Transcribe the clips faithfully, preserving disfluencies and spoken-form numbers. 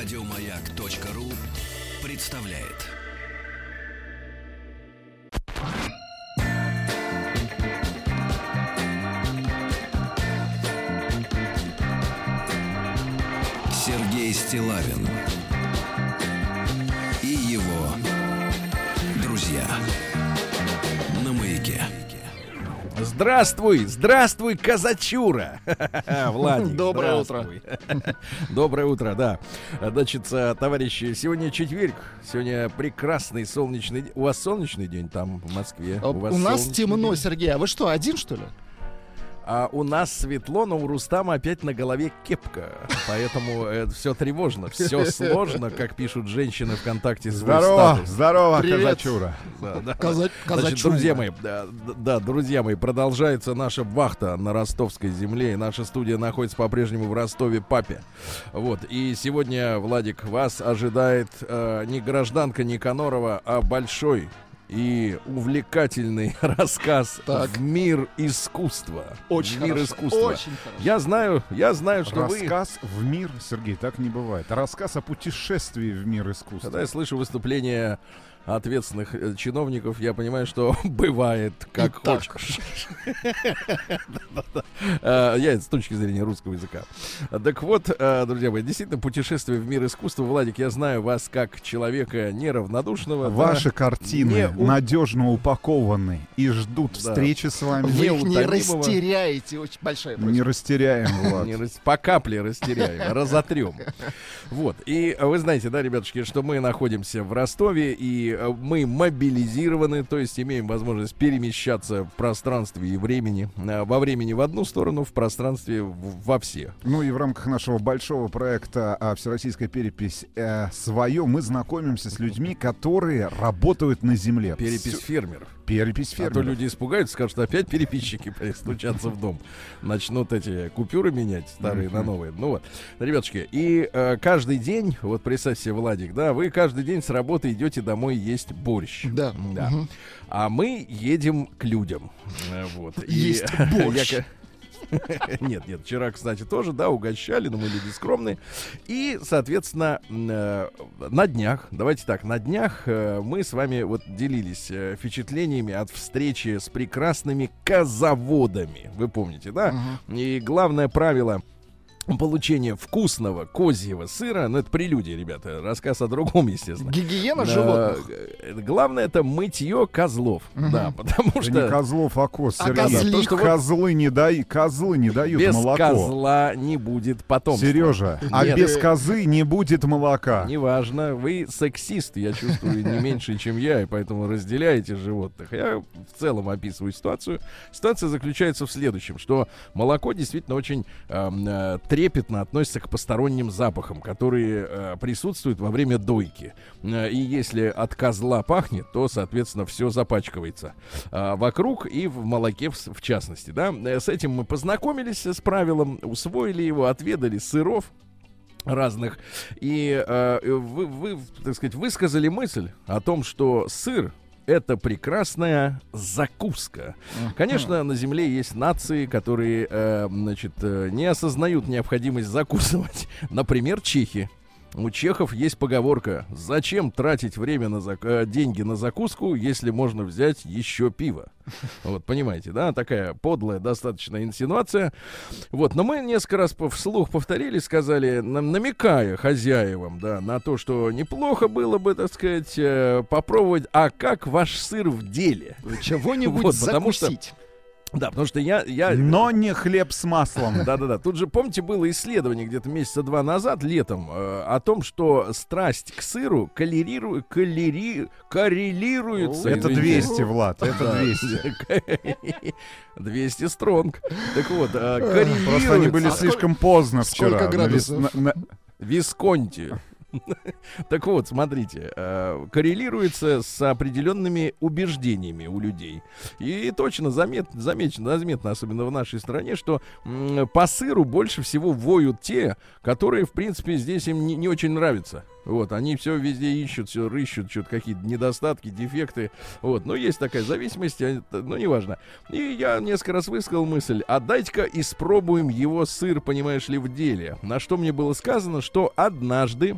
Радиомаяк.ру представляет. Сергей Стиллавин и его друзья на Маяке. Здравствуй, здравствуй, казачура. Владик, доброе здравствуй. утро. Доброе утро, да. Значит, товарищи, сегодня четверг. Сегодня прекрасный солнечный день. У вас солнечный день там в Москве? У, вас у нас темно, день. Сергей, а вы что, один что ли? А у нас светло, но у Рустама опять на голове кепка. Поэтому э, все тревожно, все сложно, как пишут женщины ВКонтакте. Здорово, статус. Здорово, привет. Казачура. Да, да. Каза- Казачура. Значит, друзья мои, да, да, друзья мои, продолжается наша вахта на ростовской земле. И наша студия находится по-прежнему в Ростове-Папе. Вот. И сегодня, Владик, вас ожидает э, не гражданка Никанорова, а большой и увлекательный рассказ так. в мир искусства. Очень мир хорошо. искусства. Очень я знаю, я знаю, что рассказ вы... Рассказ в мир, Сергей, так не бывает. Рассказ о путешествии в мир искусства. Когда я слышу выступление ответственных э, чиновников, я понимаю, что бывает как и хочешь. Я с точки зрения русского языка. Так вот, друзья мои, действительно, путешествие в мир искусства. Владик, я знаю вас как человека неравнодушного. Ваши картины надежно упакованы и ждут встречи с вами. Вы их не растеряете. Очень большая просьба. Не растеряем, Влад. По капле растеряем, разотрем. Вот. И вы знаете, да, ребятушки, что мы находимся в Ростове, и мы мобилизированы, то есть имеем возможность перемещаться в пространстве и времени. Во времени в одну сторону, в пространстве во все. Ну и в рамках нашего большого проекта «Всероссийская перепись э, свое» мы знакомимся с людьми, которые работают на земле. Перепись фермеров. Перепись фермеров. А то люди испугаются, скажут, что опять переписчики стучатся в дом. Начнут эти купюры менять, старые на новые. Ну вот, ребятушки, и э, каждый день, вот представь себе, Владик, да, вы каждый день с работы идете домой есть борщ. Да. Да. Угу. А мы едем к людям. Вот. Есть и, борщ. Я, Нет, нет, вчера, кстати, тоже, да, угощали, но мы люди скромные. И, соответственно, на днях, давайте так, на днях мы с вами вот делились впечатлениями от встречи с прекрасными козаводами. Вы помните, да? Uh-huh. И главное правило получения вкусного козьего сыра, ну это прелюдия, ребята, рассказ о другом, естественно. Гигиена животных. Главное это мытье козлов, угу. да, потому это что не козлов, а коз. А Сережа, что козлы не дай, козлы не дают без молоко. Без козла не будет потомства. Сережа, а Нет. без козы не будет молока. Неважно, вы сексист, я чувствую не меньше, чем я, и поэтому разделяете животных. Я в целом описываю ситуацию. Ситуация заключается в следующем, что молоко действительно очень трепетно относится к посторонним запахам, которые э, присутствуют во время дойки. Э, и если от козла пахнет, то, соответственно, все запачкивается э, вокруг и в молоке в, в частности. Да? С этим мы познакомились, с правилом, усвоили его, отведали сыров разных. И э, вы, вы, так сказать, высказали мысль о том, что сыр это прекрасная закуска. Конечно, на земле есть нации, которые, э, значит, не осознают необходимость закусывать. Например, чехи. У чехов есть поговорка: зачем тратить время на зак... деньги на закуску, если можно взять еще пиво? Вот, понимаете, да, такая подлая достаточно инсинуация. Вот, но мы несколько раз вслух повторили, сказали, намекая хозяевам, да, на то, что неплохо было бы, так сказать, попробовать, а как ваш сыр в деле? Чего-нибудь вот, закусить. Да, потому что я, я... Но не хлеб с маслом. Да-да-да. Тут же, помните, было исследование где-то месяца два назад, летом, э, о том, что страсть к сыру коллериру... коллери... коррелируется... О, это двести, Влад, это двести. двести стронг. Так вот, коррелируется... Просто они были слишком поздно вчера. Сколько градусов? Висконти. Так вот, смотрите, коррелируется с определенными убеждениями у людей. И точно заметно, замечено, заметно, особенно в нашей стране, что по сыру больше всего воют те, которые, в принципе, здесь им не, не очень нравятся. Вот, они все везде ищут, все рыщут, что-то какие-то недостатки, дефекты. Вот, но есть такая зависимость, но неважно. И я несколько раз высказал мысль: а дайте-ка испробуем его сыр, понимаешь ли, в деле. На что мне было сказано, что однажды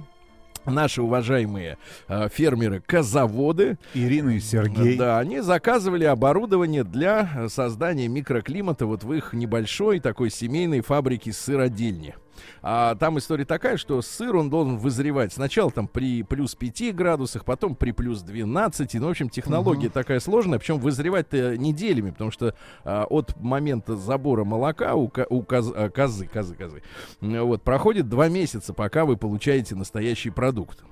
наши уважаемые э, фермеры-козаводы Ирина и Сергей, да, они заказывали оборудование для создания микроклимата вот в их небольшой такой семейной фабрике сыродельни. А там история такая, что сыр, он должен вызревать сначала там при плюс пяти градусах, потом при плюс двенадцати. Ну, в общем, технология угу. такая сложная. Причем вызревать-то неделями, потому что а, от момента забора молока у, у коз, а, козы, козы, козы, вот, проходит два месяца, пока вы получаете настоящий продукт.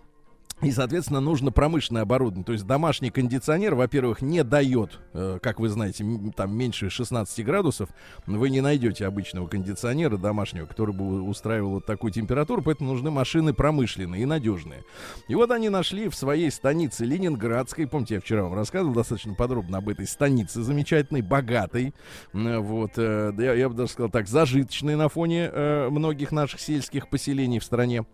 И, соответственно, нужно промышленное оборудование. То есть домашний кондиционер, во-первых, не дает, э, как вы знаете, м- там меньше шестнадцати градусов. Вы не найдете обычного кондиционера домашнего, который бы устраивал вот такую температуру. Поэтому нужны машины промышленные и надежные. И вот они нашли в своей станице ленинградской. Помните, я вчера вам рассказывал достаточно подробно об этой станице замечательной, богатой. Э, вот, э, я, я бы даже сказал так, зажиточной на фоне э, многих наших сельских поселений в стране.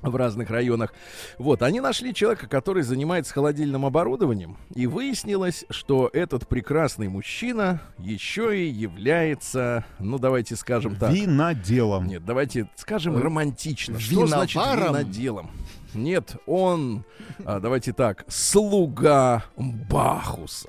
В разных районах. Вот, они нашли человека, который занимается холодильным оборудованием, и выяснилось, что этот прекрасный мужчина еще и является, ну, давайте скажем так... Виноделом. Нет, давайте скажем романтично. Что значит виноделом? Нет, он, а, давайте так, слуга Бахуса.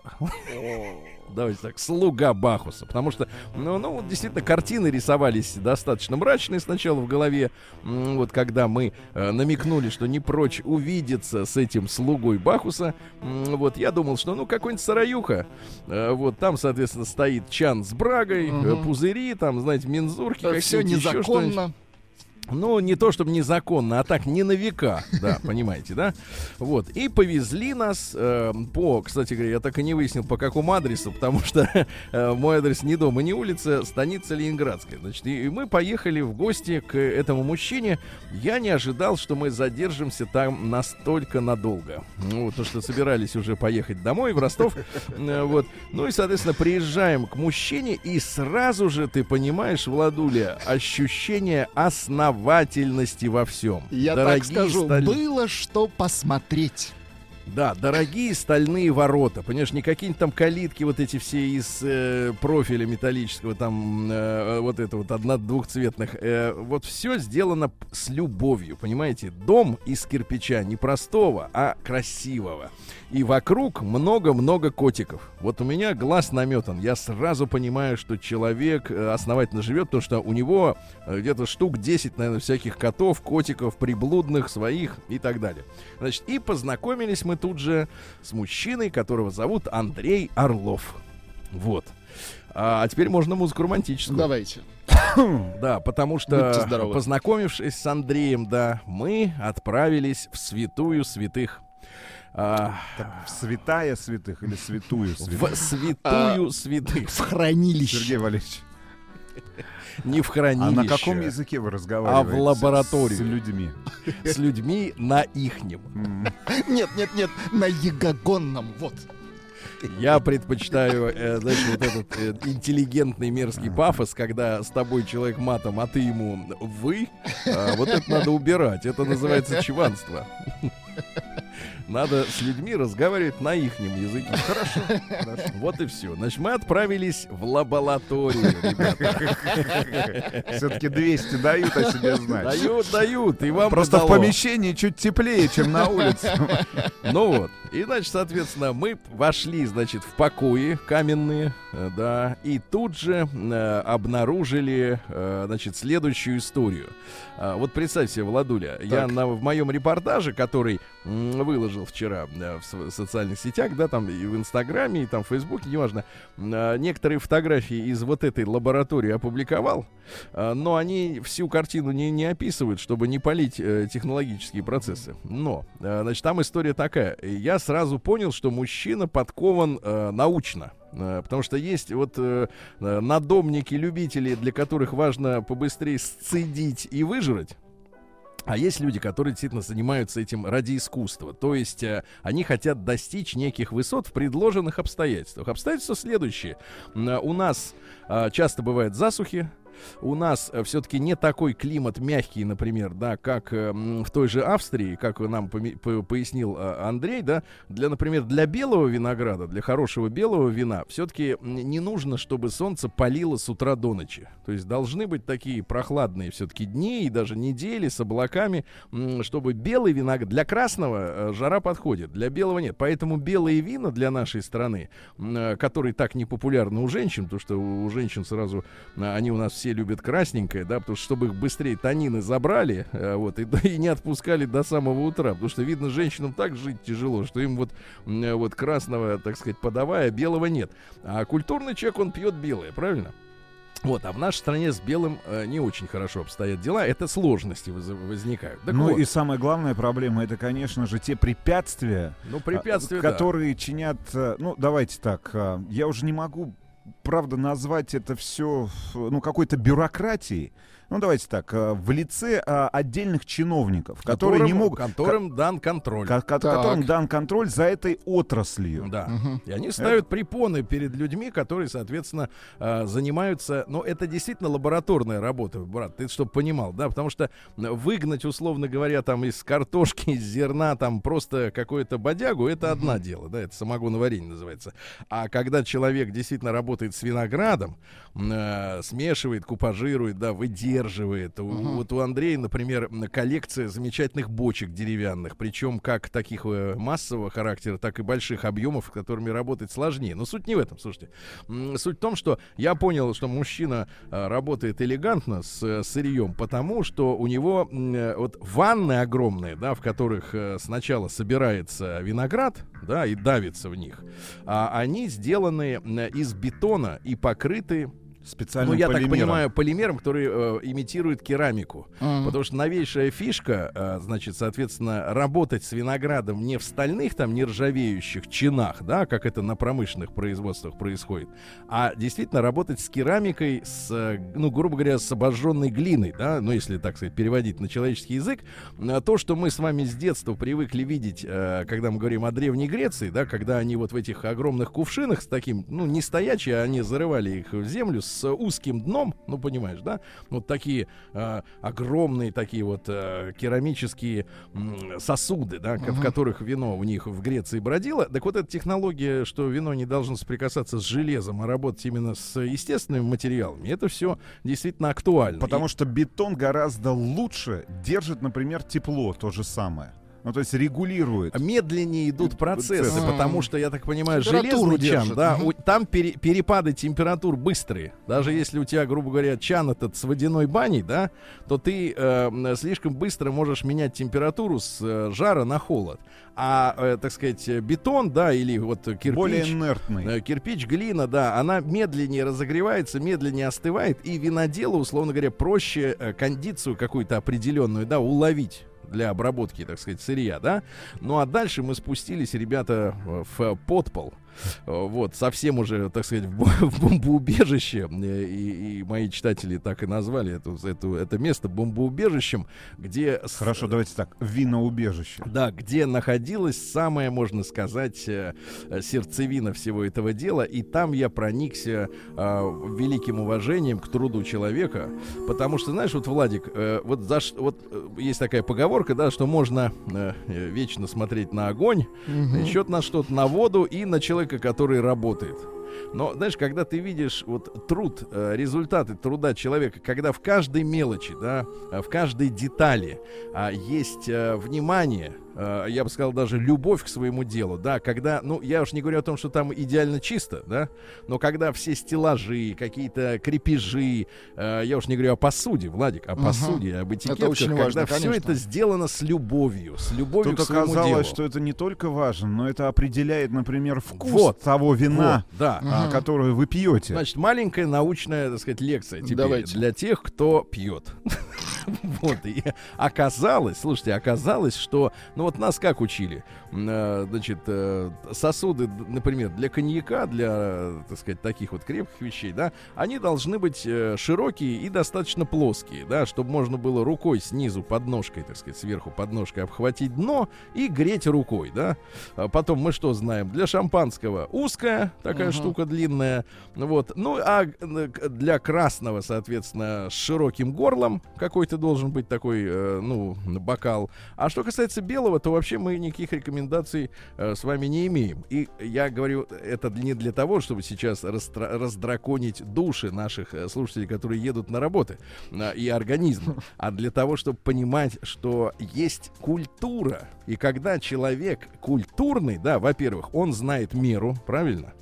Давайте так, слуга Бахуса. Потому что, ну, ну, вот действительно, картины рисовались достаточно мрачные сначала в голове. Вот когда мы э, намекнули, что не прочь увидеться с этим слугой Бахуса, вот, я думал, что, ну, какой-нибудь сараюха. Э, вот, там, соответственно, стоит чан с брагой, угу. пузыри, там, знаете, мензурки. Да, все незаконно. Ну, не то чтобы незаконно, а так не на века, да, понимаете, да? Вот, и повезли нас э, по, кстати говоря, я так и не выяснил, по какому адресу, потому что э, мой адрес ни дома, ни улица, станица ленинградская. Значит, и, и мы поехали в гости к этому мужчине. Я не ожидал, что мы задержимся там настолько надолго. Ну, вот, потому что собирались уже поехать домой, в Ростов, э, вот. Ну и, соответственно, приезжаем к мужчине, и сразу же, ты понимаешь, Владуля, ощущение основания во всем. Я дорогие так скажу, сталь... было что посмотреть. Да, дорогие стальные ворота. Понимаешь, не какие-нибудь там калитки вот эти все из э, профиля металлического, там э, вот это вот одно-двухцветных. Э, вот все сделано с любовью, понимаете? Дом из кирпича не простого, а красивого. И вокруг много-много котиков. Вот у меня глаз наметан. Я сразу понимаю, что человек основательно живет, потому что у него где-то штук десять, наверное, всяких котов, котиков, приблудных, своих и так далее. Значит, и познакомились мы тут же с мужчиной, которого зовут Андрей Орлов. Вот. А теперь можно музыку романтическую. Давайте. Да, потому что, познакомившись с Андреем, да, мы отправились в святую святых. А... Так, в святая святых или святую святых? В святую а... святых. В хранилище. Сергей Валерьевич. Не в хранилище. А на каком языке вы разговариваете? А в лаборатории. С людьми. С людьми на ихнем. Нет, нет, нет, на ягогонном, вот. Я предпочитаю, э, знаешь, вот этот э, интеллигентный мерзкий пафос, когда с тобой человек матом, а ты ему вы. Э, вот это надо убирать. Это называется чванство. Надо с людьми разговаривать на ихнем языке. Хорошо, хорошо. Вот и все. Значит, мы отправились в лабораторию, ребята. Все-таки двести дают о себе знать. Дают, дают. И вам просто подало. В помещении чуть теплее, чем на улице. Ну вот. И, значит, соответственно, мы вошли, значит, в покои каменные, да, и тут же э, обнаружили, э, значит, следующую историю. Э, вот представь себе, Владуля, так. я на, в моем репортаже, который м, выложил вчера э, в социальных сетях, да, там и в Инстаграме, и там в Фейсбуке, неважно, э, некоторые фотографии из вот этой лаборатории опубликовал, э, но они всю картину не, не описывают, чтобы не палить э, технологические процессы. Но, э, значит, там история такая. Я сразу понял, что мужчина подкован э, научно. Потому что есть вот э, надомники, любители, для которых важно побыстрее сцедить и выжрать. А есть люди, которые действительно занимаются этим ради искусства. То есть э, они хотят достичь неких высот в предложенных обстоятельствах. Обстоятельства следующие. У нас э, часто бывают засухи. у нас все-таки не такой климат мягкий, например, да, как в той же Австрии, как нам пояснил Андрей, да, для, например, для белого винограда, для хорошего белого вина, все-таки не нужно, чтобы солнце палило с утра до ночи. То есть должны быть такие прохладные все-таки дни и даже недели с облаками, чтобы белый виноград... Для красного жара подходит, для белого нет. Поэтому белые вина для нашей страны, которые так не популярны у женщин, потому что у женщин сразу... Они у нас все любят красненькое, да, потому что чтобы их быстрее танины забрали, вот, и, и не отпускали до самого утра. Потому что, видно, женщинам так жить тяжело, что им вот, вот красного, так сказать, подавая, белого нет. А культурный человек, он пьет белое, правильно? Вот, а в нашей стране с белым э, не очень хорошо обстоят дела. Это сложности воз, возникают. Так ну вот. И самая главная проблема — это, конечно же, те препятствия, ну, препятствия, которые да. чинят... Ну, давайте так, я уже не могу, правда, назвать это все, ну, какой-то бюрократией. Ну, давайте так, в лице отдельных чиновников, которые которым, не могут... Которым дан контроль. Ко- которым дан контроль за этой отраслью. Да. Угу. И они ставят это... препоны перед людьми, которые, соответственно, занимаются... Но это действительно лабораторная работа, брат, ты чтобы понимал, да, потому что выгнать, условно говоря, там из картошки, из зерна, там просто какую-то бодягу, это угу. одно дело, да, это самогоноварение называется. А когда человек действительно работает с виноградом, э, смешивает, купажирует, да, выдерживает, Uh-huh. Вот у Андрея, например, коллекция замечательных бочек деревянных, причем как таких массового характера, так и больших объемов, с которыми работать сложнее. Но суть не в этом, слушайте. Суть в том, что я понял, что мужчина работает элегантно с сырьем, потому что у него вот ванны огромные, да, в которых сначала собирается виноград, да, и давится в них. А они сделаны из бетона и покрыты... Ну, я полимером. так понимаю, полимером, который э, имитирует керамику. Mm-hmm. Потому что новейшая фишка, э, значит, соответственно, работать с виноградом не в стальных, там, нержавеющих чинах, да, как это на промышленных производствах происходит, а действительно работать с керамикой, с, ну, грубо говоря, с обожженной глиной, да, ну, если, так сказать, переводить на человеческий язык. То, что мы с вами с детства привыкли видеть, э, когда мы говорим о Древней Греции, да, когда они вот в этих огромных кувшинах с таким, ну, не стоячие, они зарывали их в землю с узким дном, ну, понимаешь, да? Вот такие э, огромные такие вот э, керамические м, сосуды, да, uh-huh. в которых вино у них в Греции бродило. Так вот, эта технология, что вино не должно соприкасаться с железом, а работать именно с естественными материалами, это все действительно актуально. Потому И... что бетон гораздо лучше держит, например, тепло, то же самое. Ну, то есть регулирует. Медленнее идут процессы, mm. потому что, я так понимаю, железный чан, да, mm-hmm. у, там пере, перепады температур быстрые. Даже если у тебя, грубо говоря, чан этот с водяной баней, да, то ты э, слишком быстро можешь менять температуру с э, жара на холод. А, э, так сказать, бетон, да, или вот кирпич. Более инертный. Э, кирпич, глина, да, она медленнее разогревается, медленнее остывает, и виноделу, условно говоря, проще э, кондицию какую-то определенную, да, уловить. Для обработки, так сказать, сырья, да. Ну а дальше мы спустились, ребята, в подпол. Вот, совсем уже, так сказать, в бомбоубежище. И, и мои читатели так и назвали эту, эту, это место бомбоубежищем, где... Хорошо, с... давайте так, виноубежище. Да, где находилась самая, можно сказать, сердцевина всего этого дела. И там я проникся э, великим уважением к труду человека. Потому что, знаешь, вот, Владик, э, вот, за, вот есть такая поговорка, да, что можно э, вечно смотреть на огонь, угу. счет на что-то, на воду и на человека, который работает. Но, знаешь, когда ты видишь вот труд, результаты труда человека, когда в каждой мелочи, да, в каждой детали есть внимание, я бы сказал, даже любовь к своему делу, да, когда, ну, я уж не говорю о том, что там идеально чисто, да, но когда все стеллажи, какие-то крепежи, я уж не говорю о посуде, Владик, о посуде, об этикетках, это очень важно, когда конечно. все это сделано с любовью, с любовью Тут к своему делу. Тут оказалось, что это не только важно, но это определяет, например, вкус вот, того вина, вот, да. Uh-huh. которую вы пьете. Значит, маленькая научная, так сказать, лекция теперь Давайте. для тех, кто пьет. Вот, и оказалось, слушайте, оказалось, что, ну вот нас как учили, значит, сосуды, например, для коньяка, для, так сказать, таких вот крепких вещей, да, они должны быть широкие и достаточно плоские, да, чтобы можно было рукой снизу подножкой, так сказать, сверху подножкой обхватить дно и греть рукой, да. Потом мы что знаем? Для шампанского узкая такая uh-huh. штука длинная, вот. Ну, а для красного, соответственно, с широким горлом какой-то должен быть такой, э, ну, бокал. А что касается белого, то вообще мы никаких рекомендаций э, с вами не имеем. И я говорю, это не для того, чтобы сейчас раздра- раздраконить души наших э, слушателей, которые едут на работы, э, и организм, а для того, чтобы понимать, что есть культура. И когда человек культурный, да, во-первых, он знает меру, правильно?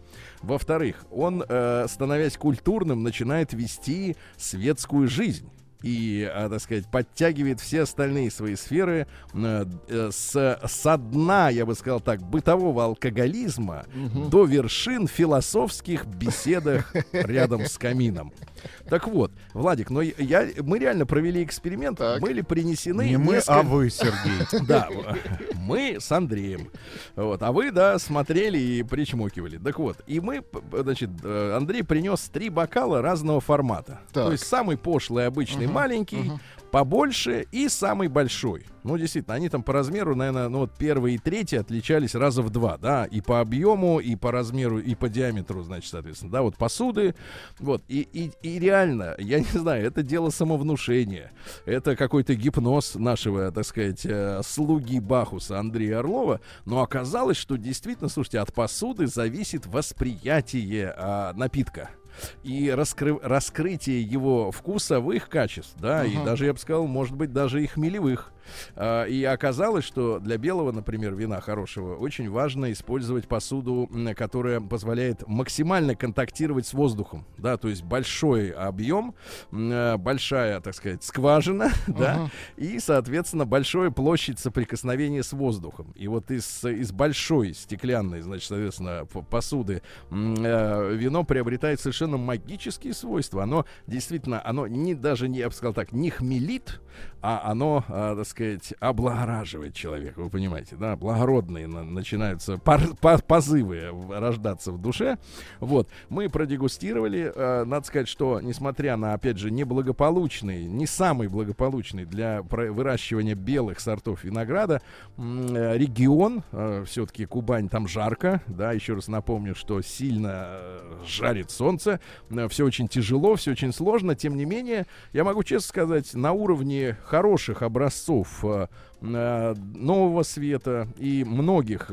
Во-вторых, он, э, становясь культурным, начинает вести светскую жизнь и, а, так сказать, подтягивает все остальные свои сферы э, э, с, со дна, я бы сказал так, бытового алкоголизма угу. до вершин философских беседах рядом с камином. Так вот, Владик, но я, мы реально провели эксперимент, так. были принесены... Не мы, несколько... а вы, Сергей. Да, мы с Андреем. Вот, а вы, да, смотрели и причмокивали. Так вот, и мы, значит, Андрей принес три бокала разного формата. Так. То есть самый пошлый, обычный, угу. маленький, угу. побольше и самый большой. Ну, действительно, они там по размеру, наверное, ну вот первый и третий отличались раза в два, да, и по объему, и по размеру, и по диаметру, значит, соответственно, да, вот посуды, вот, и, и, и реально, я не знаю, это дело самовнушения, это какой-то гипноз нашего, так сказать, слуги Бахуса Андрея Орлова, но оказалось, что действительно, слушайте, от посуды зависит восприятие а, напитка. И раскры... раскрытие его вкусовых качеств, да, uh-huh. и даже, я бы сказал, может быть, даже и хмелевых. а, И оказалось, что для белого, например, вина хорошего, очень важно использовать посуду, которая позволяет максимально контактировать с воздухом, да, то есть большой объем, большая, так сказать, скважина, uh-huh. да, и, соответственно, большая площадь соприкосновения с воздухом. И вот из, из большой стеклянной, значит, соответственно, посуды вино приобретает совершенно магические свойства. Оно действительно, оно не даже, не, я бы сказал так, не хмелит, а оно, а, так сказать, облагораживает человека. Вы понимаете, да? Благородные на, начинаются пар, пар, позывы рождаться в душе. Вот. Мы продегустировали. Э, надо сказать, что несмотря на, опять же, неблагополучный, не самый благополучный для выращивания белых сортов винограда э, регион, э, все-таки Кубань, там жарко, да, еще раз напомню, что сильно жарит солнце. Все очень тяжело, все очень сложно. Тем не менее, я могу честно сказать, на уровне хороших образцов нового света и многих,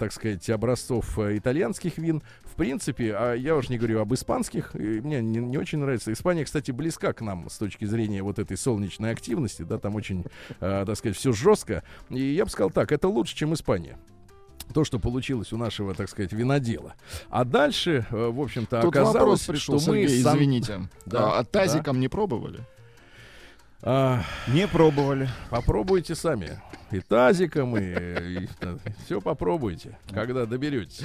так сказать, образцов итальянских вин, в принципе, а я уж не говорю об испанских, мне не, не очень нравится. Испания, кстати, близка к нам с точки зрения вот этой солнечной активности, да, там очень, так сказать, все жестко. И я бы сказал так, это лучше, чем Испания. То, что получилось у нашего, так сказать, винодела. А дальше, в общем-то, тут оказалось, пришел, что мы... Сергей, сам... извините, да, а тазиком да. не пробовали? А... Не пробовали. Попробуйте сами. И тазиком, и, и все попробуйте, когда доберетесь.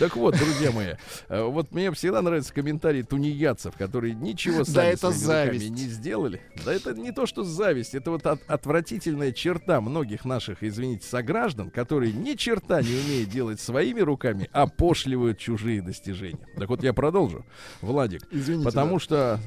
Так вот, друзья мои, вот мне всегда нравятся комментарии тунеядцев, которые ничего сами да это зависть. Не сделали. Да это не то, что зависть, это вот от, отвратительная черта многих наших, извините, сограждан, которые ни черта не умеют делать своими руками, а опошливают чужие достижения. Так вот я продолжу, Владик, извините, потому да. что...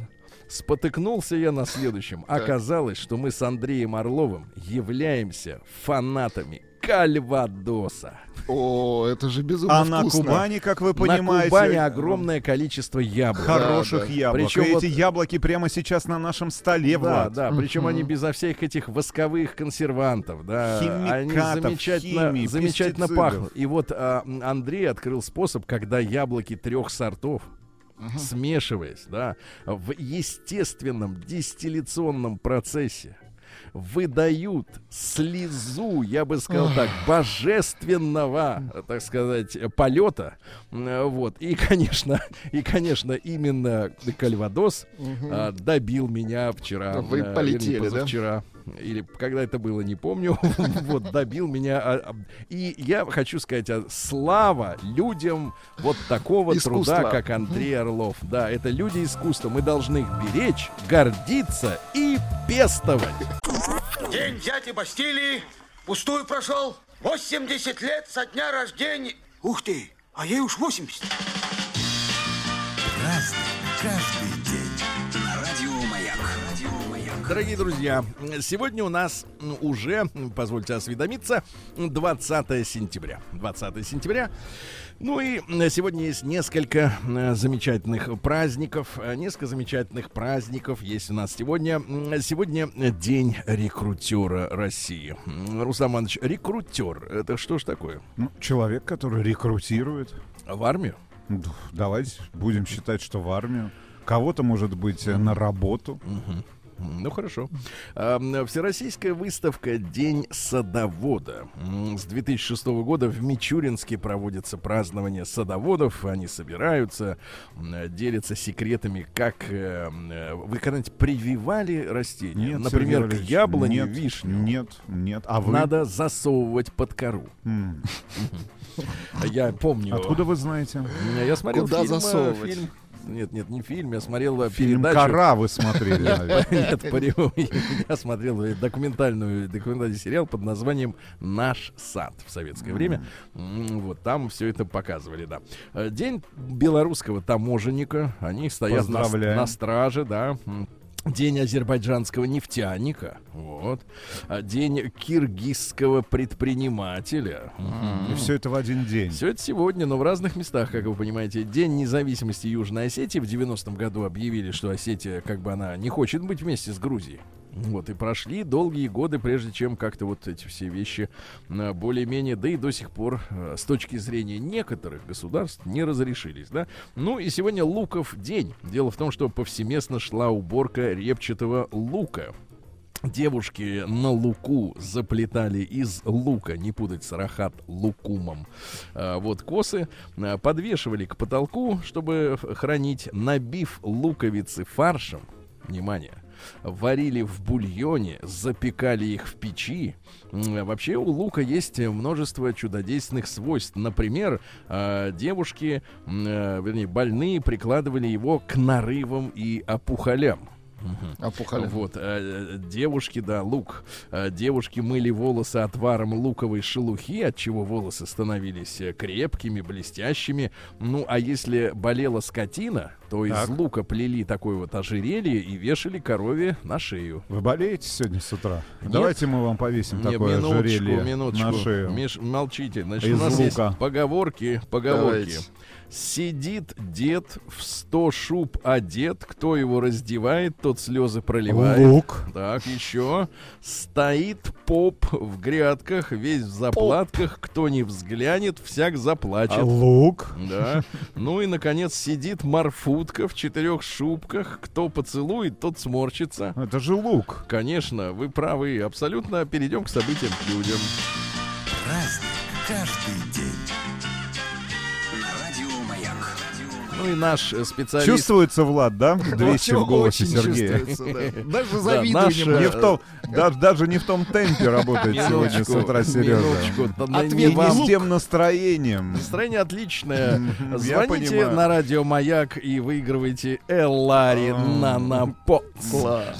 Спотыкнулся я на следующем. Оказалось, что мы с Андреем Орловым являемся фанатами кальвадоса. О, это же безумно вкусно. А на Кубани, как вы понимаете... На Кубани огромное количество яблок. Хороших да, да. яблок. Причем эти вот... яблоки прямо сейчас на нашем столе, Влад. Да, да, причем они безо всех этих восковых консервантов. Да. Химикатов, они замечательно, химии, замечательно пахнут. И вот а, Андрей открыл способ, когда яблоки трех сортов, Uh-huh. смешиваясь, да, в естественном дистилляционном процессе, выдают слезу, я бы сказал так, божественного, так сказать, полета. Вот. И, конечно, и, конечно, именно кальвадос угу. добил меня вчера. Вы полетели, вернее, да? Вчера. или когда это было, не помню, вот, добил меня. И я хочу сказать, слава людям вот такого труда, как Андрей Орлов. Да, это люди искусства. Мы должны их беречь, гордиться и пестовать. День дяди Бастилии пустую прошел. восемьдесят лет со дня рождения. Ух ты, а ей уж восемьдесят. Дорогие друзья, сегодня у нас уже, позвольте осведомиться, двадцатое сентября. двадцатое сентября. Ну и сегодня есть несколько замечательных праздников. Несколько замечательных праздников есть у нас сегодня. Сегодня день рекрутера России. Рустам Иванович, рекрутер, это что ж такое? Ну, человек, который рекрутирует. В армию? Давайте будем считать, что в армию. Кого-то, может быть, на работу. Угу. Ну хорошо. Всероссийская выставка «День садовода». С две тысячи шестого года в Мичуринске проводится празднование садоводов. Они собираются, делятся секретами, как вы когда-нибудь прививали растения? Нет, например, к яблоне, нет, вишню. Нет, нет. А вы? Надо засовывать под кору. Mm. Я помню. Откуда вы знаете? Я смотрел фильм. Куда засовывать? Фильм. Нет, нет, не фильм, я смотрел фильм передачу. «Кора» вы смотрели, наверное. Нет, я смотрел документальную, документальный сериал под названием «Наш сад» в советское время. Вот там все это показывали, да. День белорусского таможенника. Они стоят на, на страже, да. День азербайджанского нефтяника, вот. День киргизского предпринимателя. И все это в один день. Все это сегодня, но в разных местах, как вы понимаете. День независимости Южной Осетии. В девяностом году объявили, что Осетия, как бы, она не хочет быть вместе с Грузией. Вот, и прошли долгие годы, прежде чем как-то вот эти все вещи более-менее, да и до сих пор с точки зрения некоторых государств не разрешились, да. Ну и сегодня луков день. Дело в том, что повсеместно шла уборка репчатого лука. Девушки на луку заплетали из лука, не путать с рахат лукумом, вот, косы, подвешивали к потолку, чтобы хранить, набив луковицы фаршем, внимание, варили в бульоне, запекали их в печи. Вообще у лука есть множество чудодейственных свойств. Например, девушки, вернее, больные прикладывали его к нарывам и опухолям. Угу. Опухоли. Вот, э, девушки, да, лук. Э, девушки мыли волосы отваром луковой шелухи, отчего волосы становились крепкими, блестящими. Ну, а если болела скотина, то так. из лука плели такое вот ожерелье и вешали корове на шею. Вы болеете сегодня с утра? Нет. Давайте мы вам повесим Нет, такое минуточку, ожерелье минуточку. на шею. Миш, молчите. Значит, из у нас лука. Есть поговорки, поговорки. Давайте. Сидит дед, в сто шуб одет, кто его раздевает, тот слезы проливает. Лук. Так, еще. Стоит поп в грядках, весь в заплатках, поп. Кто не взглянет, всяк заплачет. А лук. Да. Ну и, наконец, сидит морфутка в четырех шубках, кто поцелует, тот сморщится. Это же лук. Конечно, вы правы, абсолютно. Перейдем к событиям, к людям. Праздник каждый день. Ну и наш специалист... Чувствуется, Влад, да? двести в голосе Сергея. Да. Даже завидуем. Да, наш... даже, даже не в том темпе работает минуточку, сегодня с утра Сережа. Ответ не с тем настроением. Настроение отличное. Звоните на радио «Маяк» и выигрывайте Элари Нанопо.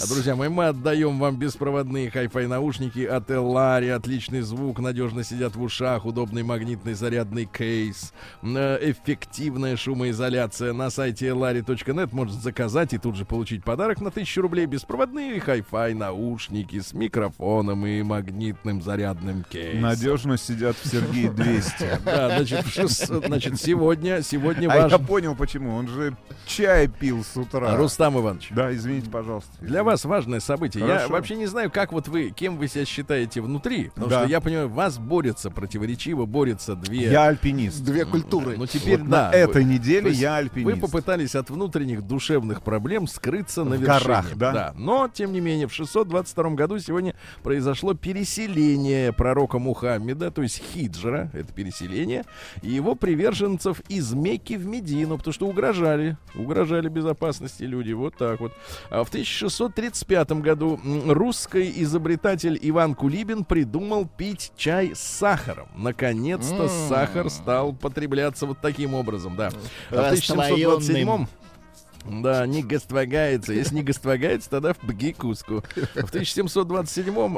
Друзья мои, мы отдаем вам беспроводные хай-фай наушники от Элари. Отличный звук, надежно сидят в ушах, удобный магнитный зарядный кейс, эффективная шумоизоляция. На сайте элари точка нет может заказать и тут же получить подарок на тысячу рублей. Беспроводные хай-фай наушники с микрофоном и магнитным зарядным кейсом. Надежно сидят в Сергее двести. Да, значит, значит сегодня, сегодня важно. А я понял почему, он же чай пил с утра. Рустам Иванович. Да, извините, пожалуйста. Извините. Для вас важное событие. Хорошо. Я вообще не знаю, как вот вы, кем вы себя считаете внутри. Потому да. что я понимаю, вас борются, противоречиво борются две... Я альпинист. Две культуры. Но теперь, вот да, на этой вы... неделе я альпинист. Вы попытались от внутренних душевных проблем скрыться в на вершине. Горах, да? Да. Но, тем не менее, в шестьсот двадцать втором году сегодня произошло переселение пророка Мухаммеда, то есть хиджра, это переселение, и его приверженцев из Мекки в Медину, потому что угрожали, угрожали безопасности люди, вот так вот. А в тысяча шестьсот тридцать пятом году русский изобретатель Иван Кулибин придумал пить чай с сахаром. Наконец-то mm. сахар стал потребляться вот таким образом, да. А в тысяча семьсот двадцать седьмом... Да, не гоствагается. Если не гоствагается, тогда в Бгикуску. В тысяча семьсот двадцать седьмом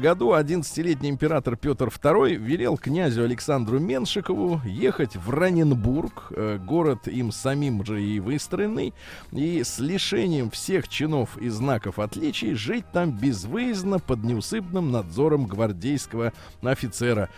году одиннадцатилетний император Петр второй велел князю Александру Меншикову ехать в Раненбург, город им самим же и выстроенный, и с лишением всех чинов и знаков отличий жить там безвыездно под неусыпным надзором гвардейского офицера.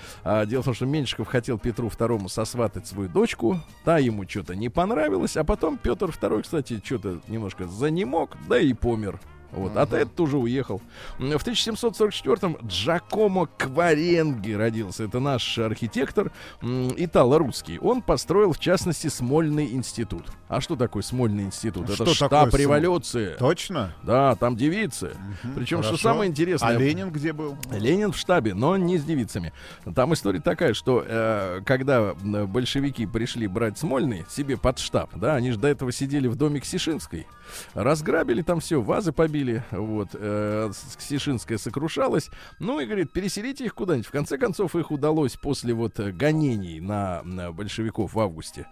Дело в том, что Меншиков хотел Петру второму сосватать свою дочку, та ему что-то не понравилось, а потом Петр второй, кстати, что-то немножко занемог, да и помер. Вот, uh-huh. а ты это уже уехал. В тысяча семьсот сорок четвёртом Джакомо Кваренги родился. Это наш архитектор, итало-русский. Он построил, в частности, Смольный институт. А что такое Смольный институт? Что это штаб революции. См... Точно? Да, там девицы. Uh-huh. Причем, что самое интересное... А Ленин где был? Ленин в штабе, но не с девицами. Там история такая, что э, когда большевики пришли брать Смольный себе под штаб, да, они же до этого сидели в доме Ксишинской, разграбили там все, вазы побили. Вот, э, Ксишинская сокрушалась. Ну и говорит, переселите их куда-нибудь. В конце концов, их удалось после вот гонений на, на большевиков в августе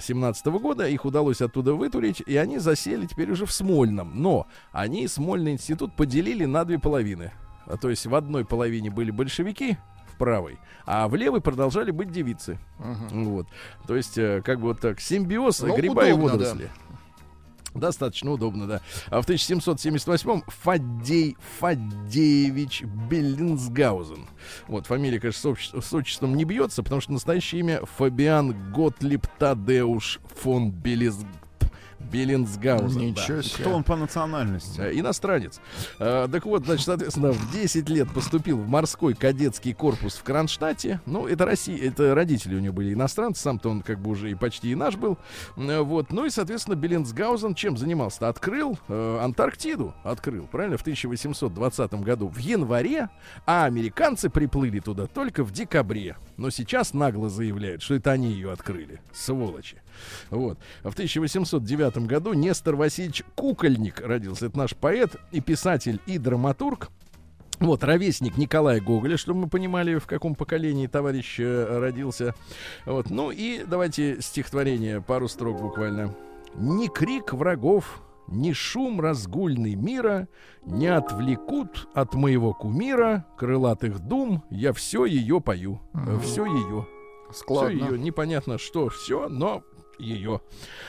семнадцатого года, их удалось оттуда вытурить, и они засели теперь уже в Смольном. Но они Смольный институт поделили на две половины. То есть в одной половине были большевики, правой, а в левой продолжали быть девицы. Угу. Вот. То есть э, как бы вот так, симбиоз, ну, гриба удобно, и водоросли. Да. Достаточно удобно, да. А в тысяча семьсот семьдесят восьмом Фаддей Фаддеевич Беллинсгаузен. Вот, фамилия, конечно, с отчеством не бьется, потому что настоящее имя Фабиан Готлиб Тадеуш фон Беллинсгаузен. Беллинсгаузен. Ничего да. себе. Кто он по национальности? Иностранец. А, так вот, значит, соответственно, в десять лет поступил в морской кадетский корпус в Кронштадте. Ну, это Россия, это родители у него были иностранцы, сам-то он как бы уже и почти и наш был. Вот. Ну и, соответственно, Беллинсгаузен чем занимался-то? Открыл э, Антарктиду. Открыл, правильно? В тысяча восемьсот двадцатом году в январе, а американцы приплыли туда только в декабре. Но сейчас нагло заявляют, что это они ее открыли. Сволочи. Вот. А в тысяча восемьсот девятом году Нестор Васильевич Кукольник родился. Это наш поэт и писатель, и драматург. Вот, ровесник Николая Гоголя, чтобы мы понимали, в каком поколении товарищ э, родился. Вот. Ну и давайте стихотворение, пару строк буквально. «Ни крик врагов, ни шум разгульный мира не отвлекут от моего кумира крылатых дум, я все ее пою». Mm-hmm. Все ее. Складно. Все ее. Непонятно, что все, но... ее.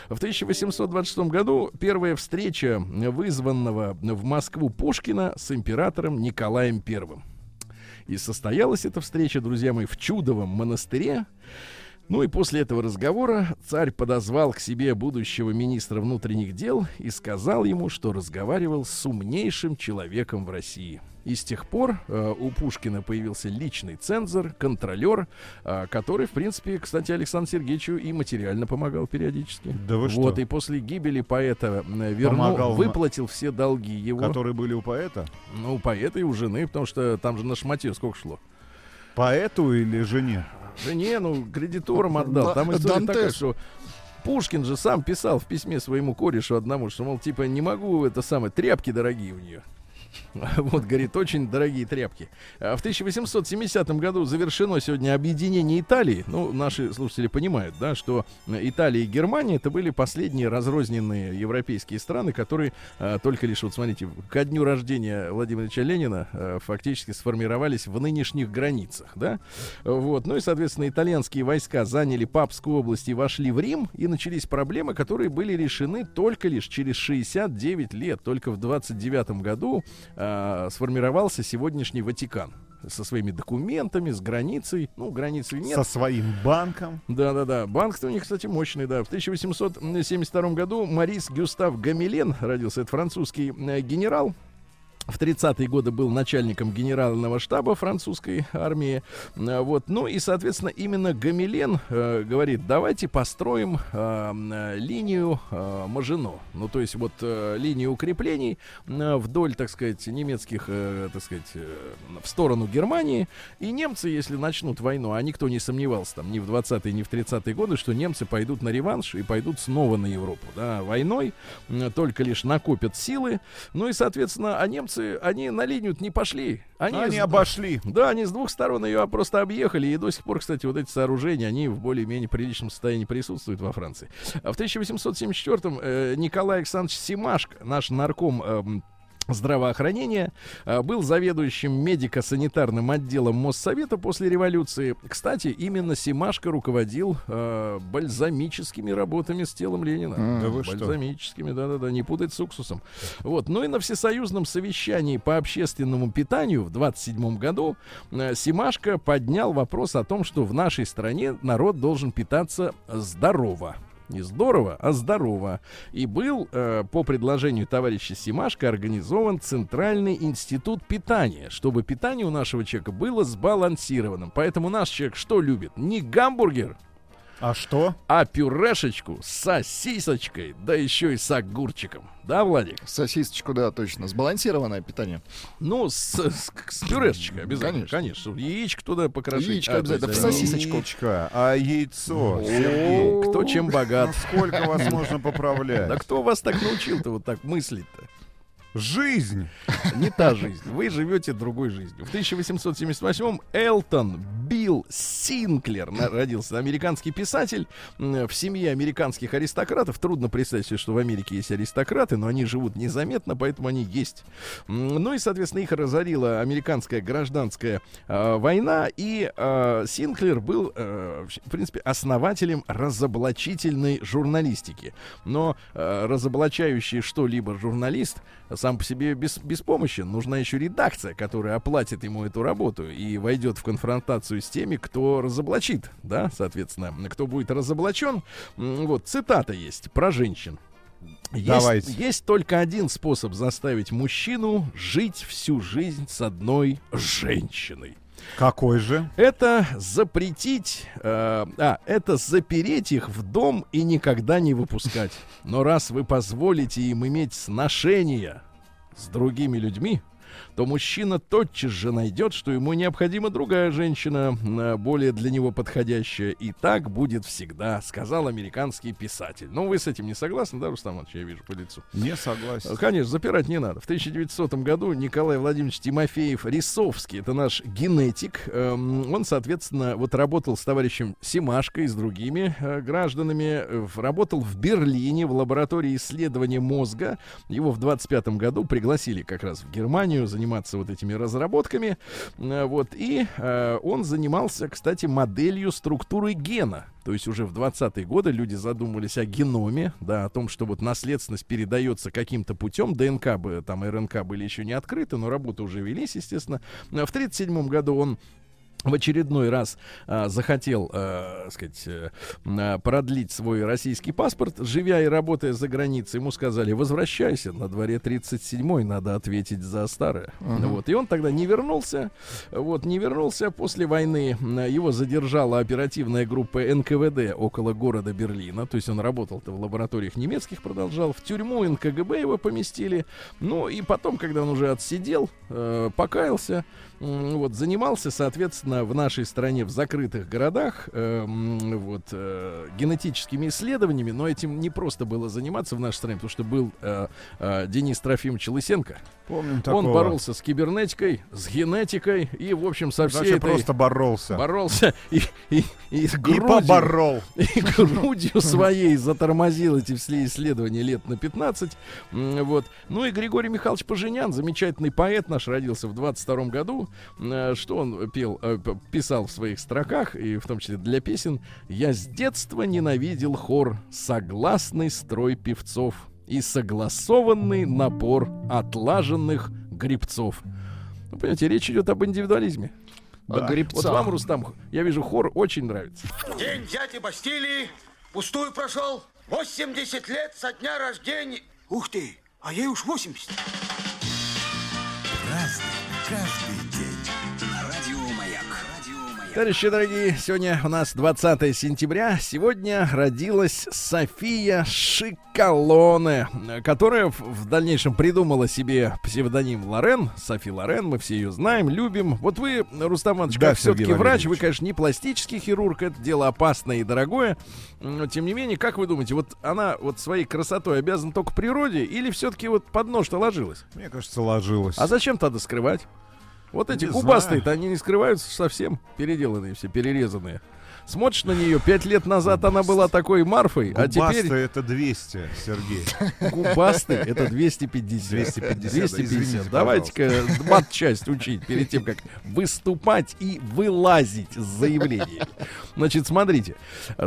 В тысяча восемьсот двадцать шестом году первая встреча вызванного в Москву Пушкина с императором Николаем Первым. И состоялась эта встреча, друзья мои, в Чудовом монастыре. Ну и после этого разговора царь подозвал к себе будущего министра внутренних дел и сказал ему, что разговаривал с умнейшим человеком в России. И с тех пор э, у Пушкина появился личный цензор, контролер, э, который, в принципе, кстати, Александру Сергеевичу и материально помогал периодически. Да вы что? Вот, и после гибели поэта вернул, выплатил на... все долги его. Которые были у поэта? Ну, у поэта и у жены, потому что там же на шмате сколько шло? Поэту или жене? Жене, ну, кредиторам отдал. Там история такая, что... Пушкин же сам писал в письме своему корешу одному, что, мол, типа, не могу, это самое, тряпки дорогие у нее. Вот, говорит, очень дорогие тряпки. В тысяча восемьсот семидесятом году завершено сегодня объединение Италии. Ну, наши слушатели понимают, да, что Италия и Германия — это были последние разрозненные европейские страны, которые а, только лишь, вот смотрите, ко дню рождения Владимира Ильича Ленина а, фактически сформировались в нынешних границах, да. Вот, ну и, соответственно, итальянские войска заняли Папскую область и вошли в Рим, и начались проблемы, которые были решены только лишь через шестьдесят девять лет, только в двадцать девятом году сформировался сегодняшний Ватикан со своими документами, с границей. Ну, границы нет. Со своим банком. Да-да-да. Банк-то у них, кстати, мощный, да. В тысяча восемьсот семьдесят втором году Морис Гюстав Гамилен родился. Это французский генерал. в тридцатые годы был начальником генерального штаба французской армии. Вот. Ну и, соответственно, именно Гомелен э, говорит, давайте построим э, линию э, Мажино. Ну, то есть вот э, линию укреплений э, вдоль, так сказать, немецких, э, так сказать, э, в сторону Германии. И немцы, если начнут войну, а никто не сомневался там ни в двадцатые, ни в тридцатые годы, что немцы пойдут на реванш и пойдут снова на Европу, да, войной, э, только лишь накопят силы. Ну и, соответственно, а немцы, они на линию не пошли. Они, они с... обошли. Да, они с двух сторон ее просто объехали. И до сих пор, кстати, вот эти сооружения, они в более-менее приличном состоянии присутствуют во Франции. В тысяча восемьсот семьдесят четвёртом э, Николай Александрович Семашко, наш нарком... Э, здравоохранения, был заведующим медико-санитарным отделом Моссовета после революции. Кстати, именно Семашко руководил э, бальзамическими работами с телом Ленина. А, да вы бальзамическими, да-да-да, не путать с уксусом. Вот. Ну и на всесоюзном совещании по общественному питанию в двадцать седьмом году э, Семашко поднял вопрос о том, что в нашей стране народ должен питаться здорово. Не здорово, а здорово. И был, э, по предложению товарища Семашко, организован Центральный институт питания, чтобы питание у нашего человека было сбалансированным. Поэтому наш человек что любит? Не гамбургер. А что? А пюрешечку с сосисочкой, да еще и с огурчиком. Да, Владик? Сосисочку, да, точно. Сбалансированное питание. Ну, с, с, с пюрешечкой обязательно. Конечно. Конечно. Яичко туда покрошить. Яичко а, обязательно. В сосисочку. Яичко, а яйцо. Сергей, кто чем богат. Сколько вас можно поправлять? Да кто вас так научил-то вот так мыслить-то? Жизнь! Не та жизнь. Вы живете другой жизнью. В тысяча восемьсот семьдесят восьмом Элтон Билл Синклер родился. Американский писатель. В семье американских аристократов. Трудно представить себе, что в Америке есть аристократы, но они живут незаметно, поэтому они есть. Ну и, соответственно, их разорила американская гражданская э, война. И э, Синклер был, э, в принципе, основателем разоблачительной журналистики. Но э, разоблачающий что-либо журналист сам по себе без, беспомощен. Нужна еще редакция, которая оплатит ему эту работу и войдет в конфронтацию с теми, кто разоблачит, да, соответственно, кто будет разоблачен. Вот, цитата есть про женщин. Есть, есть только один способ заставить мужчину жить всю жизнь с одной женщиной. Какой же? Это запретить, э, а, это запереть их в дом и никогда не выпускать. Но раз вы позволите им иметь сношения с другими людьми, то мужчина тотчас же найдет, что ему необходима другая женщина, более для него подходящая. И так будет всегда, сказал американский писатель. Ну, вы с этим не согласны, да, Рустам Иванович, я вижу по лицу? Не согласен. Конечно, запирать не надо. В тысяча девятисотом году Николай Владимирович Тимофеев-Рисовский, это наш генетик, он, соответственно, вот работал с товарищем Семашко и с другими гражданами, работал в Берлине в лаборатории исследования мозга. Его в двадцать пятом году пригласили как раз в Германию заниматься вот этими разработками. Вот. И э, он занимался, кстати, моделью структуры гена. То есть уже в двадцатые годы люди задумывались о геноме, да, о том, что вот наследственность передается каким-то путем. ДНК, бы, там РНК были еще не открыты, но работы уже велись, естественно. В тридцать седьмом году он в очередной раз а, захотел, а, сказать, а, продлить свой российский паспорт, живя и работая за границей. Ему сказали: возвращайся, на дворе тридцать седьмой, надо ответить за старое. Uh-huh. Вот. И он тогда не вернулся. Вот, не вернулся. После войны его задержала оперативная группа эн ка вэ дэ около города Берлина. То есть он работал-то в лабораториях немецких, продолжал. В тюрьму эн ка гэ бэ его поместили. Ну и потом, когда он уже отсидел, э, покаялся, э, вот, занимался, соответственно, в нашей стране, в закрытых городах, э, вот, э, генетическими исследованиями, но этим не просто было заниматься в нашей стране, потому что был э, э, Денис Трофимович Лысенко. Помним Он такого. боролся с кибернетикой, с генетикой и, в общем, со всей Дальше этой... просто боролся. Боролся и, и, и, с грудью, и поборол. И грудью своей затормозил эти все исследования лет на пятнадцать. Вот. Ну и Григорий Михайлович Поженян, замечательный поэт наш, родился в двадцать втором году. Что он пел? Писал в своих строках, и в том числе для песен: «Я с детства ненавидел хор, согласный строй певцов и согласованный набор отлаженных гребцов». Ну, понимаете, речь идет об индивидуализме. Да. Вот вам, Рустам, я вижу, хор очень нравится. День дяди Бастилии пустую прошел. восемьдесят лет со дня рождения. Ух ты, а ей уж восемьдесят. Каждый день на радио Маяк. Товарищи дорогие, сегодня у нас двадцатое сентября. Сегодня родилась София Шикалоне, которая в дальнейшем придумала себе псевдоним Лорен. Софи Лорен, мы все ее знаем, любим. Вот вы, Рустам Иванович, да, все-таки врач, вы, конечно, не пластический хирург, это дело опасное и дорогое. Но, тем не менее, как вы думаете, вот она вот своей красотой обязана только природе или все-таки вот под нож-то ложилась? Мне кажется, ложилась. А зачем тогда скрывать? Вот эти губастые-то, они не скрываются совсем. Переделанные все, перерезанные. Смотришь на нее, пять лет назад она была такой Марфой, а теперь... Губастые — это двести, Сергей. Губастые — это двести пятьдесят. двести пятьдесят, давайте-ка мат-часть учить перед тем, как выступать и вылазить с заявлением. Значит, смотрите,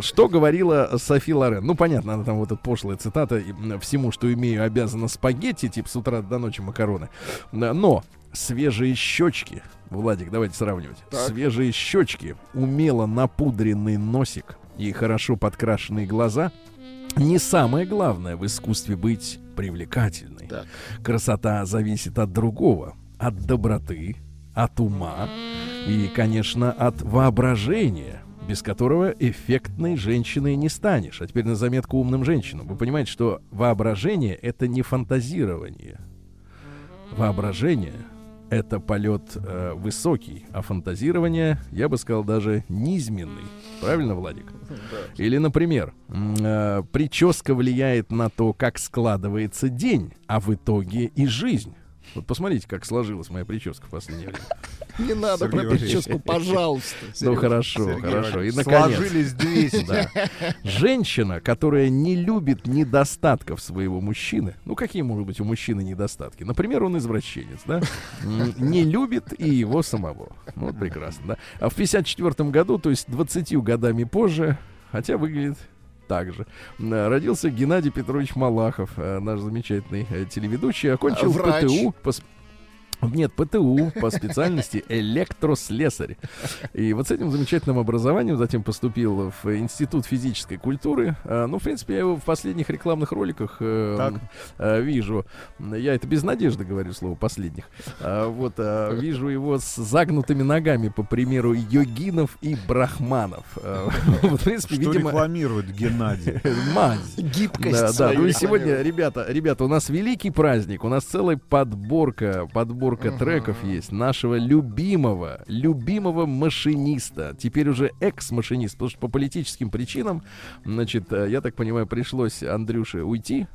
что говорила Софи Лорен. Ну, понятно, она там вот эта пошлая цитата: «Всему, что имею, обязана спагетти», типа с утра до ночи макароны. Но... Свежие щечки, Владик, давайте сравнивать. Так. Свежие щечки, умело напудренный носик и хорошо подкрашенные глаза — не самое главное в искусстве быть привлекательной. Так. Красота зависит от другого, от доброты, от ума и, конечно, от воображения, без которого эффектной женщиной не станешь. А теперь на заметку умным женщинам. Вы понимаете, что воображение — это не фантазирование. Воображение — это полет э, высокий, а фантазирование, я бы сказал, даже низменный. Правильно, Владик? Или, например, э, прическа влияет на то, как складывается день, а в итоге и жизнь. Вот посмотрите, как сложилась моя прическа в последнее время. Не надо про прическу, пожалуйста. Ну хорошо, хорошо. И наконец. Сложились двести. Женщина, которая не любит недостатков своего мужчины. Ну какие могут быть у мужчины недостатки? Например, он извращенец, да? Не любит и его самого. Ну вот прекрасно, да? А в пятьдесят четвёртом году, то есть двадцатью годами позже, хотя выглядит... Также родился Геннадий Петрович Малахов, наш замечательный телеведущий, окончил Врач. ПТУ. По... Нет, ПТУ по специальности электрослесарь. И вот с этим замечательным образованием затем поступил в Институт физической культуры. Ну, в принципе, я его в последних рекламных роликах так. вижу. Я это без надежды говорю слово «последних». Вот, вижу его с загнутыми ногами, по примеру йогинов и брахманов. Вот, в принципе, что видимо... рекламирует Геннадий? Мазь. Гибкость. Да, да. Ну и сегодня, ребята, ребята, у нас великий праздник. У нас целая подборка, подборка треков uh-huh. есть нашего любимого, любимого машиниста. Теперь уже экс-машинист, потому что по политическим причинам, значит, я так понимаю, пришлось Андрюше уйти.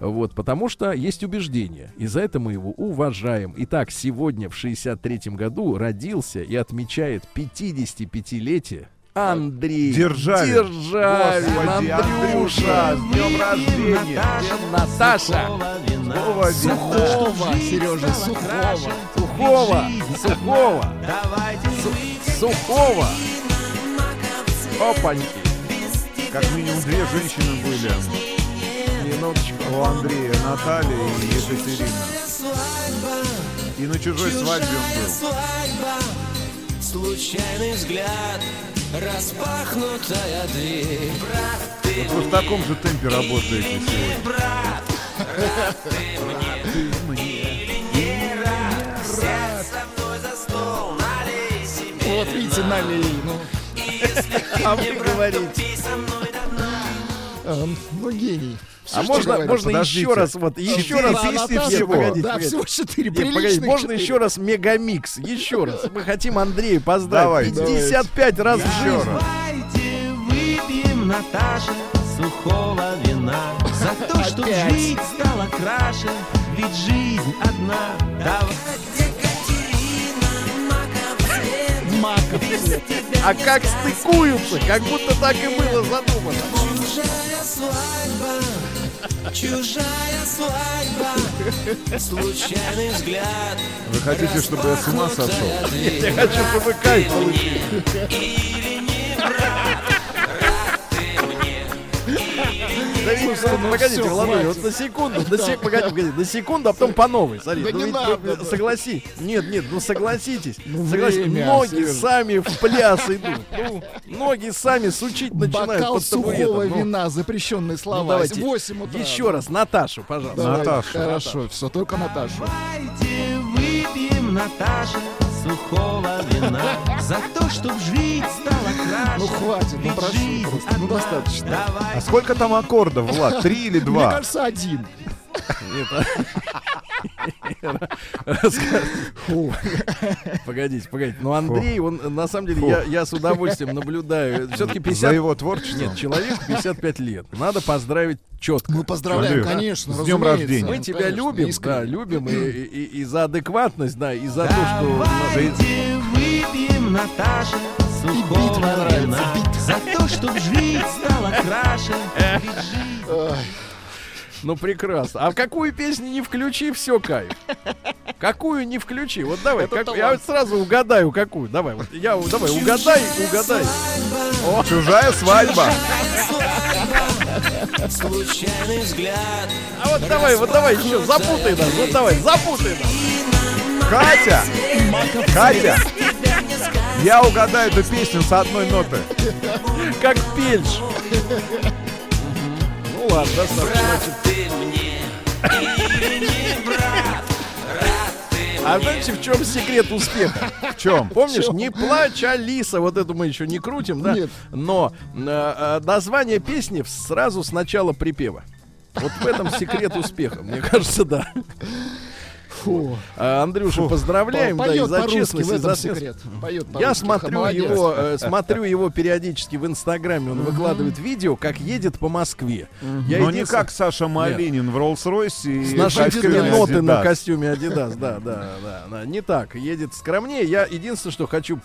Uh-huh. Вот, потому что есть убеждение. И за это мы его уважаем. Итак, сегодня в шестьдесят третьем году родился и отмечает пятидесятипятилетие Андрей Державин. Державин. Господи, Андрюша, с днем рождения. Наташа, Наташа. Сухого, Сережа, Сухого. Сухого, Сухого. Сухого. Опаньки. Как минимум две женщины были. Минуточку. У Андрея, Наталья и Екатерина. И на чужой свадьбе он был. Случайный взгляд, распахнутая дверь. Брат, ты вот вы в таком же темпе работаете сегодня. Брат, рад ты мне, ты мне или не рад? Сядь со мной за стол, налей себе. Вот видите, налей. Ну. А вы говорите. Ну, гений. Все, а можно, говорят, можно еще раз, вот, еще раз, песни всего. Погодите, да, погодите. Всего четыре приличных. Можно четыре. Еще раз мегамикс, еще раз. Мы хотим Андрея поздравить. Давай, пятьдесят пять давайте. Раз в жизни. Давайте выпьем, Наташа, сухого вина. За то, что жить стало краше, ведь жизнь одна. Екатерина, Маков. А как стыкуются, как будто так и было задумано. Чужая свадьба. Чужая свадьба, случайный взгляд. Вы хотите, чтобы я с ума сошел? Нет, я хочу, чтобы вы кайф получили. Или не брат, рад ты мне. Погодите, Владимир, вот на секунду, на секунду, а потом по новой. Согласись. Нет, нет, ну согласитесь. Ноги сами в пляс идут. Ноги сами сучить начинают. Бокал сухого вина, запрещенные слова. Еще раз, Наташу, пожалуйста. Наташу. Хорошо, все, только Наташу. Давайте выпьем, Наташа сухого вина за то, чтобы жить стало краше. Ну хватит, ну прошу, просто, ну достаточно. Давай. А сколько там аккордов, Влад? Три или два? Мне кажется, один. Погодите, погодите. Ну, Андрей, он на самом деле, я, я с удовольствием наблюдаю. Все-таки пятьдесят... За его творчество? Нет, человек пятьдесят пять лет. Надо поздравить четко. Мы поздравляем, Андрей, конечно. С днем рождения. Мы тебя конечно, любим, искренне. Да, любим и, и, и за адекватность, да, и за то, что... Давайте выпьем, Наташа, и бит мне нравится, бит. За то, чтобы жить стало краше. Ну прекрасно. А в какую песню не включи, все кайф. Какую не включи? Вот давай. Как, я вот сразу угадаю, какую. Давай. Вот, я давай. Угадай, угадай. О, чужая свадьба. Случайный взгляд. А вот давай, вот давай еще запутай нас. Вот давай, запутай нас. Катя, Катя. Я угадаю эту песню с одной ноты. Как пельш. Брат, ты мне или не брат? А знаете, в чем секрет успеха? В чем? Помнишь, чем? Не плачь, Алиса. Вот эту мы еще не крутим, да? Нет. Но э, название песни сразу с начала припева. Вот в этом секрет успеха, мне кажется, да. Фу. А, Андрюша, Фу. поздравляем, По да, и за честность, и за секрет. Я смотрю его, э, смотрю его периодически в Инстаграме, он mm-hmm. выкладывает видео, как едет по Москве. Mm-hmm. Я Но единствен... не как Саша Малинин Нет. в Роллс-Ройсе. С нашивками ноты Adidas. На костюме Adidas, да, да, да, да. Не так, едет скромнее. Я единственное, что хочу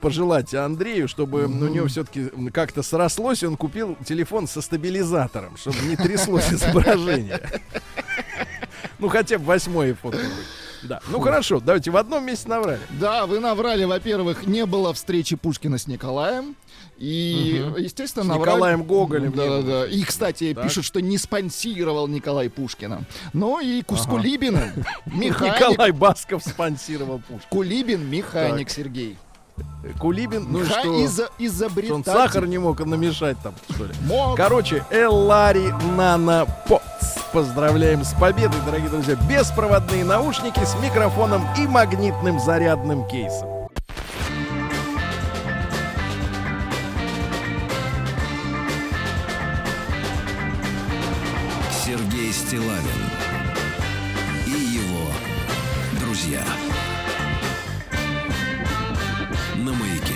пожелать Андрею, чтобы mm-hmm. у него все-таки как-то срослось, и он купил телефон со стабилизатором, чтобы не тряслось изображение. Ну, хотя бы восьмой фото. Да. Ну, хорошо, давайте в одном месте наврали. Да, вы наврали, во-первых, не было встречи Пушкина с Николаем. И, угу. естественно, с наврали... Николаем Гоголем. Да, да, да. И, кстати, так. пишут, что не спонсировал Николай Пушкина. Ну и Кулибина. Николай Басков спонсировал Пушкина. Кулибин механик, Сергей. Кулибин, ну Ха что, из изобретатель. Он сахар не мог намешать там, что ли? Мог. Короче, Эллари Нанопотс. Поздравляем с победой, дорогие друзья. Беспроводные наушники с микрофоном и магнитным зарядным кейсом. Сергей Стиллавин и его друзья. На маяке.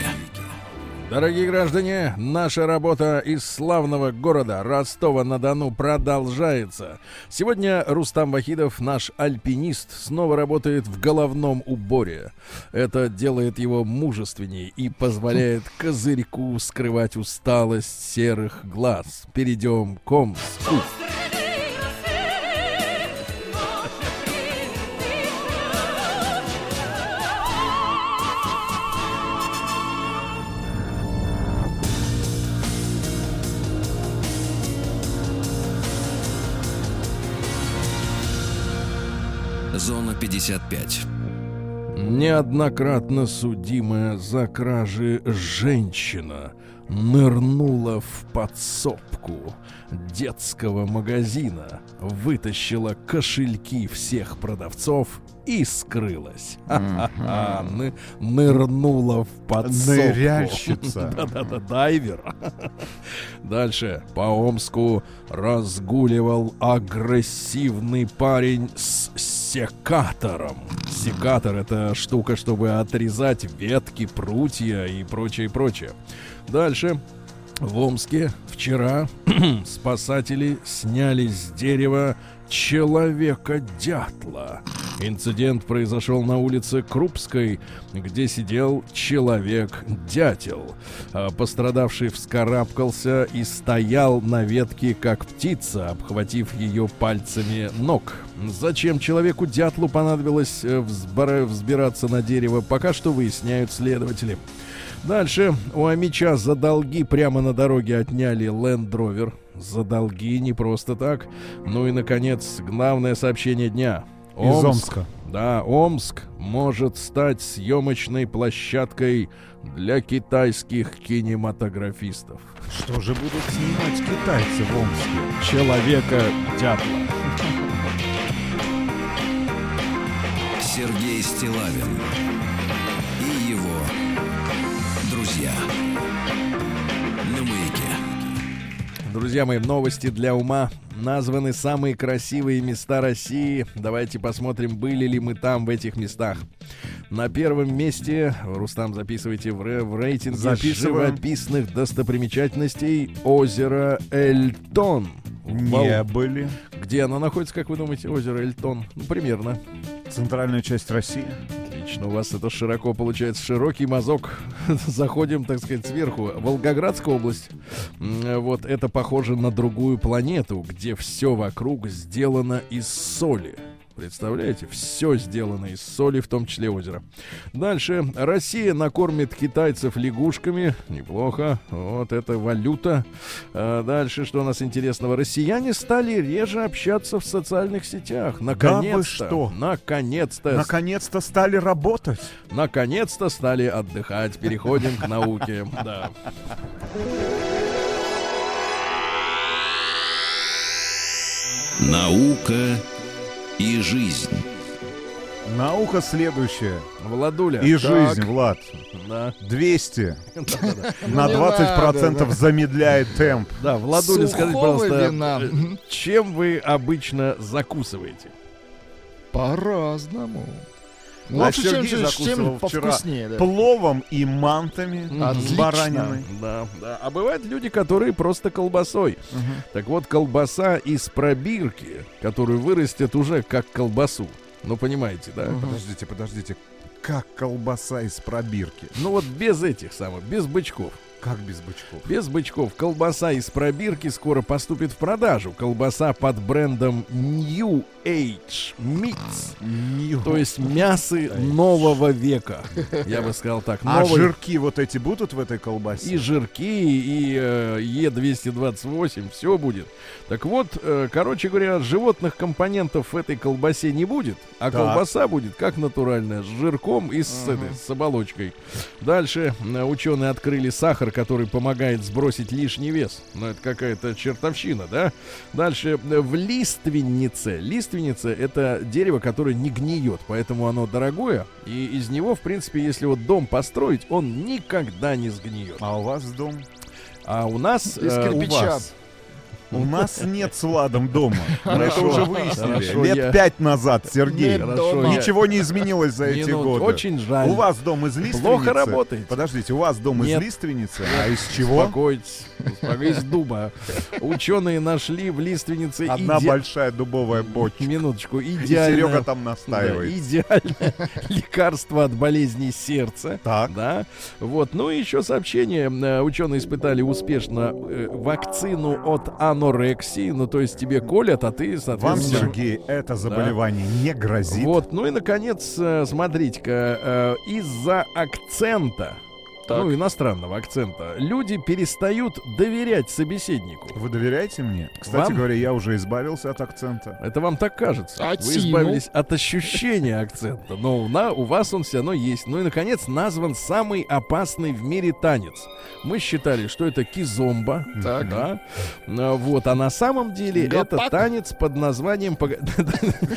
Дорогие граждане, наша работа из славного города Ростова-на-Дону продолжается. Сегодня Рустам Вахидов, наш альпинист, снова работает в головном уборе. Это делает его мужественнее и позволяет козырьку скрывать усталость серых глаз. Перейдем к Омску. Зона пятьдесят пять. Неоднократно судимая за кражи женщина нырнула в подсобку детского магазина, вытащила кошельки всех продавцов и скрылась. Mm-hmm. Нырнула в подсобку. Ныряльщица. Да-да-да, дайвер. Дальше. По Омску разгуливал агрессивный парень с секатором. Секатор — это штука, чтобы отрезать ветки, прутья и прочее, прочее. Дальше. В Омске вчера спасатели сняли с дерева человека-дятла. Инцидент произошел на улице Крупской, где сидел человек-дятел. Пострадавший вскарабкался и стоял на ветке, как птица, обхватив ее пальцами ног. Зачем человеку-дятлу понадобилось взбираться на дерево, пока что выясняют следователи. Дальше. У Амича за долги прямо на дороге отняли Land Rover. За долги, не просто так. Ну и, наконец, главное сообщение дня. Омск, из Омска. Да, Омск может стать съемочной площадкой для китайских кинематографистов. Что же будут снимать китайцы в Омске? Человека-дятла. Сергей Стиллавин и его друзья на Маяке. Друзья мои, новости для ума. Названы самые красивые места России. Давайте посмотрим, были ли мы там, в этих местах. На первом месте, Рустам, записывайте в, рей- в рейтинге живописных достопримечательностей озеро Эльтон. Не были. Где оно находится, как вы думаете, озеро Эльтон? Ну, примерно. Центральная часть России. Отлично, у вас это широко получается, широкий мазок. Заходим, так сказать, сверху. Волгоградская область. Вот это похоже на другую планету, где все вокруг сделано из соли. Представляете? Все сделано из соли, в том числе озеро. Дальше. Россия накормит китайцев лягушками. Неплохо. Вот это валюта. А дальше что у нас интересного? Россияне стали реже общаться в социальных сетях. Наконец-то. Да вы что? Наконец-то. Наконец-то стали работать. Наконец-то стали отдыхать. Переходим к науке. Да. Наука и жизнь. Наука следующая. Владуля. И так. Жизнь, Влад. Да. двести на двадцать процентов замедляет темп. Да, Владуля, скажите, пожалуйста, чем вы обычно закусываете? По-разному. Лучше, чем, чем повкуснее, да. Пловом и мантами с бараниной. Да, да. А бывают люди, которые просто колбасой. Угу. Так вот, колбаса из пробирки, которую вырастят уже как колбасу. Ну, понимаете, да? Угу. Подождите, подождите. Как колбаса из пробирки? Ну, вот без этих самых, без бычков. Как без бычков? Без бычков. Колбаса из пробирки скоро поступит в продажу. Колбаса под брендом New Age Meats. New. То есть мясо нового века. Я бы сказал так. Новый... А жирки вот эти будут в этой колбасе? И жирки, и э, Е двести двадцать восемь, все будет. Так вот, э, короче говоря, животных компонентов в этой колбасе не будет, а да. колбаса будет как натуральная, с жирком и с, uh-huh. с оболочкой. Дальше э, ученые открыли сахар, который помогает сбросить лишний вес. Но это какая-то чертовщина, да? Дальше в лиственнице. Лиственница — это дерево, которое не гниет, поэтому оно дорогое. И из него, в принципе, если вот дом построить, он никогда не сгниет. А у вас дом? А у нас... Из э, кирпича. У вас. У нас нет с Владом дома. Мы это уже выяснили. Хорошо, лет я... пять назад, Сергей. Хорошо, ничего я... не изменилось за эти Минут, годы. Очень жаль. У вас дом из лиственницы. Плохо работает. Подождите, у вас дом нет. из лиственницы. А из чего? Успокойтесь. Из дуба. Ученые нашли в лиственнице... Одна иде... большая дубовая бочка. Минуточку. Идеально. И Серега там настаивает. Да, идеальное лекарство от болезней сердца. Так. Да. Вот. Ну и еще сообщение. Ученые испытали успешно вакцину от анорексии. Анорексии, ну то есть тебе колят, а ты, соответственно... Вам, Сергей, это заболевание да. не грозит. Вот, ну и, наконец, смотрите-ка, из-за акцента, так. ну, иностранного акцента, люди перестают доверять собеседнику. Вы доверяете мне? Кстати вам? Говоря, я уже избавился от акцента. Это вам так кажется. А Вы избавились ну? от ощущения акцента, но на, у вас он все равно есть. Ну и, наконец, назван самый опасный в мире танец. Мы считали, что это кизомба. Так. Да. Вот, а на самом деле гапак? Это танец под названием...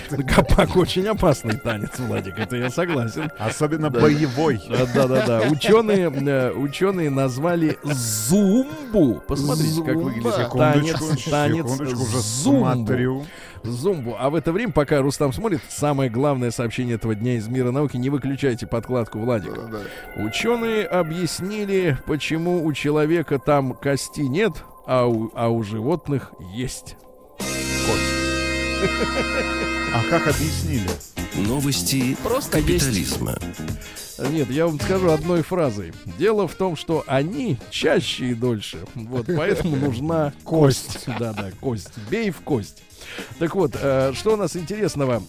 Гапак очень опасный танец, Владик, это я согласен. Особенно боевой. Да-да-да. Ученые Ученые назвали зумбу. Посмотрите, как выглядит танец. Танец зумбу. Зумбу. А в это время, пока Рустам смотрит, самое главное сообщение этого дня из мира науки. Не выключайте подкладку, Владик. Да, да. Ученые объяснили, почему у человека там кости нет, а у, а у животных есть. Кость. А как объяснили? Новости просто капитализма. Есть. Нет, я вам скажу одной фразой. Дело в том, что они чаще и дольше. Вот, поэтому нужна кость. Да-да, кость. Бей в кость. Так вот, э, что у нас интересного?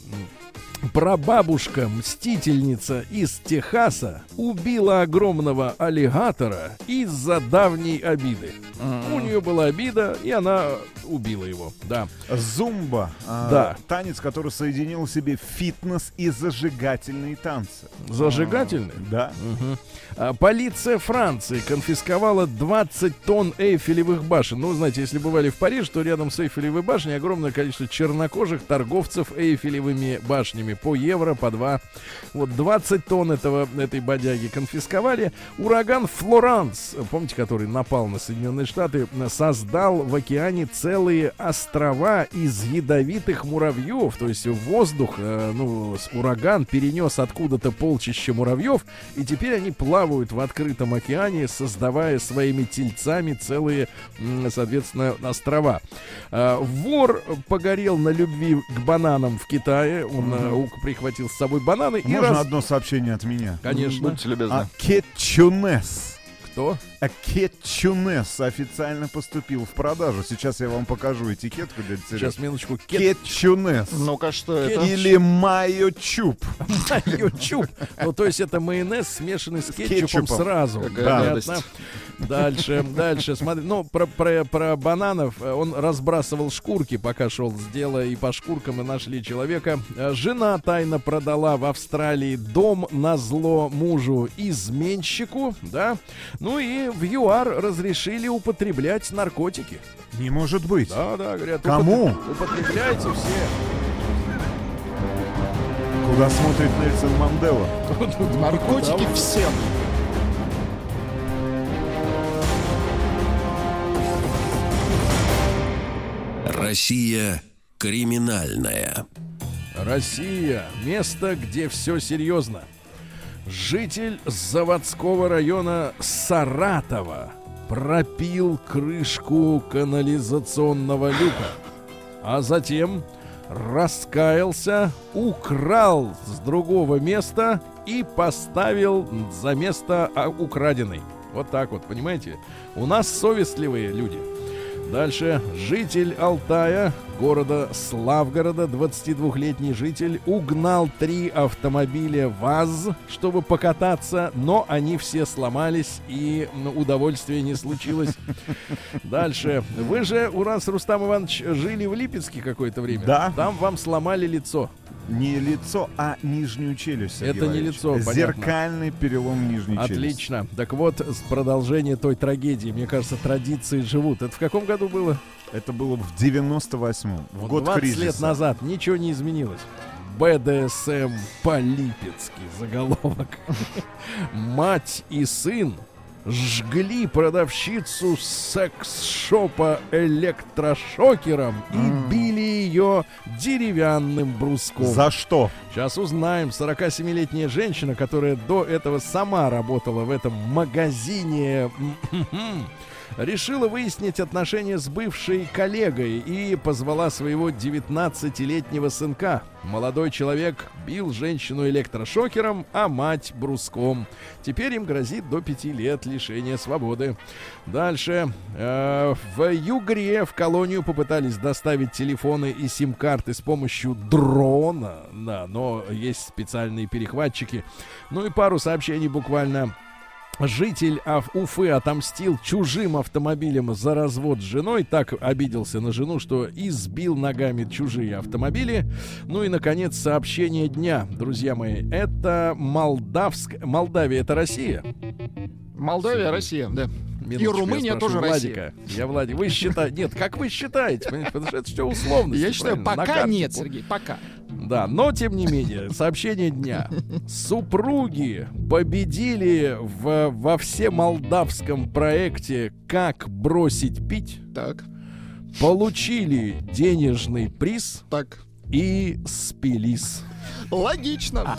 Прабабушка-мстительница из Техаса убила огромного аллигатора из-за давней обиды. Mm-hmm. У нее была обида, и она убила его. Да. Зумба. Э, да. Танец, который соединил в себе фитнес и зажигательные танцы. Зажигательные? А, да. Угу. А, полиция Франции конфисковала двадцать тонн Эйфелевых башен. Ну, знаете, если бывали в Париже, то рядом с Эйфелевой башней огромное количество чернокожих торговцев Эйфелевыми башнями. По евро, по два. Вот двадцать тонн этого, этой бодяги конфисковали. Ураган Флоранс, помните, который напал на Соединенные Штаты, создал в океане целые острова из ядовитых муравьев. То есть воздух, ну, ураган перенес откуда-то полчища муравьев, и теперь они плавают в открытом океане, создавая своими тельцами целые, соответственно, острова. Вор погорел на любви к бананам в Китае. Он mm-hmm. прихватил с собой бананы. Можно и раз... одно сообщение от меня? Конечно. Будьте любезны. А кетчунес. Кто? Кетчунес официально поступил в продажу. Сейчас я вам покажу этикетку для тебя. Сейчас, минуточку. Кет... Кетчунес. Ну-ка, что Кет... это? Или майо-чуп. Майо-чуп. Ну, то есть это майонез, смешанный с кетчупом сразу. Дальше, дальше. Смотри, ну, про, про, про бананов. Он разбрасывал шкурки, пока шел с дела, и по шкуркам и нашли человека. Жена тайно продала в Австралии дом назло мужу-изменщику, да? Ну и в ЮАР разрешили употреблять наркотики. Не может быть. Да, да, говорят. Кому? Употребляйте все. Куда смотрит Нельсон Мандела? Наркотики всем. Россия криминальная. Россия – место, где все серьезно. Житель заводского района Саратова пропил крышку канализационного люка, а затем раскаялся, украл с другого места и поставил за место украденный. Вот так вот, понимаете? У нас совестливые люди. Дальше. Житель Алтая, города Славгорода, двадцатидвухлетний житель, угнал три автомобиля ВАЗ, чтобы покататься, но они все сломались, и удовольствия не случилось. Дальше. Вы же у нас, Рустам Иванович, жили в Липецке какое-то время. Да. Там вам сломали лицо. Не лицо, а нижнюю челюсть. Сергей Это Иванович. не лицо, понятно. Зеркальный перелом нижней Отлично. челюсти. Отлично. Так вот, продолжение той трагедии. Мне кажется, традиции живут. Это в каком году было? Это было в девяносто восьмом. В вот год кризиса. двадцать лет назад. Ничего не изменилось. БДСМ по-липецки. Заголовок. Мать и сын жгли продавщицу секс-шопа электрошокером и били ее деревянным бруском. За что? Сейчас узнаем. сорокасемилетняя женщина, которая до этого сама работала в этом магазине, решила выяснить отношения с бывшей коллегой и позвала своего девятнадцатилетнего сынка. Молодой человек бил женщину электрошокером, а мать бруском. Теперь им грозит до пяти лет лишения свободы. Дальше. В Югре в колонию попытались доставить телефоны и сим-карты с помощью дрона. Да, но есть специальные перехватчики. Ну и пару сообщений буквально. Житель Уфы отомстил чужим автомобилем за развод с женой. Так обиделся на жену, что избил ногами чужие автомобили. Ну и, наконец, сообщение дня, друзья мои. Это Молдавск... Молдавия, это Россия? Молдавия, Россия, да. Минуточку, и Румыния тоже Владика. Россия. Я, Владик, вы считаете... Нет, как вы считаете? Потому что это все условно. Я считаю, пока нет, Сергей, пока. Да, но тем не менее, сообщение дня. Супруги победили в, во всемолдавском проекте «Как бросить пить». Так. Получили денежный приз. Так. И спились. Логично.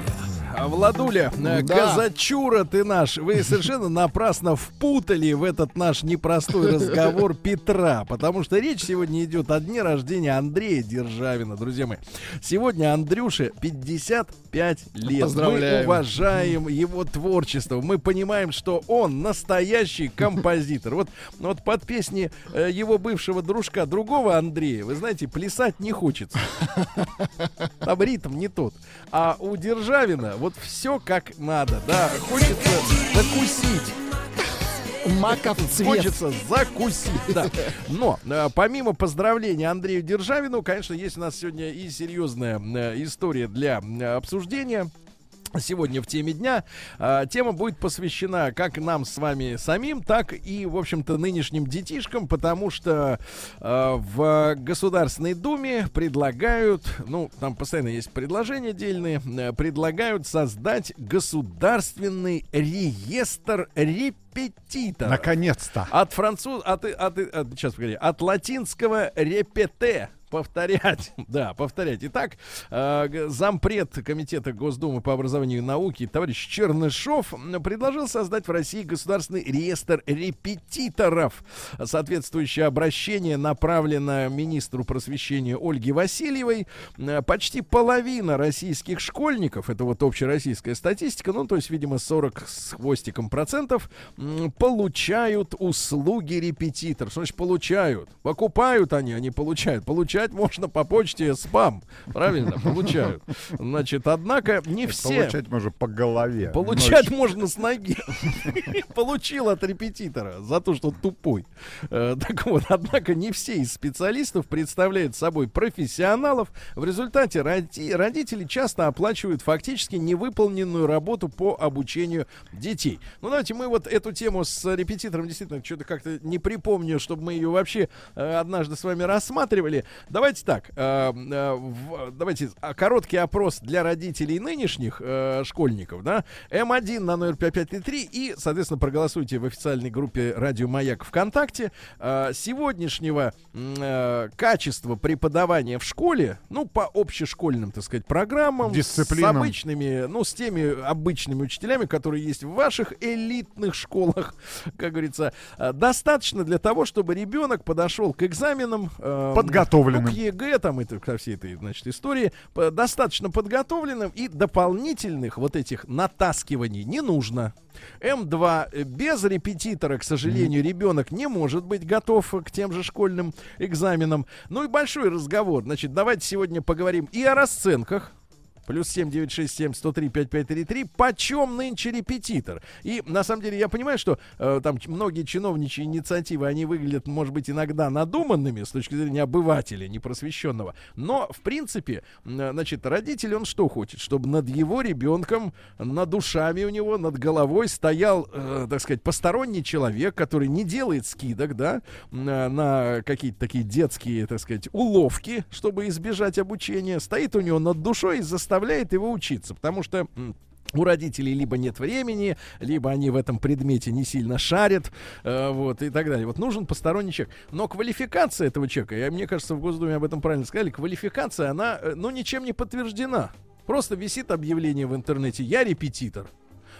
Владуля, да. Казачура ты наш. Вы совершенно напрасно впутали в этот наш непростой разговор Петра, потому что речь сегодня идет о дне рождения Андрея Державина, друзья мои. Сегодня Андрюше пятьдесят пять лет. Поздравляем. Мы уважаем его творчество. Мы понимаем, что он настоящий композитор. Вот, вот под песни его бывшего дружка, другого Андрея, вы знаете, плясать не хочется. Там ритм не тот. А у Державина вот все как надо, да. Хочется закусить. Маков цвет. Хочется закусить, да. Но э, помимо поздравления Андрею Державину, конечно, есть у нас сегодня и серьезная э, история для э, обсуждения. Сегодня в теме дня э, тема будет посвящена как нам с вами самим, так и, в общем-то, нынешним детишкам, потому что э, в Государственной Думе предлагают, ну, там постоянно есть предложения дельные, э, предлагают создать государственный реестр репетиторов. Наконец-то. От француз... От, от, от, сейчас поговорим. От латинского «репете». Повторять, да, повторять. Итак, э, зампред Комитета Госдумы по образованию и науке товарищ Чернышов предложил создать в России государственный реестр репетиторов. Соответствующее обращение направлено министру просвещения Ольге Васильевой. Почти половина российских школьников, это вот общероссийская статистика, ну, то есть, видимо, сорок с хвостиком процентов, получают услуги репетитора. Что значит получают? Покупают они, они получают. Получают можно по почте спам. Правильно, получают. Значит, однако не все. Получать можно по голове. Получать ночью. Можно с ноги. Получил от репетитора за то, что тупой. Так вот, однако не все из специалистов представляют собой профессионалов. В результате роди... родители часто оплачивают фактически невыполненную работу по обучению детей. Ну, давайте мы вот эту тему с репетитором действительно что-то как-то не припомню, чтобы мы ее вообще э, однажды с вами рассматривали. Давайте так, э, э, в, давайте короткий опрос для родителей нынешних э, школьников, да, эм один на номер пять пять три три и, соответственно, проголосуйте в официальной группе «Радио Маяк» ВКонтакте. Э, сегодняшнего э, качества преподавания в школе, ну, по общешкольным, так сказать, программам, дисциплинам, с обычными, ну, с теми обычными учителями, которые есть в ваших элитных школах, как говорится, э, достаточно для того, чтобы ребенок подошел к экзаменам, э, подготовился. Ну, к ЕГЭ, там, и ко всей этой, значит, истории, по, достаточно подготовленным, и дополнительных вот этих натаскиваний не нужно. эм два. Без репетитора, к сожалению, ребенок не может быть готов к тем же школьным экзаменам. Ну и большой разговор. Значит, давайте сегодня поговорим и о расценках. Плюс семь девять шесть семь сто три пять пять три три. Почем нынче репетитор? И на самом деле я понимаю, что э, там многие чиновничьи инициативы, они выглядят, может быть, иногда надуманными с точки зрения обывателя, непросвещенного. Но, в принципе, э, значит, родитель, он что хочет? Чтобы над его ребенком, над душами у него, над головой стоял, э, так сказать, посторонний человек, который не делает скидок, да, на, на какие-то такие детские, так сказать, уловки, чтобы избежать обучения. Стоит у него над душой и заставляет Заставляет его учиться, потому что у родителей либо нет времени, либо они в этом предмете не сильно шарят, э, вот, и так далее. Вот нужен посторонний человек. Но квалификация этого человека, я, мне кажется, в Госдуме об этом правильно сказали, квалификация, она, ну, ничем не подтверждена. Просто висит объявление в интернете: «Я репетитор».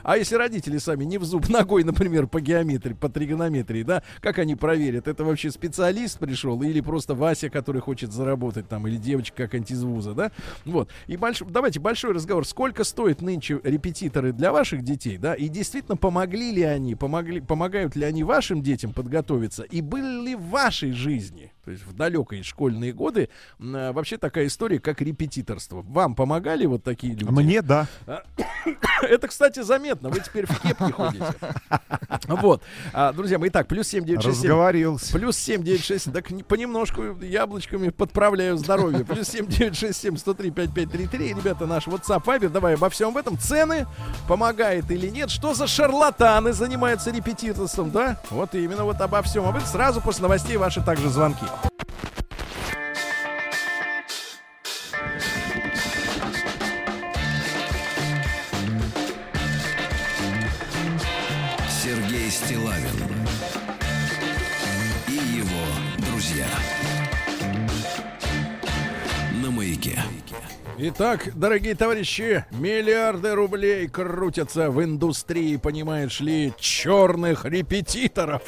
А если родители сами не в зуб ногой, например, по геометрии, по тригонометрии, да, как они проверят, это вообще специалист пришел или просто Вася, который хочет заработать там, или девочка как-нибудь из вуза, да, вот. И больш... давайте большой разговор, сколько стоят нынче репетиторы для ваших детей, да, и действительно помогли ли они, помогли, помогают ли они вашим детям подготовиться, и были ли в вашей жизни, то есть в далекие школьные годы, вообще такая история, как репетиторство. Вам помогали вот такие люди? Мне, да. Это, кстати, заметно. Вы теперь в кепке ходите. Вот. А, друзья мои, итак, плюс семь девять шесть семь. Разговорился. Плюс семь девять шесть семь. Так понемножку яблочками подправляю здоровье. Плюс семь девять шесть семь сто три пять пять три три. Ребята, наш WhatsApp, Viber. Давай обо всем в этом. Цены. Помогает или нет. Что за шарлатаны занимаются репетиторством, да? Вот именно вот обо всем. А вы сразу после новостей ваши также звонки. Сергей Стиллавин и его друзья на Маяке. Итак, дорогие товарищи, миллиарды рублей крутятся в индустрии, понимаешь ли, черных репетиторов.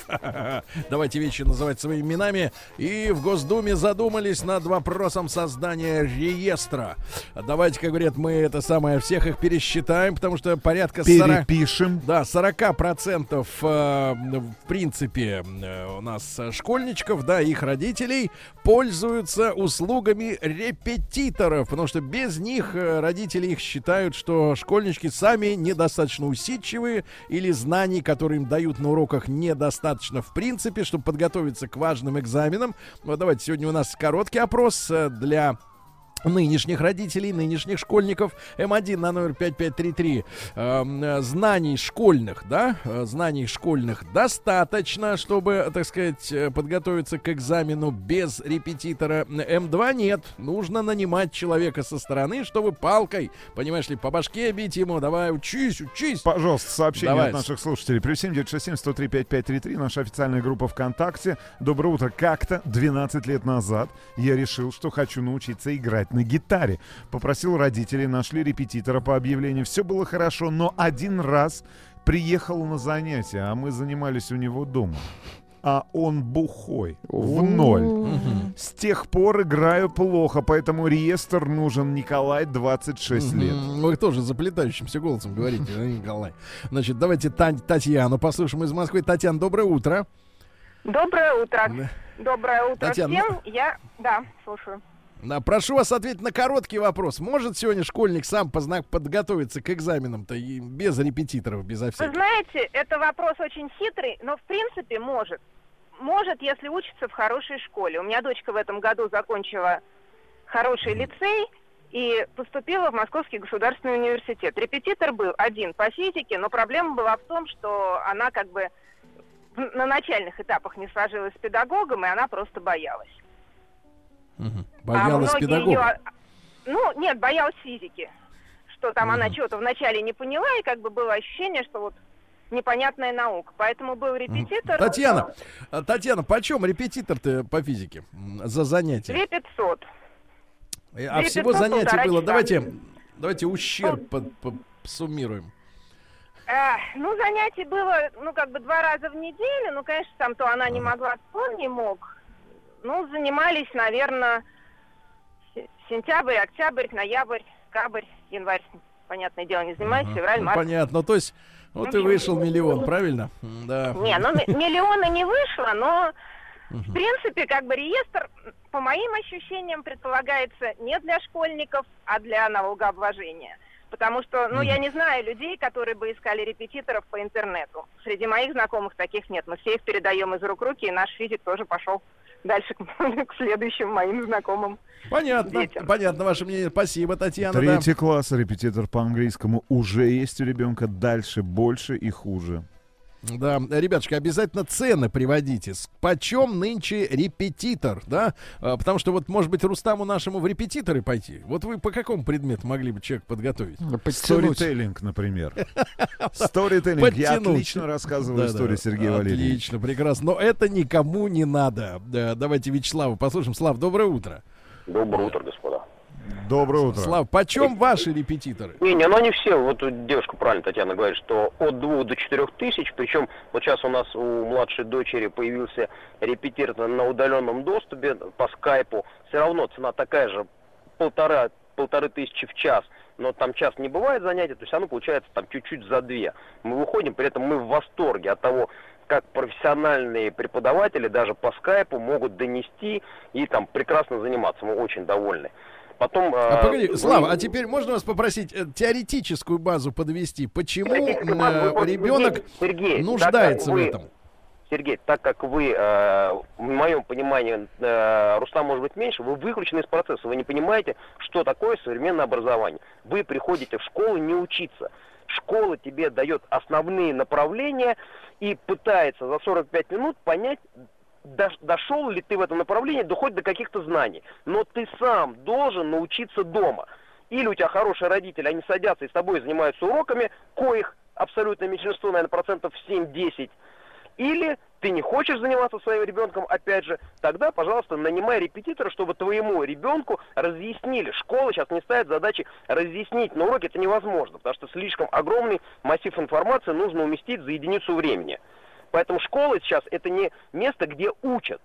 Давайте вещи называть своими именами. И в Госдуме задумались над вопросом создания реестра. Давайте, как говорят, мы это самое, всех их пересчитаем, потому что порядка сорока... Перепишем. Да, сорок процентов э, в принципе э, у нас школьничков, да, их родителей пользуются услугами репетиторов, потому что без Без них родители их считают, что школьнички сами недостаточно усидчивые или знаний, которые им дают на уроках, недостаточно в принципе, чтобы подготовиться к важным экзаменам. Ну, давайте, сегодня у нас короткий опрос для нынешних родителей, нынешних школьников. эм один на номер пять пять три три. Э, знаний школьных, да, знаний школьных достаточно, чтобы, так сказать, подготовиться к экзамену без репетитора. эм два нет. Нужно нанимать человека со стороны, чтобы палкой, понимаешь ли, по башке бить ему. Давай, учись, учись. Пожалуйста, сообщение Давай. от наших слушателей. Плюс семь девятьсот шестьдесят семь сто три пятьдесят пять тридцать три. Наша официальная группа ВКонтакте. Доброе утро. Как-то двенадцать лет назад я решил, что хочу научиться играть на гитаре. Попросил родителей, нашли репетитора по объявлению. Все было хорошо, но один раз приехал на занятия, а мы занимались у него дома. А он бухой. В ноль. Угу. С тех пор играю плохо, поэтому реестр нужен. Николай, двадцать шесть лет. Вы тоже заплетающимся голосом говорите, Николай. Значит, давайте Татьяну послушаем из Москвы. Татьяна, доброе утро. Доброе утро. Доброе утро всем. Я, да, слушаю. Прошу вас ответить на короткий вопрос. Может сегодня школьник сам позна- подготовиться к экзаменам-то и без репетиторов, безо всяких? Вы знаете, это вопрос очень хитрый, но в принципе может. Может, если учится в хорошей школе. У меня дочка в этом году закончила хороший лицей и поступила в Московский государственный университет. Репетитор был один по физике, но проблема была в том, что она как бы на начальных этапах не сложилась с педагогом, и она просто боялась. Угу. Боялась а педагога? Ее... Ну, нет, боялась физики. Что там угу. она чего-то вначале не поняла, и как бы было ощущение, что вот непонятная наука. Поэтому был репетитор. Татьяна, но... Татьяна, почем репетитор-то по физике за занятие? две тысячи пятьсот. А две тысячи пятьсот всего занятий было? Давайте, давайте ущерб под, под, суммируем. Э, ну, занятий было, ну, как бы два раза в неделю. Ну, конечно, там то она угу. не могла, он не мог. Ну, занимались, наверное, сентябрь, октябрь, ноябрь, декабрь, январь. Понятное дело, не занимались, uh-huh. февраль, март. Ну, понятно. То есть, вот ну, и вышел миллион, правильно? Да. Не, ну, миллиона не вышло, но, uh-huh. в принципе, как бы реестр, по моим ощущениям, предполагается не для школьников, а для налогообложения. Потому что, ну, uh-huh. я не знаю людей, которые бы искали репетиторов по интернету. Среди моих знакомых таких нет. Мы все их передаем из рук в руки, и наш физик тоже пошел дальше к, к следующим моим знакомым. Понятно, детям. Понятно ваше мнение. Спасибо, Татьяна. Третий да. класс, репетитор по английскому уже есть у ребенка. Дальше больше и хуже. Да, ребятушки, обязательно цены приводите. Почем нынче репетитор, да? А, потому что вот, может быть, Рустаму нашему в репетиторы пойти. Вот вы по какому предмету могли бы человека подготовить? Сторителлинг, например. Сторителлинг. Я отлично рассказываю историю, Сергей Валерьевич. Отлично, прекрасно. Но это никому не надо. Давайте Вячеславу послушаем. Слав, доброе утро. Доброе утро, господа. Доброе утро. Слав, почем ваши репетиторы? Не, не, ну они все, вот девушка правильно, Татьяна, говорит, что от двух до четырех тысяч, причем вот сейчас у нас у младшей дочери появился репетитор на удаленном доступе по скайпу, все равно цена такая же, полтора, полторы тысячи в час, но там час не бывает занятий, то есть оно получается там чуть-чуть за две. Мы выходим, при этом мы в восторге от того, как профессиональные преподаватели даже по скайпу могут донести и там прекрасно заниматься, мы очень довольны. Потом, а э, погоди, Слава, вы... а теперь можно вас попросить э, теоретическую базу подвести? Почему э, ребенок Сергей, нуждается в вы, этом? Сергей, так как вы, э, в моем понимании, э, Рустам может быть меньше, вы выключены из процесса, вы не понимаете, что такое современное образование. Вы приходите в школу не учиться. Школа тебе дает основные направления и пытается за сорок пять минут понять, дошел ли ты в этом направлении, доходит до каких-то знаний. Но ты сам должен научиться дома. Или у тебя хорошие родители, они садятся и с тобой занимаются уроками, коих абсолютное меньшинство, наверное, процентов семь-десять. Или ты не хочешь заниматься своим ребенком, опять же, тогда, пожалуйста, нанимай репетитора, чтобы твоему ребенку разъяснили. Школа сейчас не ставит задачи разъяснить на уроке, это невозможно, потому что слишком огромный массив информации нужно уместить за единицу времени. Поэтому школа сейчас это не место, где учат.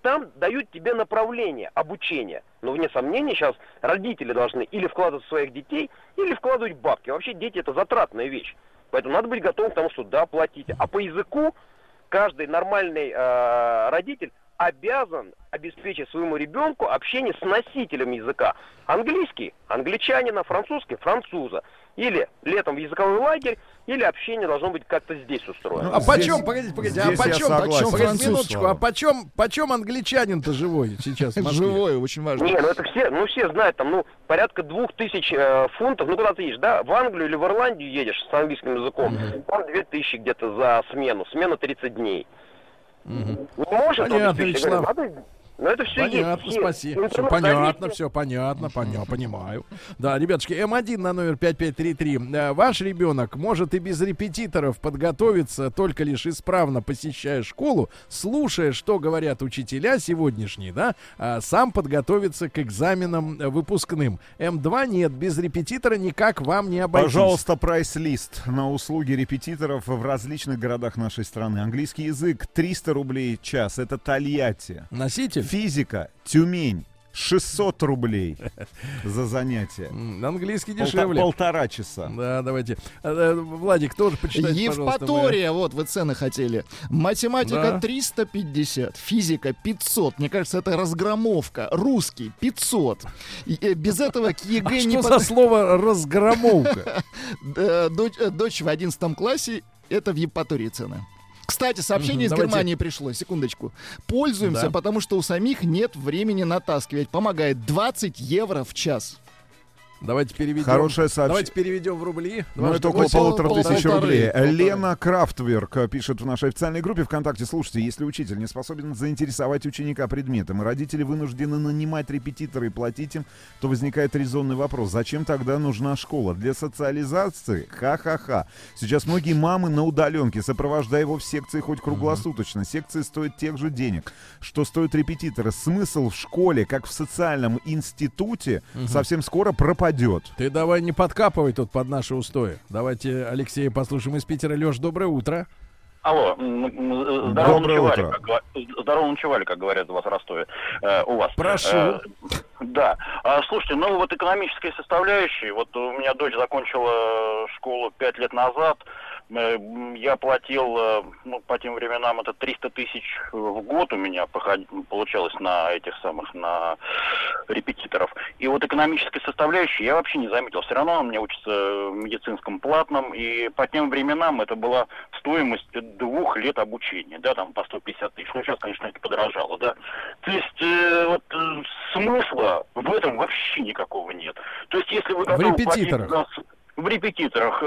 Там дают тебе направление обучения. Но, вне сомнения, сейчас родители должны или вкладывать в своих детей, или вкладывать бабки. Вообще дети это затратная вещь. Поэтому надо быть готовым к тому, что да, платите. А по языку каждый нормальный э, родитель обязан обеспечить своему ребенку общение с носителем языка. Английский – англичанина, французский – француза. Или летом в языковой лагерь, или общение должно быть как-то здесь устроено. Ну, а почем, погодите, погодите, а почем, погодите, минуточку, а почем, почем англичанин-то живой сейчас? Живой, очень важно. Не, ну это все, ну все знают, там, ну, порядка двух тысяч э, фунтов, ну куда ты едешь, да, в Англию или в Ирландию едешь с английским языком, mm-hmm. там две тысячи где-то за смену, смена тридцать дней. Mm-hmm. Не можешь, то но это все понятно, есть. Спасибо. Все понятно, все понятно, понятно, понимаю. Да, ребятушки, М1 на номер пять пять три три. Ваш ребенок может и без репетиторов подготовиться, только лишь исправно посещая школу, слушая, что говорят учителя сегодняшние, да, сам подготовиться к экзаменам выпускным. М2 нет, без репетитора никак вам не обойтись. Пожалуйста, прайс-лист на услуги репетиторов в различных городах нашей страны. Английский язык триста рублей в час, это Тольятти. Носитель? Физика, Тюмень, шестьсот рублей за занятие. Английский дешевле. Полтора часа. Да, давайте. Владик, тоже почитайте, Евпатория, мы... вот вы цены хотели. Математика да. триста пятьдесят, физика пятьсот. Мне кажется, это разгромовка. Русский пятьсот. И без этого к ЕГЭ а не... Что под... за слово разгромовка? Дочь в одиннадцатом классе, это в Евпатории цены. Кстати, сообщение Давайте. из Германии пришло. Секундочку. Пользуемся, да. потому что у самих нет времени натаскивать. Помогает двадцать евро в час. Давайте переведем. Хорошее сообщение. Давайте переведем в рубли. Ну, это около полутора тысячи рублей. Полторы. Лена Крафтверк пишет в нашей официальной группе ВКонтакте. Слушайте, если учитель не способен заинтересовать ученика предметом, и родители вынуждены нанимать репетитора и платить им, то возникает резонный вопрос. Зачем тогда нужна школа? Для социализации? Ха-ха-ха. Сейчас многие мамы на удаленке, сопровождая его в секции хоть круглосуточно. Секции стоят тех же денег, что стоят репетиторы. Смысл в школе, как в социальном институте, угу. совсем скоро пропадет. Ты давай не подкапывай тут под наши устои. Давайте Алексея послушаем из Питера. Лёш, доброе утро. Алло, здорово ночевали, как, здорово ночевали, как говорят у вас в Ростове, э, у вас. Прошу. Э, да. А, слушайте, ну вот экономические составляющие. Вот у меня дочь закончила школу пять лет назад. Я платил, ну, по тем временам это триста тысяч в год у меня получалось на этих самых, на репетиторов. И вот экономической составляющей я вообще не заметил. Все равно он мне учится в медицинском платном. И по тем временам это была стоимость двух лет обучения, да, там по сто пятьдесят тысяч. Ну, сейчас, конечно, это подорожало, да. То есть э, вот э, смысла в этом вообще никакого нет. То есть если вы готовы платить за... В репетиторах.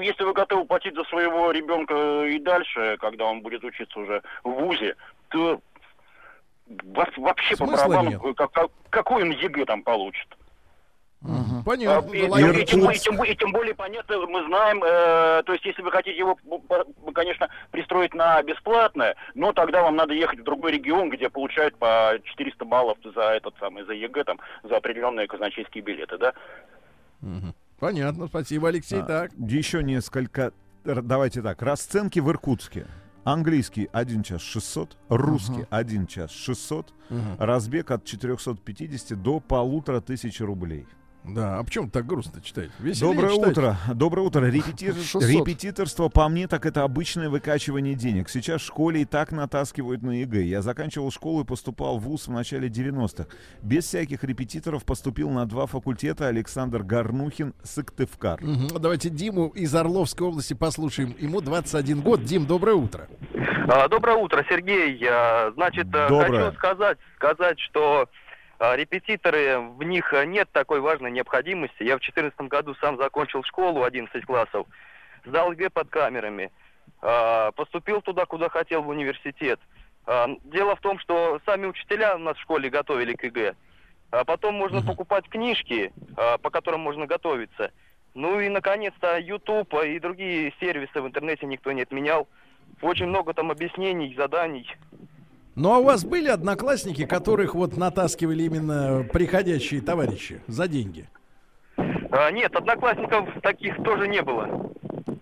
Если вы готовы платить за своего ребенка и дальше, когда он будет учиться уже в вузе, то вообще по барабану, какой он ЕГЭ там получит. Угу. Понятно. И, и, и, тем, и, тем, и тем более, понятно, мы знаем, э, то есть если вы хотите его, конечно, пристроить на бесплатное, но тогда вам надо ехать в другой регион, где получают по четыреста баллов за этот самый, за ЕГЭ, там, за определенные казначейские билеты, да? Угу. Понятно, спасибо, Алексей. А, так. Еще несколько. Давайте так. Расценки в Иркутске. Английский один час шестьсот, русский uh-huh. один час шестьсот, uh-huh. разбег от четырехсот пятидесяти до полутора тысячи рублей. Да, а почему так грустно читать? Веселее Доброе читать. утро. Доброе утро. Репетитор... Репетиторство, по мне, так это обычное выкачивание денег. Сейчас в школе и так натаскивают на ЕГЭ. Я заканчивал школу и поступал в вуз в начале девяностых. Без всяких репетиторов поступил на два факультета. Александр Горнухин, Сыктывкар. Угу. Давайте Диму из Орловской области послушаем. Ему двадцать один год. Дим, доброе утро. А, доброе утро, Сергей. А, значит, доброе. хочу сказать, сказать, что... Репетиторы, в них нет такой важной необходимости. Я в четырнадцатом году сам закончил школу, одиннадцать классов, сдал ЕГЭ под камерами, поступил туда, куда хотел, в университет. Дело в том, что сами учителя у нас в школе готовили к ЕГЭ. Потом можно покупать книжки, по которым можно готовиться. Ну и, наконец-то, YouTube и другие сервисы в интернете никто не отменял. Очень много там объяснений, заданий. Ну, а у вас были одноклассники, которых вот натаскивали именно приходящие товарищи за деньги? А, нет, одноклассников таких тоже не было.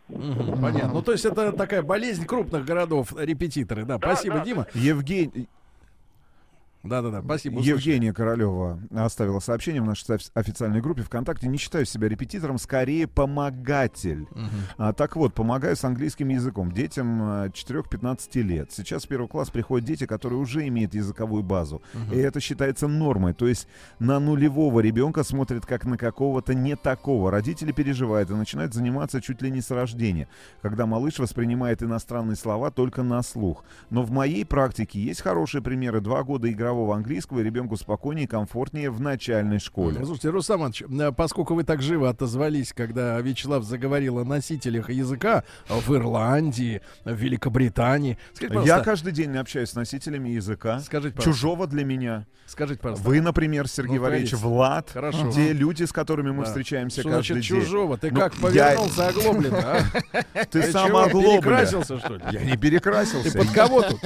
Угу, понятно. Ну, то есть это такая болезнь крупных городов, репетиторы. Да, да, спасибо, да. Дима. Евгений... Да-да-да, спасибо. Евгения Королева оставила сообщение в нашей официальной группе ВКонтакте. Не считаю себя репетитором, скорее помогатель. Угу. А, так вот, помогаю с английским языком детям четыре-пятнадцать лет. Сейчас в первый класс приходят дети, которые уже имеют языковую базу. Угу. И это считается нормой. То есть на нулевого ребенка смотрят как на какого-то не такого. Родители переживают и начинают заниматься чуть ли не с рождения, когда малыш воспринимает иностранные слова только на слух. Но в моей практике есть хорошие примеры. Два года игра английского, и ребенку спокойнее и комфортнее в начальной школе. Слушайте, Рустам Иванович, поскольку вы так живо отозвались, когда Вячеслав заговорил о носителях языка в Ирландии, в Великобритании. Скажите, я каждый день общаюсь с носителями языка. Скажите, чужого для меня. Скажите, пожалуйста. Вы, например, Сергей ну, Валерьевич, Влад, хорошо. Те люди, с которыми мы да. встречаемся что каждый значит, день. Чужого? Ты ну, как повернулся я... оглоблен, а? Ты, Ты сам оглоблен. Перекрасился, что ли? Я не перекрасился. Ты под кого тут?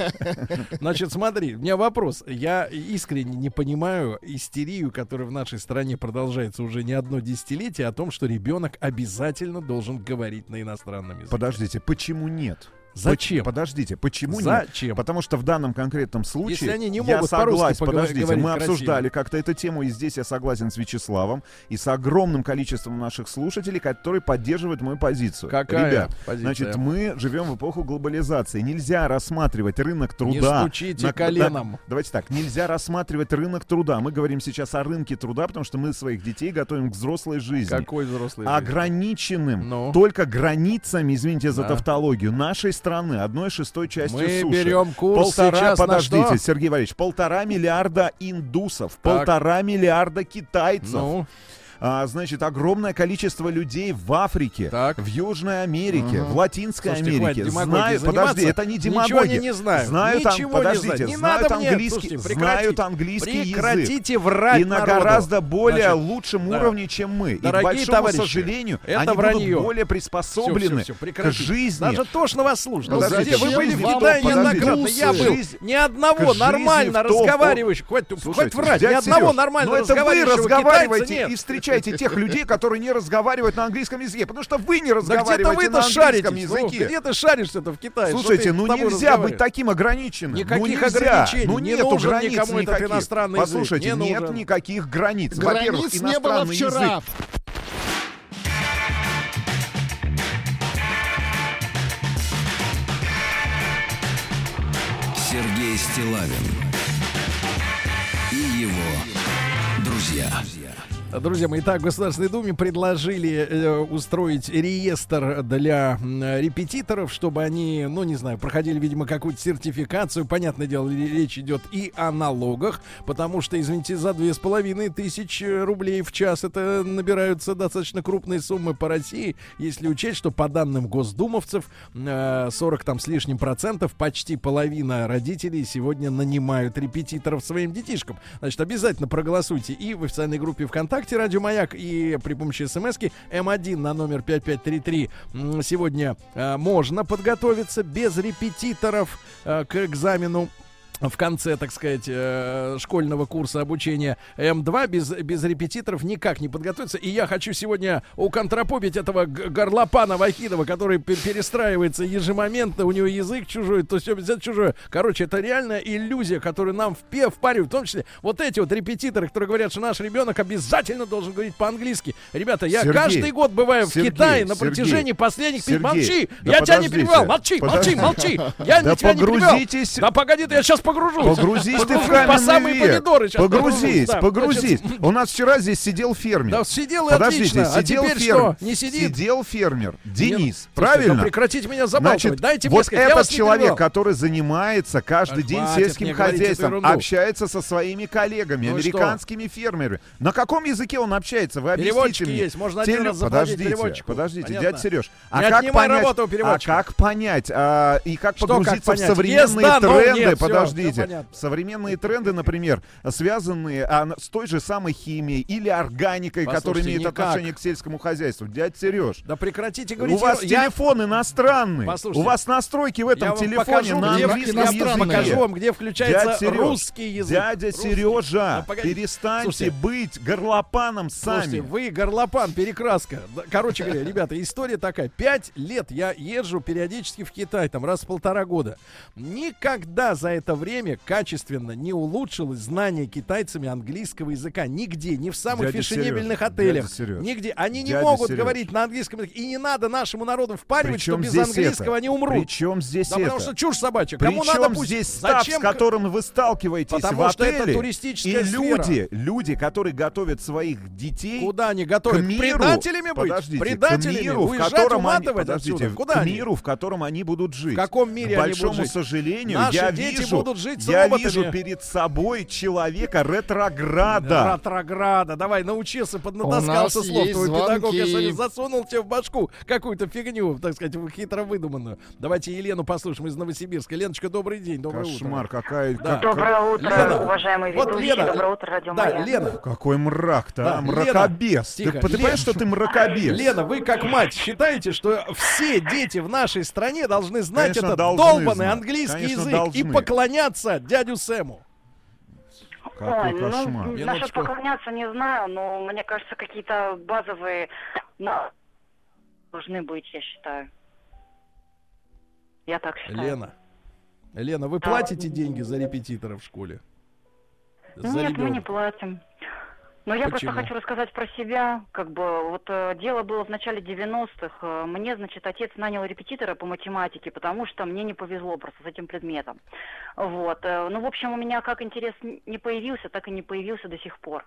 Значит, смотри, у меня вопрос. Я Я искренне не понимаю истерию, которая в нашей стране продолжается уже не одно десятилетие, о том, что ребенок обязательно должен говорить на иностранном языке. Подождите, почему нет? Зачем? Подождите, почему Зачем? Нет? Потому что в данном конкретном случае... Если они не могут по-русски поговорить красиво. Подождите, мы обсуждали как-то эту тему, и здесь я согласен с Вячеславом и с огромным количеством наших слушателей, которые поддерживают мою позицию. Какая Ребят, позиция? Значит, мы живем в эпоху глобализации. Нельзя рассматривать рынок труда... Не стучите на... коленом. Да, давайте так, нельзя рассматривать рынок труда. Мы говорим сейчас о рынке труда, потому что мы своих детей готовим к взрослой жизни. Какой взрослой жизни? Ограниченным ну? только границами, извините за да. тавтологию, нашей страны. страны, одной шестой частью мы суши. Мы берем курс полтора, сейчас подождите, на что? Сергей Валерьевич, полтора миллиарда индусов, так. полтора миллиарда китайцев. Ну. А, значит, огромное количество людей в Африке, так. в Южной Америке, угу. в Латинской слушайте, Америке. Знают, подожди, это не демагогия. Не знают. Знают, ничего подождите, не знают. Знают английский, слушайте, знают английский прекратите язык. Врать и на гораздо более значит, лучшем да. уровне, чем мы. Дорогие и, к большому сожалению, они вранье. Будут более приспособлены все, все, все, к жизни. Даже тошно вас слушать. Вы были в Китае неоднократно. Я был ни одного нормально разговаривающего. Хватит врать, ни одного нормально разговаривающего разговариваете и встречаете тех людей, которые не разговаривают на английском языке, потому что вы не разговариваете да на английском языке. Где ты шаришься-то в Китае? Слушайте, ну нельзя быть таким ограниченным. Никаких ну, ограничений. Ну не нету границ никому никаких. Этот иностранный Послушайте, язык. Послушайте, нет нужен. Никаких границ. Границ не было вчера. Язык. Сергей Стиллавин и его друзья. Друзья мои, итак, в Государственной Думе предложили э, устроить реестр для э, репетиторов, чтобы они, ну не знаю, проходили, видимо, какую-то сертификацию. Понятное дело, речь идет и о налогах, потому что, извините, за две с половиной тысячи рублей в час это набираются достаточно крупные суммы по России, если учесть, что по данным госдумовцев э, сорок там с лишним процентов, почти половина родителей сегодня нанимают репетиторов своим детишкам. Значит, обязательно проголосуйте и в официальной группе ВКонтакте Радио Маяк и при помощи смски эм один на номер пять пять три три сегодня э, можно подготовиться без репетиторов э, к экзамену. В конце, так сказать, школьного курса обучения эм два без, без репетиторов никак не подготовиться. И я хочу сегодня уконтрапобить этого горлопана Вахидова, который перестраивается ежемоментно. У него язык чужой, то все взять чужое. Короче, это реальная иллюзия, которую нам впаривают. В том числе вот эти вот репетиторы, которые говорят, что наш ребенок обязательно должен говорить по-английски. Ребята, я Сергей, каждый год бываю Сергей, в Китае на протяжении Сергей, последних... Сергей, молчи! Да я тебя не перебивал! Молчи, подожди. молчи, молчи! Я да тебя не перебивал! Да погоди, я сейчас погружусь. Погрузись ты в каменный век. Погрузись, погрузись. У нас вчера здесь сидел фермер. Да, сидел и Подождите, отлично. Сидел а теперь фермер. Что? Не сидит? Сидел фермер. Денис, Нет. правильно? Слушайте, ну прекратите меня забалтывать. Значит, дайте мне вот сказать, этот человек, который занимается каждый Ах, день сельским хозяйством, общается со своими коллегами, ну американскими что? Фермерами. На каком языке он общается? Вы объясните мне. Есть. Можно один Теле... раз Подождите, подождите, дядя Сереж. А как понять, а как понять и как погрузиться в современные тренды? Подождите. подождите. Современные тренды, например, связанные а, с той же самой химией или органикой, которая имеет никак. отношение к сельскому хозяйству. Дядя Сереж, да прекратите говорить. У вас я... телефон иностранный. Послушайте, у вас настройки в этом телефоне покажу, на английском языке. Я покажу вам, где включается Сереж, русский язык. Дядя русский. Сережа, ну, перестаньте Слушайте, быть горлопаном сами. Слушайте, вы горлопан, перекраска. Короче говоря, ребята, история такая. Пять лет я езжу периодически в Китай, там раз в полтора года. Никогда за это время качественно не улучшилось знание китайцами английского языка. Нигде, ни в самых дядя фешенебельных Сереж, отелях. Нигде. Они дядя не могут Сереж. говорить на английском языке. И не надо нашему народу впаривать, Причем что без английского это? они умрут. Причем здесь да, это? Потому что чушь собачья. Причем Кому надо пусть... здесь став, Зачем... с которым вы сталкиваетесь потому в отеле. Что это туристическая и сфера. люди, люди, которые готовят своих детей Куда они готовят? К миру, предателями быть. Подождите, предателями. К миру, в котором они, подождите, Куда к миру, они? в котором они будут жить. В каком мире К большому они будут сожалению, Наши я вижу, будут жить я вижу перед собой человека ретрограда. Ретрограда. Давай, научился, поднатаскался слов. Твой педагог, я засунул тебе в башку какую-то фигню, так сказать, хитро выдуманную. Давайте Елену послушаем из Новосибирска. Леночка, добрый день, доброе Кошмар, утро. Кошмар, какая... Да. Как... Доброе утро, Лена. уважаемые вот ведущие. Лена. Доброе утро, радио да, Майя. Лена. Какой мрак-то, да, а? мракобес. Тихо. Ты, ты Лен... понимаешь, что ты мракобес? Лена, вы как мать считаете, что все дети в нашей стране должны знать Конечно, этот долбанный английский Конечно, язык должны. и поклоняться дядю Сэму? Какой Ой, кошмар. Ну, насчет поклоняться не знаю, но мне кажется, какие-то базовые должны быть, я считаю. Я так считаю. Лена, Лена, вы да. платите деньги за репетитора в школе? За Нет, ребенка? мы не платим. Но Почему? я просто хочу рассказать про себя. Как бы вот э, дело было в начале девяностых. Мне, значит, отец нанял репетитора по математике, потому что мне не повезло просто с этим предметом. Вот. Э, ну, в общем, у меня как интерес не появился, так и не появился до сих пор.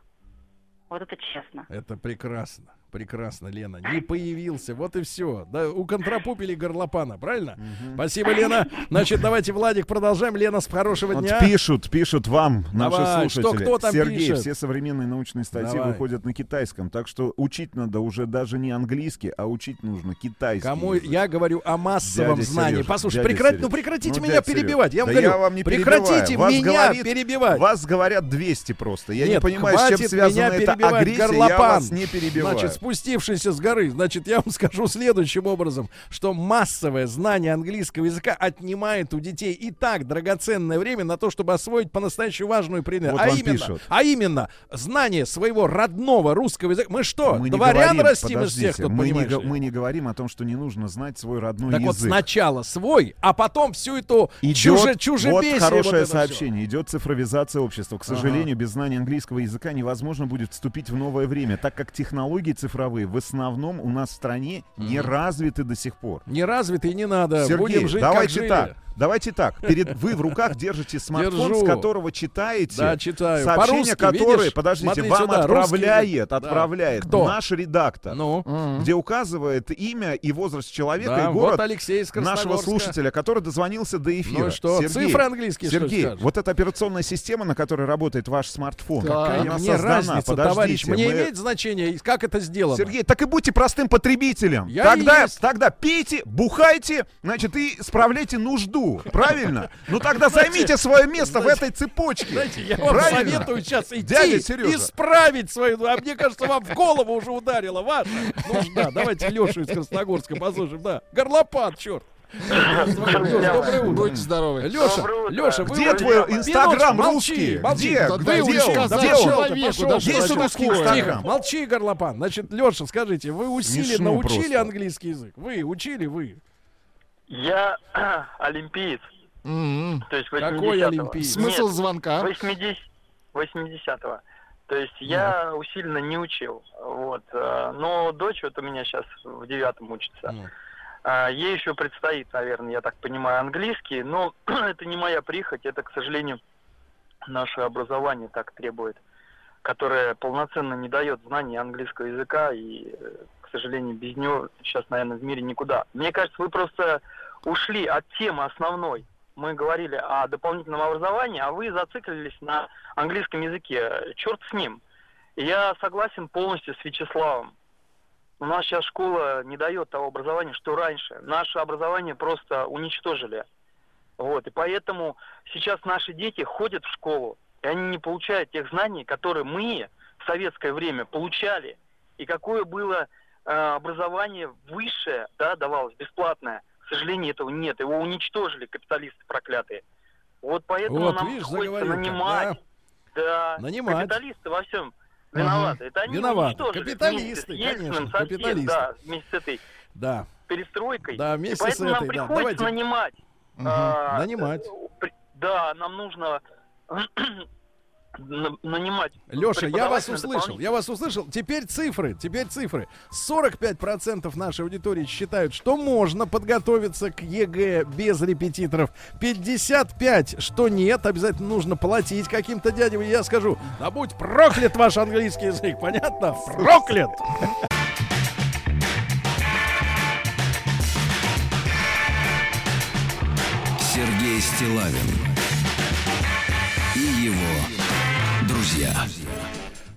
Вот это честно. Это прекрасно. Прекрасно, Лена. Не появился. Вот и все. Да, у контрапупили горлопана, правильно? Угу. Спасибо, Лена. Значит, давайте, Владик, продолжаем. Лена, с хорошего вот дня. Пишут, пишут вам, наши Давай, слушатели. Что, кто там Сергей, пишет? Все современные научные статьи Давай. выходят на китайском. Так что учить надо уже даже не английский, а учить нужно китайский. Кому язык. я говорю о массовом дядя знании. Сережа, Послушай, прекрати, ну прекратите ну, меня перебивать. Я вам, да говорю, я вам не прекратите вас меня говорит, перебивать. Вас говорят двести просто. Я Нет, не понимаю, с чем связана эта агрессия. Горлопан. Я вас не перебиваю. Значит, спустившийся с горы, значит, я вам скажу следующим образом, что массовое знание английского языка отнимает у детей и так драгоценное время на то, чтобы освоить по-настоящему важную предмет. Вот а, именно, а именно знание своего родного русского языка. Мы что, мы дворян говорим, растим из всех, кто мы, не, мы не говорим о том, что не нужно знать свой родной так язык. Так вот сначала свой, а потом всю эту чужебесие. Чуже вот хорошее вот сообщение. Все. Идет цифровизация общества. К сожалению, ага. без знания английского языка невозможно будет вступить в новое время, так как технологии цифровые в основном у нас в стране не развиты до сих пор. Не развиты и не надо. Сергей, будем жить, давайте как так. Давайте так. Перед, вы в руках держите смартфон, Держу. с которого читаете да, читаю. сообщение, которое, видишь? подождите, Смотри вам сюда, отправляет, русский... отправляет да. наш редактор, ну? где указывает имя и возраст человека да, и город вот нашего слушателя, который дозвонился до эфира. Ну, что? Сергей, Цифры английские, Сергей, что вот эта операционная система, на которой работает ваш смартфон, да. она мне создана. Разница, подождите, товарищ, мне мы... имеет значение, как это сделано. Сергей, так и будьте простым потребителем. Я тогда, тогда пейте, бухайте, значит, и справляйте нужду. Правильно? Ну тогда знаете, займите свое место знаете, в этой цепочке. Знаете, я вам Правильно? советую сейчас идти исправить свою... А мне кажется, вам в голову уже ударила ваша нужда. Давайте Лешу из Красногорска послушаем. Да. Горлопан, черт. Будьте здоровы. Леша, Леша, где твой инстаграм русский? Где? Где он? Есть русский инстаграм. Молчи, горлопан. Значит, Леша, скажите, вы усиленно учили английский язык? Вы учили, вы? Я олимпиец. Mm-hmm. То есть Какой олимпиец? Смысл Нет, звонка? восьмидесятого. То есть mm-hmm. я усиленно не учил. Вот. Но дочь вот у меня сейчас в девятом учится. Mm-hmm. Ей еще предстоит, наверное, я так понимаю, английский. Но это не моя прихоть. Это, к сожалению, наше образование так требует. Которое полноценно не дает знаний английского языка и... К сожалению, без него сейчас, наверное, в мире никуда. Мне кажется, вы просто ушли от темы основной. Мы говорили о дополнительном образовании, а вы зациклились на английском языке. Черт с ним. Я согласен полностью с Вячеславом. У нас сейчас школа не дает того образования, что раньше. Наше образование просто уничтожили. Вот, и поэтому сейчас наши дети ходят в школу, и они не получают тех знаний, которые мы в советское время получали. И какое было э, образование высшее, да, давалось, бесплатное. К сожалению, этого нет. Его уничтожили капиталисты проклятые. Вот поэтому вот, нам видишь, приходится нанимать. Да. Да. Нанимать. Капиталисты во всем виноваты. Угу. Это они виноваты. Капиталисты, конечно, капиталисты. Да, вместе с этой да. перестройкой. Да, вместе и поэтому с этой, нам да. приходится Давайте. нанимать. Угу. А, нанимать. Да, нам нужно нанимать. Леша, я вас услышал, я вас услышал. Теперь цифры, теперь цифры. сорок пять процентов нашей аудитории считают, что можно подготовиться к ЕГЭ без репетиторов. пятьдесят пять процентов, что нет, обязательно нужно платить каким-то дядям. И я скажу, да будь проклят ваш английский язык, понятно? Проклят! Сергей Стиллавин и его друзья.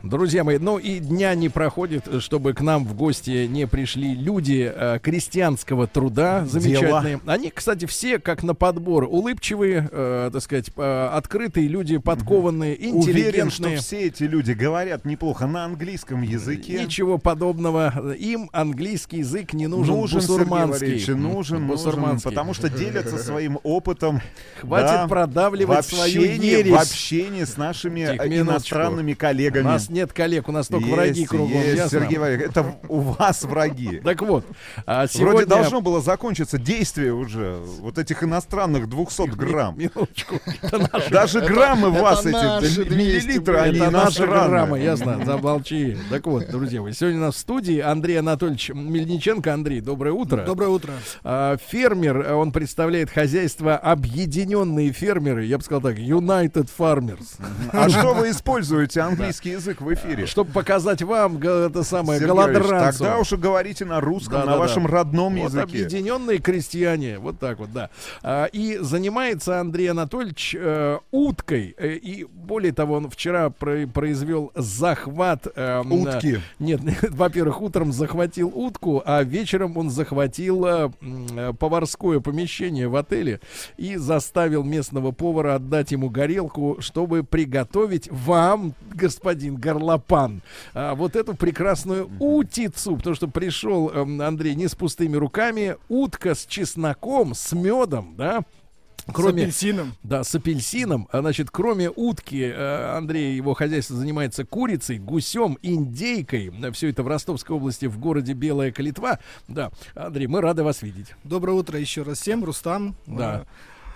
Друзья мои, ну и дня не проходит, чтобы к нам в гости не пришли люди э, крестьянского труда, замечательные. Дела. Они, кстати, все как на подбор улыбчивые, э, так сказать, э, открытые люди, подкованные, угу. интеллигентные. Уверен, что все эти люди говорят неплохо на английском языке. Ничего подобного. Им английский язык не нужен. Нужен, бусурманский. Нужен, нужен, потому что делятся своим опытом. Хватит да, продавливать свою ересь. В общении с нашими Тих, иностранными коллегами. Нас нет коллег, у нас только есть, враги кругом. Есть, Сергей Валерьевич, это у вас враги. Так вот, а сегодня... Вроде должно было закончиться действие уже вот этих иностранных двухсот грамм. Минуточку. Даже граммы вас эти, миллилитры, они иностранные. Ясно, замолчи. Так вот, друзья, сегодня у нас в студии Андрей Анатольевич Мельниченко. Андрей, доброе утро. Доброе утро. Фермер, он представляет хозяйство «Объединенные фермеры». Я бы сказал так, United Farmers. А что вы используете английский язык в эфире? Чтобы показать вам это самое голодранцу. Тогда уж и говорите на русском, да, на да, вашем да. родном вот языке. Объединенные крестьяне. Вот так вот, да. И занимается Андрей Анатольевич э, уткой. И более того, он вчера про- произвел захват. Э, Утки? На... Нет, нет, во-первых, утром захватил утку, а вечером он захватил э, поварское помещение в отеле и заставил местного повара отдать ему горелку, чтобы приготовить вам, господин горлопан, а, вот эту прекрасную утицу, потому что пришел э, Андрей не с пустыми руками, утка с чесноком, с медом, да, кроме, с апельсином. Да, с апельсином. Значит, кроме утки, Андрей, его хозяйство занимается курицей, гусем, индейкой. Все это в Ростовской области, в городе Белая Калитва. Да, Андрей, мы рады вас видеть. Доброе утро еще раз всем, Рустам. Да.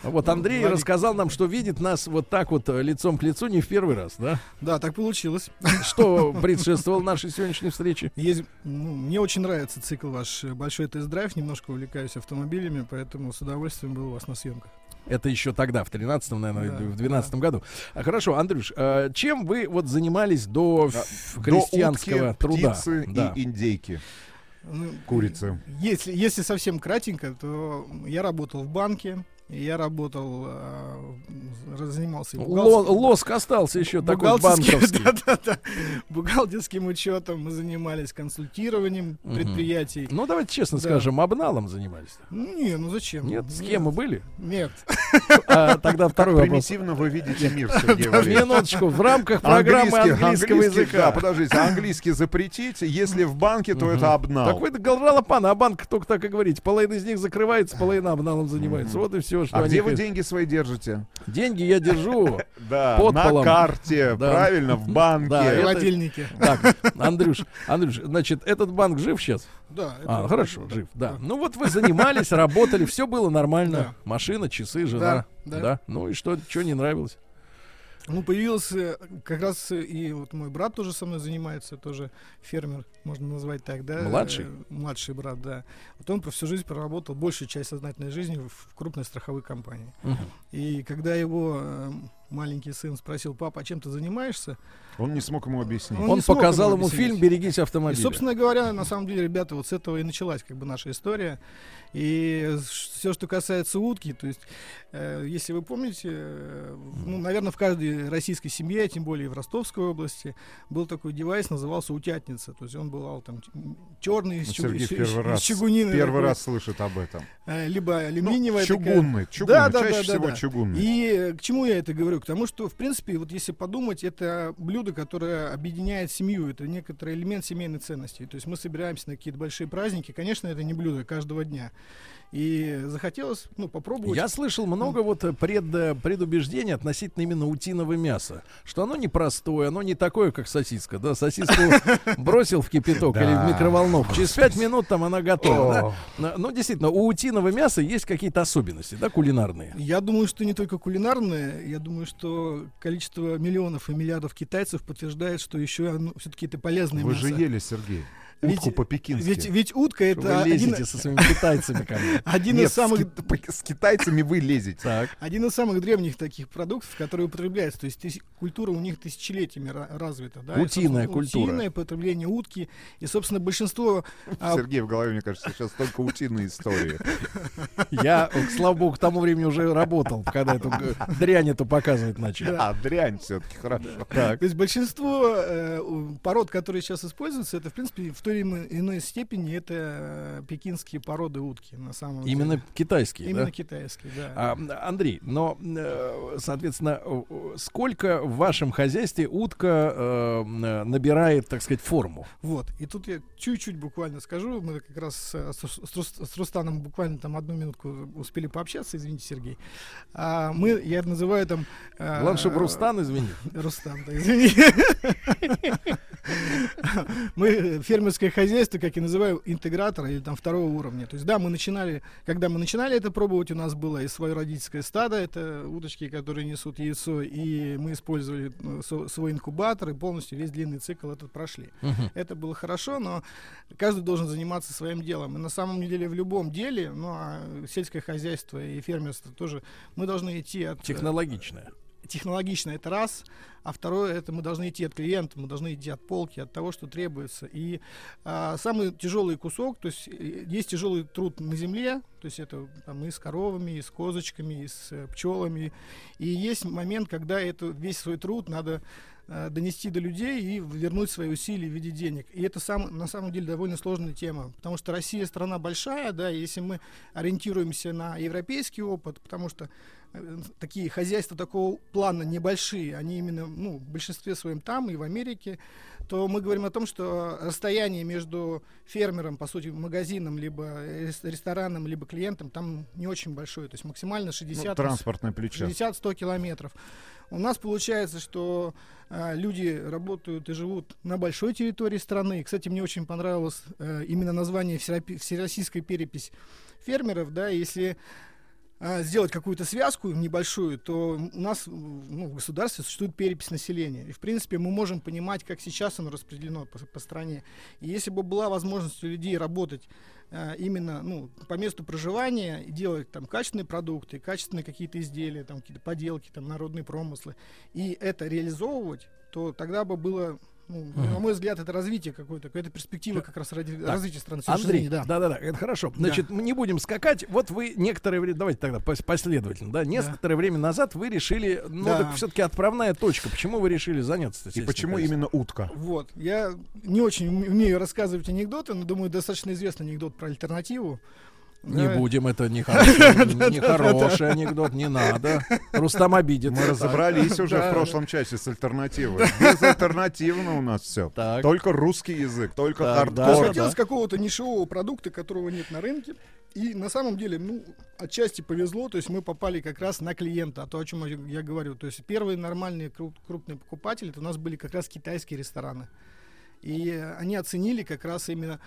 Вот Андрей Владик рассказал нам, что видит нас вот так вот лицом к лицу не в первый раз, да? Да, так получилось. Что предшествовало нашей сегодняшней встрече? Есть, ну, мне очень нравится цикл ваш «Большой тест-драйв». Немножко увлекаюсь автомобилями, поэтому с удовольствием был у вас на съемках. Это еще тогда, в тринадцатом, наверное, да, в двенадцатом да. году. Хорошо, Андрюш, чем вы вот занимались до да, крестьянского до утки, труда? Птицы да. и индейки. Курицы. Если, если совсем кратенько, то я работал в банке. Я работал, занимался бухгалтерским... Лоск остался еще такой банковский. Да, да, да. Бухгалтерским учетом мы занимались, консультированием угу. предприятий. Ну, давайте честно да. скажем, обналом занимались. Не, ну зачем? Нет, схемы Нет. были? Нет. А, тогда второй вопрос. Примитивно вы видите мир, Сергей Валерьевич. Минуточку, в рамках программы английского языка. Да, подождите, английский запретить, если в банке, то это обнал. Так вы-то горлопан, а банк только так и говорите. Половина из них закрывается, половина обналом занимается. Вот и все. Что а где вы деньги свои держите? Деньги я держу да, под на полом. Карте, да. правильно, в банке. Да, в холодильнике. Так, Андрюш, Андрюш, значит, этот банк жив сейчас? Да. А, хорошо, банк, жив, да. да. Ну вот вы занимались, работали, все было нормально. Да. Машина, часы, жена. Да, да. да. Ну и что, что не нравилось? Ну, появился как раз и вот мой брат тоже со мной занимается, тоже фермер, можно назвать так, да? Младший? Младший брат, да. Вот он всю жизнь проработал, большую часть сознательной жизни в крупной страховой компании. Угу. И когда его маленький сын спросил: папа, а чем ты занимаешься? Он не смог ему объяснить. Он, он показал ему, ему фильм «Берегите автомобиля». И, собственно говоря, на самом деле, ребята, вот с этого и началась как бы наша история. И все, что касается утки, то есть, э, если вы помните, э, ну, наверное, в каждой российской семье, тем более в Ростовской области, был такой девайс, назывался утятница. То есть он был там черный, с, чу... с, с чугунины. Первый такой. Раз слышит об этом. Э, либо алюминиевая. Ну, чугунный, такая... чугунный. Да, да, чаще да, да, всего да. чугунный. И э, к чему я это говорю? Потому что, в принципе, вот если подумать, это блюдо, которое объединяет семью, это некоторый элемент семейной ценности. То есть мы собираемся на какие-то большие праздники. Конечно, это не блюдо каждого дня. И захотелось, ну, попробовать. Я слышал много вот пред, предубеждений относительно именно утиного мяса, что оно непростое, оно не такое, как сосиска, да, сосиску бросил в кипяток или в микроволновку, через пять минут там она готова. Ну, действительно, у утиного мяса есть какие-то особенности, да, кулинарные? Я думаю, что не только кулинарные, я думаю, что количество миллионов и миллиардов китайцев подтверждает, что еще все-таки это полезное мясо. Вы же ели, Сергей. Утку по-пекински. Ведь, ведь утка это... Вы лезете один... со своими китайцами ко мне. Один Нет, из самых... с, ки... с китайцами вы лезете. Так. Один из самых древних таких продуктов, которые употребляются. То есть тыс... культура у них тысячелетиями развита. Да? Утиная и, культура. Утиное потребление утки. И, собственно, большинство... Сергей, в голове, мне кажется, сейчас только утиные истории. Я, слава богу, к тому времени уже работал, когда эту дрянь эту показывать начали. А, дрянь все-таки, хорошо. То есть большинство пород, которые сейчас используются, это, в принципе, в той или иной степени это пекинские породы утки, на самом деле. Именно китайские, Именно да? китайские, да. А, Андрей, но, соответственно, сколько в вашем хозяйстве утка э, набирает, так сказать, форму? Вот, и тут я чуть-чуть буквально скажу, мы как раз с, с Рустаном буквально там одну минутку успели пообщаться, извините, Сергей. А мы, я называю там... Э, Главное, чтобы Рустан извини. Рустан, да, извини. Мы фермерские хозяйство, как я называю, интегратора или там второго уровня. То есть, да, мы начинали, когда мы начинали это пробовать, у нас было и свое родительское стадо, это уточки, которые несут яйцо, и мы использовали свой инкубатор, и полностью весь длинный цикл этот прошли. Uh-huh. Это было хорошо, но каждый должен заниматься своим делом. И на самом деле в любом деле, ну, а сельское хозяйство и фермерство тоже, мы должны идти от... Технологичное. Технологично это раз, а второе, это мы должны идти от клиента, мы должны идти от полки, от того, что требуется. И а, самый тяжелый кусок, то есть есть тяжелый труд на земле, то есть это там, и с коровами, и с козочками, и с э, пчелами. И есть момент, когда это, весь свой труд надо э, донести до людей и вернуть свои усилия в виде денег. И это сам, на самом деле довольно сложная тема, потому что Россия страна большая, да, и если мы ориентируемся на европейский опыт, потому что такие хозяйства такого плана небольшие, они именно, ну, в большинстве своем там и в Америке, то мы говорим о том, что расстояние между фермером, по сути, магазином, либо рестораном, либо клиентом там не очень большое, то есть максимально шестьдесят, ну, шестьдесят сто километров. У нас получается, что э, люди работают и живут на большой территории страны. И, кстати, мне очень понравилось э, именно название «Всероссийская перепись фермеров», да, если сделать какую-то связку небольшую, то у нас, ну, в государстве существует перепись населения. И, в принципе, мы можем понимать, как сейчас оно распределено по, по стране. И если бы была возможность у людей работать э, именно, ну, по месту проживания, и делать там качественные продукты, качественные какие-то изделия, там, какие-то поделки, там, народные промыслы, и это реализовывать, то тогда бы было... Ну, на мой взгляд, это развитие какое-то, какая-то перспектива как раз ради, да. развития страны. Андрей, да. да, да, да, это хорошо. Значит, да. мы не будем скакать. Вот вы некоторое время, давайте тогда последовательно, да, некоторое да. время назад вы решили, ну, да. так все-таки отправная точка. Почему вы решили заняться? И почему хозяйством? Именно утка? Вот, я не очень умею рассказывать анекдоты, но думаю, достаточно известный анекдот про альтернативу. Не да. будем, это нехороший анекдот, не надо. Рустам обидится. Мы разобрались уже в прошлом часе с альтернативой. Безальтернативно у нас все. Только русский язык, только хардкор. Хотелось какого-то нишевого продукта, которого нет на рынке. И на самом деле, ну, отчасти повезло, то есть мы попали как раз на клиента, а то, о чем я говорю. То есть первые нормальные крупные покупатели это у нас были как раз китайские рестораны. И они оценили как раз именно...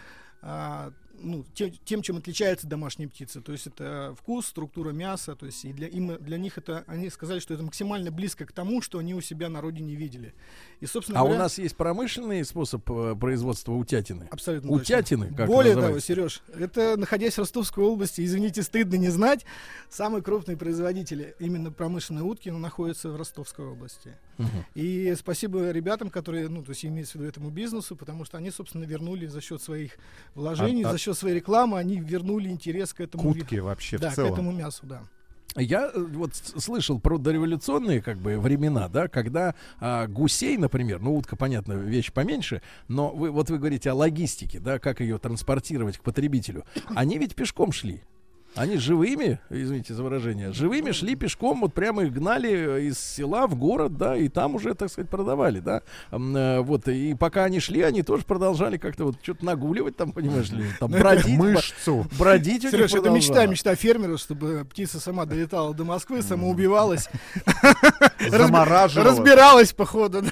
ну, тем, тем, чем отличается домашняя птица. То есть это вкус, структура мяса. То есть и для, им, для них это, они сказали, что это максимально близко к тому, что они у себя на родине видели. И, собственно, а говоря, у нас есть промышленный способ производства утятины. Абсолютно утятины, точно. Как более того, Сереж, это, находясь в Ростовской области, извините, стыдно не знать, самые крупные производители именно промышленной утки находятся в Ростовской области. Угу. И спасибо ребятам, которые, ну, то есть имеют в виду этому бизнесу, потому что они, собственно, вернули за счет своих вложений, а, за счет своей рекламы, они вернули интерес к этому, к утке вообще, да, в целом, к этому мясу, да. Я вот слышал про дореволюционные, как бы, времена, да, когда а, гусей, например, ну, утка, понятно, вещь поменьше, но вы, вот вы говорите о логистике, да, как ее транспортировать к потребителю. Они ведь пешком шли. Они живыми, извините за выражение, живыми шли пешком, вот прямо их гнали из села в город, да, и там уже, так сказать, продавали, да. Вот, и пока они шли, они тоже продолжали как-то вот что-то нагуливать там, понимаешь ли, там бродить. Мышцу. Бродить. Сереж, это мечта, мечта фермера, чтобы птица сама долетала до Москвы, самоубивалась. Замораживалась. Разбиралась, походу.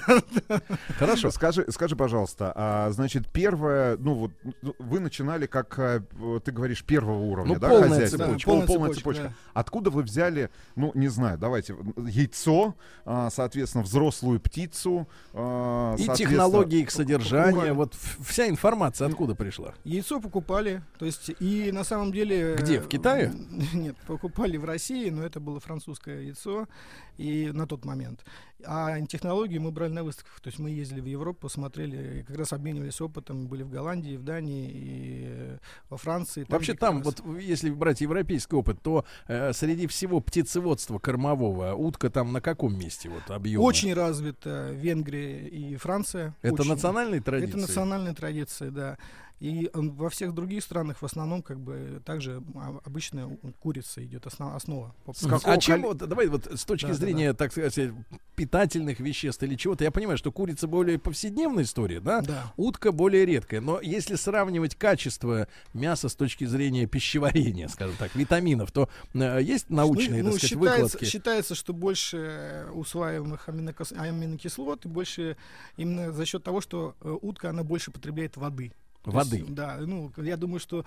Хорошо. Скажи, скажи, пожалуйста, значит, первое, ну вот, вы начинали, как ты говоришь, первого уровня, да, хозяйство? Цепочка. Да, полная, полная цепочка. цепочка. Да. Откуда вы взяли, ну, не знаю, давайте, яйцо, а, соответственно, взрослую птицу. А, и технологии их содержания, вот вся информация откуда пришла? Яйцо покупали, то есть, и на самом деле... Где, в Китае? Нет, покупали в России, но это было французское яйцо, и на тот момент. А технологии мы брали на выставках, то есть мы ездили в Европу, смотрели, как раз обменивались опытом, были в Голландии, в Дании, и во Франции. Там вообще там, раз... вот если брать европейский опыт, то э, среди всего птицеводства кормового утка там на каком месте вот объема? Очень развита Венгрия и Франция. Это очень. Национальные традиции? Это национальные традиции, да. И во всех других странах в основном как бы также обычная курица идет основ, основа. А чем вот, давай вот с точки да, зрения, да, да. так сказать, питательных веществ или чего-то, я понимаю, что курица более повседневная история, да? Да. Утка более редкая. Но если сравнивать качество мяса с точки зрения пищеварения, скажем так, витаминов, то э, есть научные, ну, так сказать, ну, считается, выкладки? Считается, что больше усваиваемых аминокис... аминокислот и больше именно за счет того, что утка, она больше потребляет воды. Воды. Есть, да, ну, я думаю, что...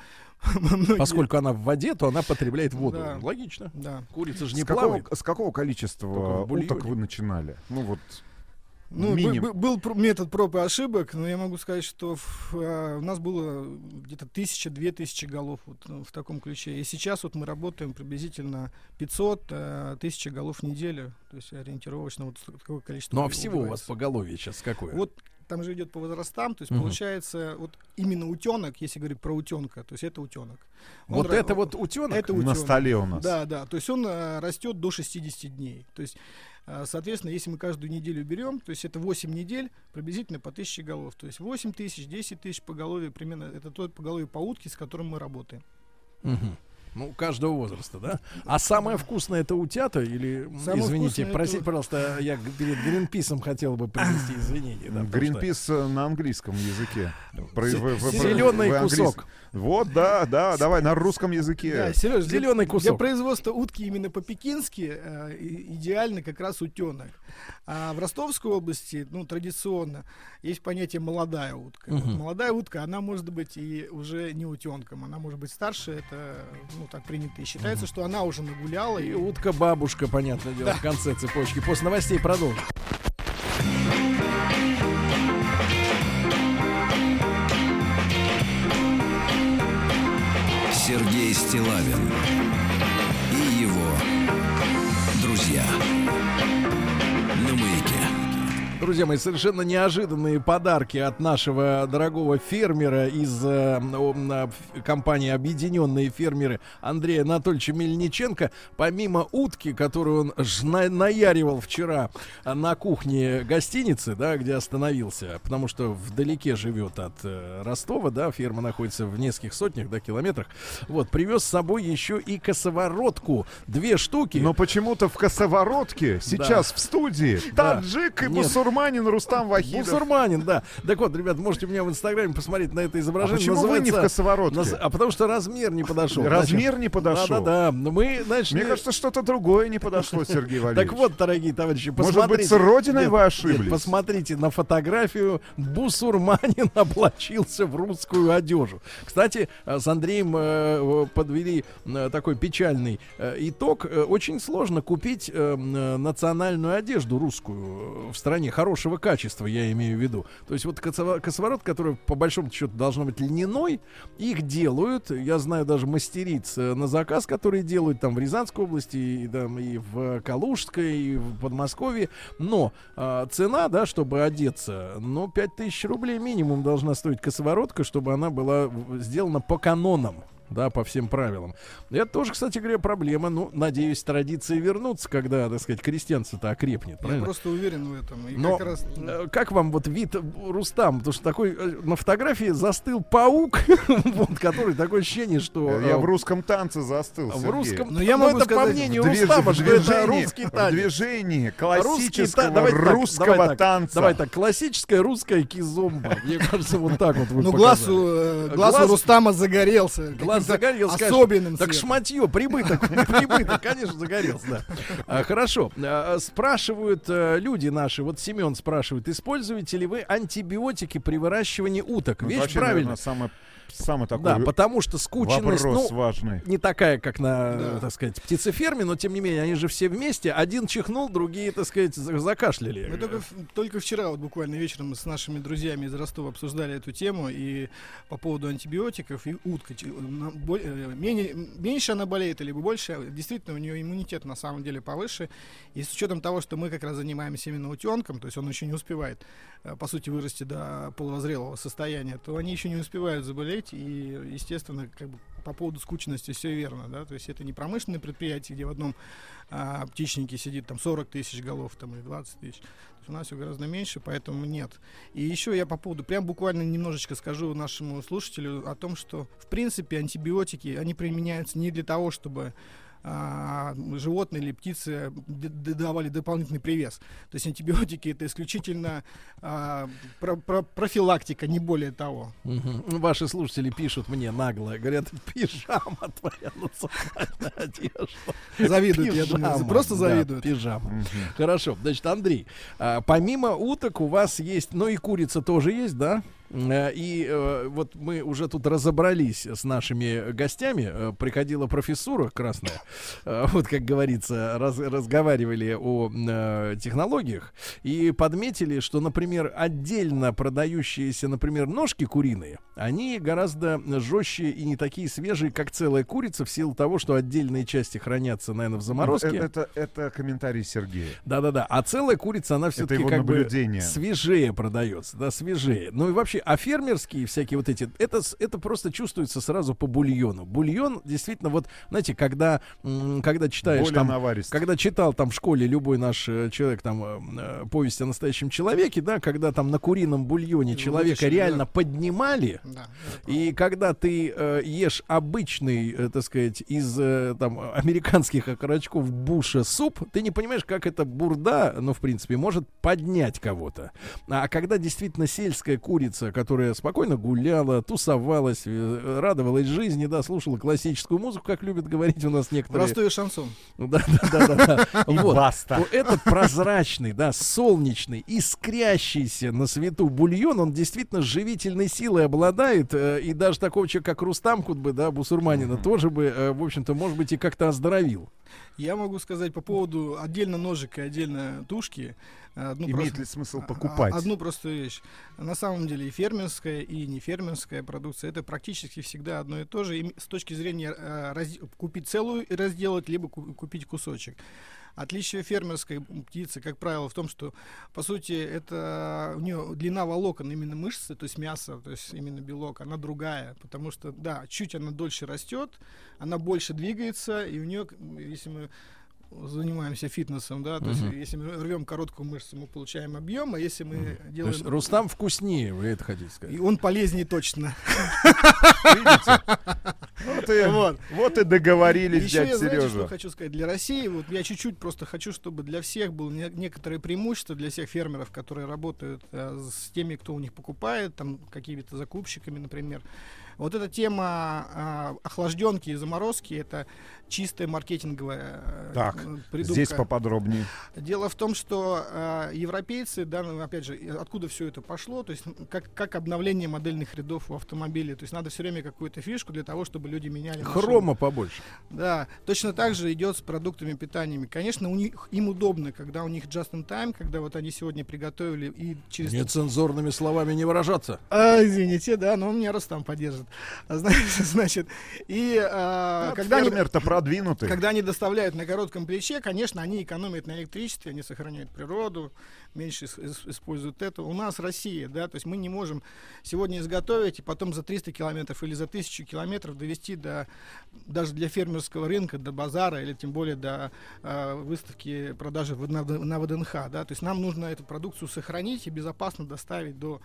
Многие... Поскольку она в воде, то она потребляет воду. Да. Логично. Да. Курица же не с плавает. Какого, с какого количества уток вы начинали? Ну, вот... Ну, был, был метод проб и ошибок, но я могу сказать, что в, а, у нас было где-то тысяча-две тысячи голов вот, ну, в таком ключе. И сейчас вот мы работаем приблизительно пятьсот а, тысячи голов в неделю. То есть ориентировочно вот такое количество. Ну, а всего убивается. У вас поголовье сейчас какое? Вот там же идет по возрастам, то есть угу. получается вот именно утенок, если говорить про утенка, то есть это утенок. Он вот ра- это вот утенок? Это утенок. На столе у нас. Да, да, то есть он а, растет до шестидесяти дней. То есть соответственно, если мы каждую неделю берем, то есть это восемь недель, приблизительно по тысяче голов. То есть восемь тысяч, десять тысяч поголовья, примерно это тот поголовье по утке, с которым мы работаем. Угу. Ну, каждого возраста, да? А самое вкусное это утята или, самое извините, простите, это... пожалуйста, я перед Гринписом хотел бы принести извинения. Да, Гринпис что... на английском языке. Про... Зеленый про... кусок. Вот, да, да, давай, на русском языке. Да, Сереж, зеленый для, кусок. Для производства утки именно по-пекински э, идеально как раз утенок. А в Ростовской области, ну, традиционно есть понятие молодая утка. Угу. Вот, молодая утка, она может быть и уже не утенком, она может быть старше, это... Ну, так принято и считается, mm-hmm. что она уже нагуляла. И, и... утка-бабушка, понятное дело, да. в конце цепочки. После новостей продолжим. Сергей Стиллавин и его друзья. Друзья мои, совершенно неожиданные подарки от нашего дорогого фермера из э, компании «Объединенные фермеры» Андрея Анатольевича Мельниченко. Помимо утки, которую он жна- наяривал вчера на кухне гостиницы, да, где остановился, потому что вдалеке живет от э, Ростова, да, ферма находится в нескольких сотнях, да, километрах, вот, привез с собой еще и косоворотку. Две штуки. Но почему-то в косоворотке сейчас да. в студии таджик да. и мусульман. Бусурманин Рустам Вахидов. Бусурманин, да. Так вот, ребят, можете у меня в Инстаграме посмотреть на это изображение. А почему называется... вы не в косоворотке? Наз... А потому что размер не подошел. Размер значит... не подошел. Да, да, да. Мы, значит, Мне не... кажется, что-то другое не подошло, Сергей Валерьевич. Так вот, дорогие товарищи, посмотрите. Может быть, с родиной нет, вы ошиблись? Нет, посмотрите на фотографию. Бусурманин облачился в русскую одежду. Кстати, с Андреем э, подвели э, такой печальный э, итог. Очень сложно купить э, национальную одежду русскую в стране хорошего качества, я имею в виду. То есть вот косоворот, который по большому счету должно быть льняной, их делают. Я знаю даже мастериц на заказ, которые делают там в Рязанской области, и, там, и в Калужской, и в Подмосковье. Но э, цена, да, чтобы одеться, ну, пять тысяч рублей минимум должна стоить косоворотка, чтобы она была сделана по канонам. Да, по всем правилам. Это тоже, кстати говоря, проблема. Ну, надеюсь, традиции вернутся, когда, так сказать, крестьянство-то окрепнет. Правильно? Я просто уверен в этом. И но как, раз... как вам вот вид Рустам? Потому что такой на фотографии застыл паук, вот, который такое ощущение, что... Я в русском танце застыл, Сергей. В русском... Но я могу это сказать, по мнению движ... Рустама, что это русский танец. Движение классического та... русского так, давай танца. Так, давай так, классическая русская кизомба. Мне кажется, вот так вот вы ну, глаз у... глаз у Рустама загорелся. Загорелся, особенным конечно. Так шматье, прибыток, прибыток, конечно, загорелся, да. А, хорошо. А, спрашивают а, люди наши, вот Семен спрашивает, используете ли вы антибиотики при выращивании уток? Ну, вещь правильно. Самое, самое такое да, потому что скученность, ну, важный. Не такая, как на, да. так сказать, птицеферме, но тем не менее, они же все вместе. Один чихнул, другие, так сказать, закашляли. Мы только, только вчера, вот буквально вечером, с нашими друзьями из Ростова обсуждали эту тему и по поводу антибиотиков и утка. Менее, меньше она болеет, либо больше, действительно, у нее иммунитет на самом деле повыше. И с учетом того, что мы как раз занимаемся именно утенком, то есть он еще не успевает, по сути, вырасти до полувозрелого состояния, то они еще не успевают заболеть. И, естественно, как бы по поводу скучности все верно, да, то есть это не промышленные предприятия, где в одном а, птичнике сидит там сорок тысяч голов там, или двадцать тысяч. У нас все гораздо меньше, поэтому нет. И еще я по поводу, прям буквально немножечко скажу нашему слушателю о том, что в принципе антибиотики, они применяются не для того, чтобы а, животные или птицы давали дополнительный привес. То есть антибиотики — это исключительно а, про про профилактика, не более того. Угу. Ваши слушатели пишут мне нагло, говорят, пижама твоя национальная одежда. Завидуют, пижама, я думаю, просто завидуют. Да, пижама. Угу. Хорошо, значит, Андрей, а, помимо уток у вас есть, ну и курица тоже есть, да? И э, вот мы уже тут разобрались с нашими гостями. Приходила профессура красная. Э, вот, как говорится, раз, разговаривали о э, технологиях и подметили, что, например, отдельно продающиеся, например, ножки куриные, они гораздо жестче и не такие свежие, как целая курица, в силу того, что отдельные части хранятся, наверное, в заморозке. Это, это, это комментарий Сергея. Да-да-да. А целая курица, она все-таки как бы свежее продается. Да, свежее. Ну и вообще, а фермерские всякие вот эти, это, это просто чувствуется сразу по бульону. Бульон, действительно, вот, знаете, когда, когда читаешь там, когда читал там в школе любой наш человек там повесть о настоящем человеке, да, когда там на курином бульоне человека Лучше, реально да. поднимали, да, и когда ты э, ешь обычный, э, так сказать, из э, там американских окорочков Буша суп, ты не понимаешь, как эта бурда, ну, в принципе, может поднять кого-то. А когда действительно сельская курица, которая спокойно гуляла, тусовалась, радовалась жизни, да, слушала классическую музыку, как любят говорить у нас некоторые. Простой шансон. Да, да, да, да. Вот. Баста. Этот прозрачный, да, солнечный, искрящийся на свету бульон, он действительно живительной силой обладает, и даже такого человека, как Рустам Кутбы, да, бусурманина, mm-hmm. тоже бы, в общем-то, может быть, и как-то оздоровил. Я могу сказать по поводу отдельно ножек и отдельно тушки. Одну Имеет просто, ли смысл покупать? Одну простую вещь. На самом деле и фермерская, и нефермерская продукция — это практически всегда одно и то же. И с точки зрения а, раз, купить целую и разделать, либо купить кусочек. Отличие фермерской птицы, как правило, в том, что, по сути, это у нее длина волокон именно мышцы, то есть мясо, то есть именно белок, она другая, потому что, да, чуть она дольше растет, она больше двигается, и у нее, если мы занимаемся фитнесом, да, то угу. есть если мы рвем короткую мышцу, мы получаем объем, а если мы угу. делаем... То есть Рустам вкуснее, вы это хотите сказать? И он полезнее точно. Видите? Вот и, вот. Вот и договорились, еще дядь я, знаете, Сережа. Что хочу сказать для России. Вот я чуть-чуть просто хочу, чтобы для всех было не некоторое преимущество, для всех фермеров, которые работают а, с теми, кто у них покупает, там какими-то закупщиками, например. Вот эта тема а, охлажденки и заморозки — это чистая маркетинговая так, придумка. Здесь поподробнее. Дело в том, что а, европейцы, да, ну, опять же, откуда все это пошло, то есть как, как обновление модельных рядов у автомобилей. То есть надо все время какую-то фишку для того, чтобы люди меняли машину. Хрома побольше. Да, точно так же идет с продуктами питаниями. Конечно, у них, им удобно, когда у них just in time, когда вот они сегодня приготовили и через... Нецензурными словами не выражаться. А, извините, да, но он меня раз там поддержит. Значит, и а, когда фермер-то продвинутый. Когда они доставляют на коротком плече, конечно, они экономят на электричестве, они сохраняют природу, меньше используют это. У нас Россия, да, то есть мы не можем сегодня изготовить и потом за триста километров или за тысячу километров довести до, даже для фермерского рынка, до базара или тем более до э, выставки продажи в, на, на ВДНХ, да, то есть нам нужно эту продукцию сохранить и безопасно доставить до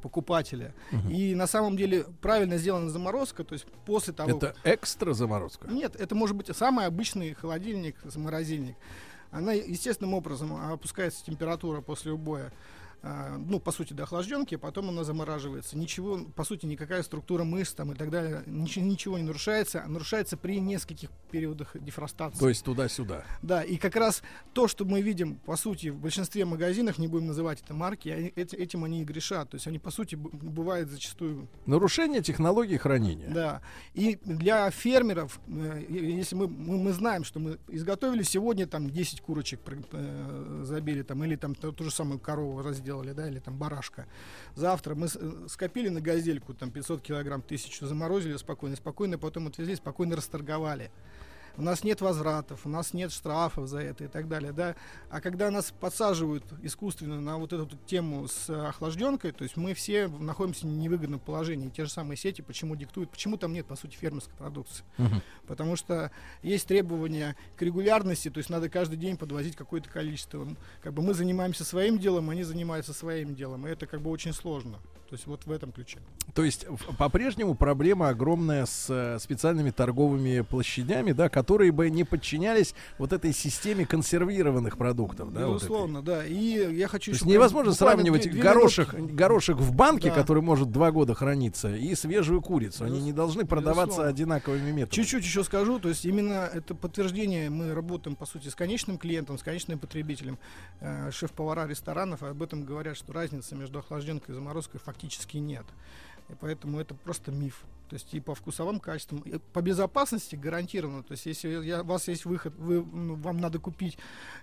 покупателя. Угу. И на самом деле правильно сделана заморозка, то есть после того... Это экстра заморозка? Нет, это может быть самый обычный холодильник, морозильник. Она естественным образом опускается температура после убоя, а, ну, по сути, до охлажденки, а потом она замораживается. Ничего, по сути, никакая структура мышц там и так далее, ничего, ничего не нарушается, а нарушается при нескольких периодах дефростации. То есть туда-сюда. Да, и как раз то, что мы видим, по сути, в большинстве магазинов, не будем называть это марки, они, этим они и грешат. То есть они, по сути, бывают зачастую... Нарушение технологии хранения. Да. И для фермеров, если мы, мы, мы знаем, что мы изготовили сегодня там десять курочек, э, забили там, или там ту, ту же самую корову разделили, да, или там барашка. Завтра мы скопили на газельку там пятьсот килограмм, тысячу, заморозили спокойно, спокойно, потом отвезли, спокойно расторговали. У нас нет возвратов, у нас нет штрафов за это и так далее, да. А когда нас подсаживают искусственно на вот эту тему с охлажденкой, то есть мы все находимся в невыгодном положении. Те же самые сети почему диктуют, почему там нет, по сути, фермерской продукции. Uh-huh. Потому что есть требования к регулярности, то есть надо каждый день подвозить какое-то количество. Как бы мы занимаемся своим делом, они занимаются своим делом, и это как бы очень сложно. То есть вот в этом ключе. То есть по-прежнему проблема огромная с специальными торговыми площадями, да, которые бы не подчинялись вот этой системе консервированных продуктов. Да, безусловно, вот да. И я хочу... То есть невозможно сравнивать две, две горошек, горошек в банке, да, который может два года храниться, и свежую курицу. Они не должны продаваться безусловно одинаковыми методами. Чуть-чуть еще скажу. То есть именно это подтверждение. Мы работаем, по сути, с конечным клиентом, с конечным потребителем. Шеф-повара ресторанов об этом говорят, что разница между охлажденкой и заморозкой фактически практически нет. И поэтому это просто миф. То есть и по вкусовым качествам, и по безопасности гарантированно. То есть если я, у вас есть выход, вы, вам надо купить,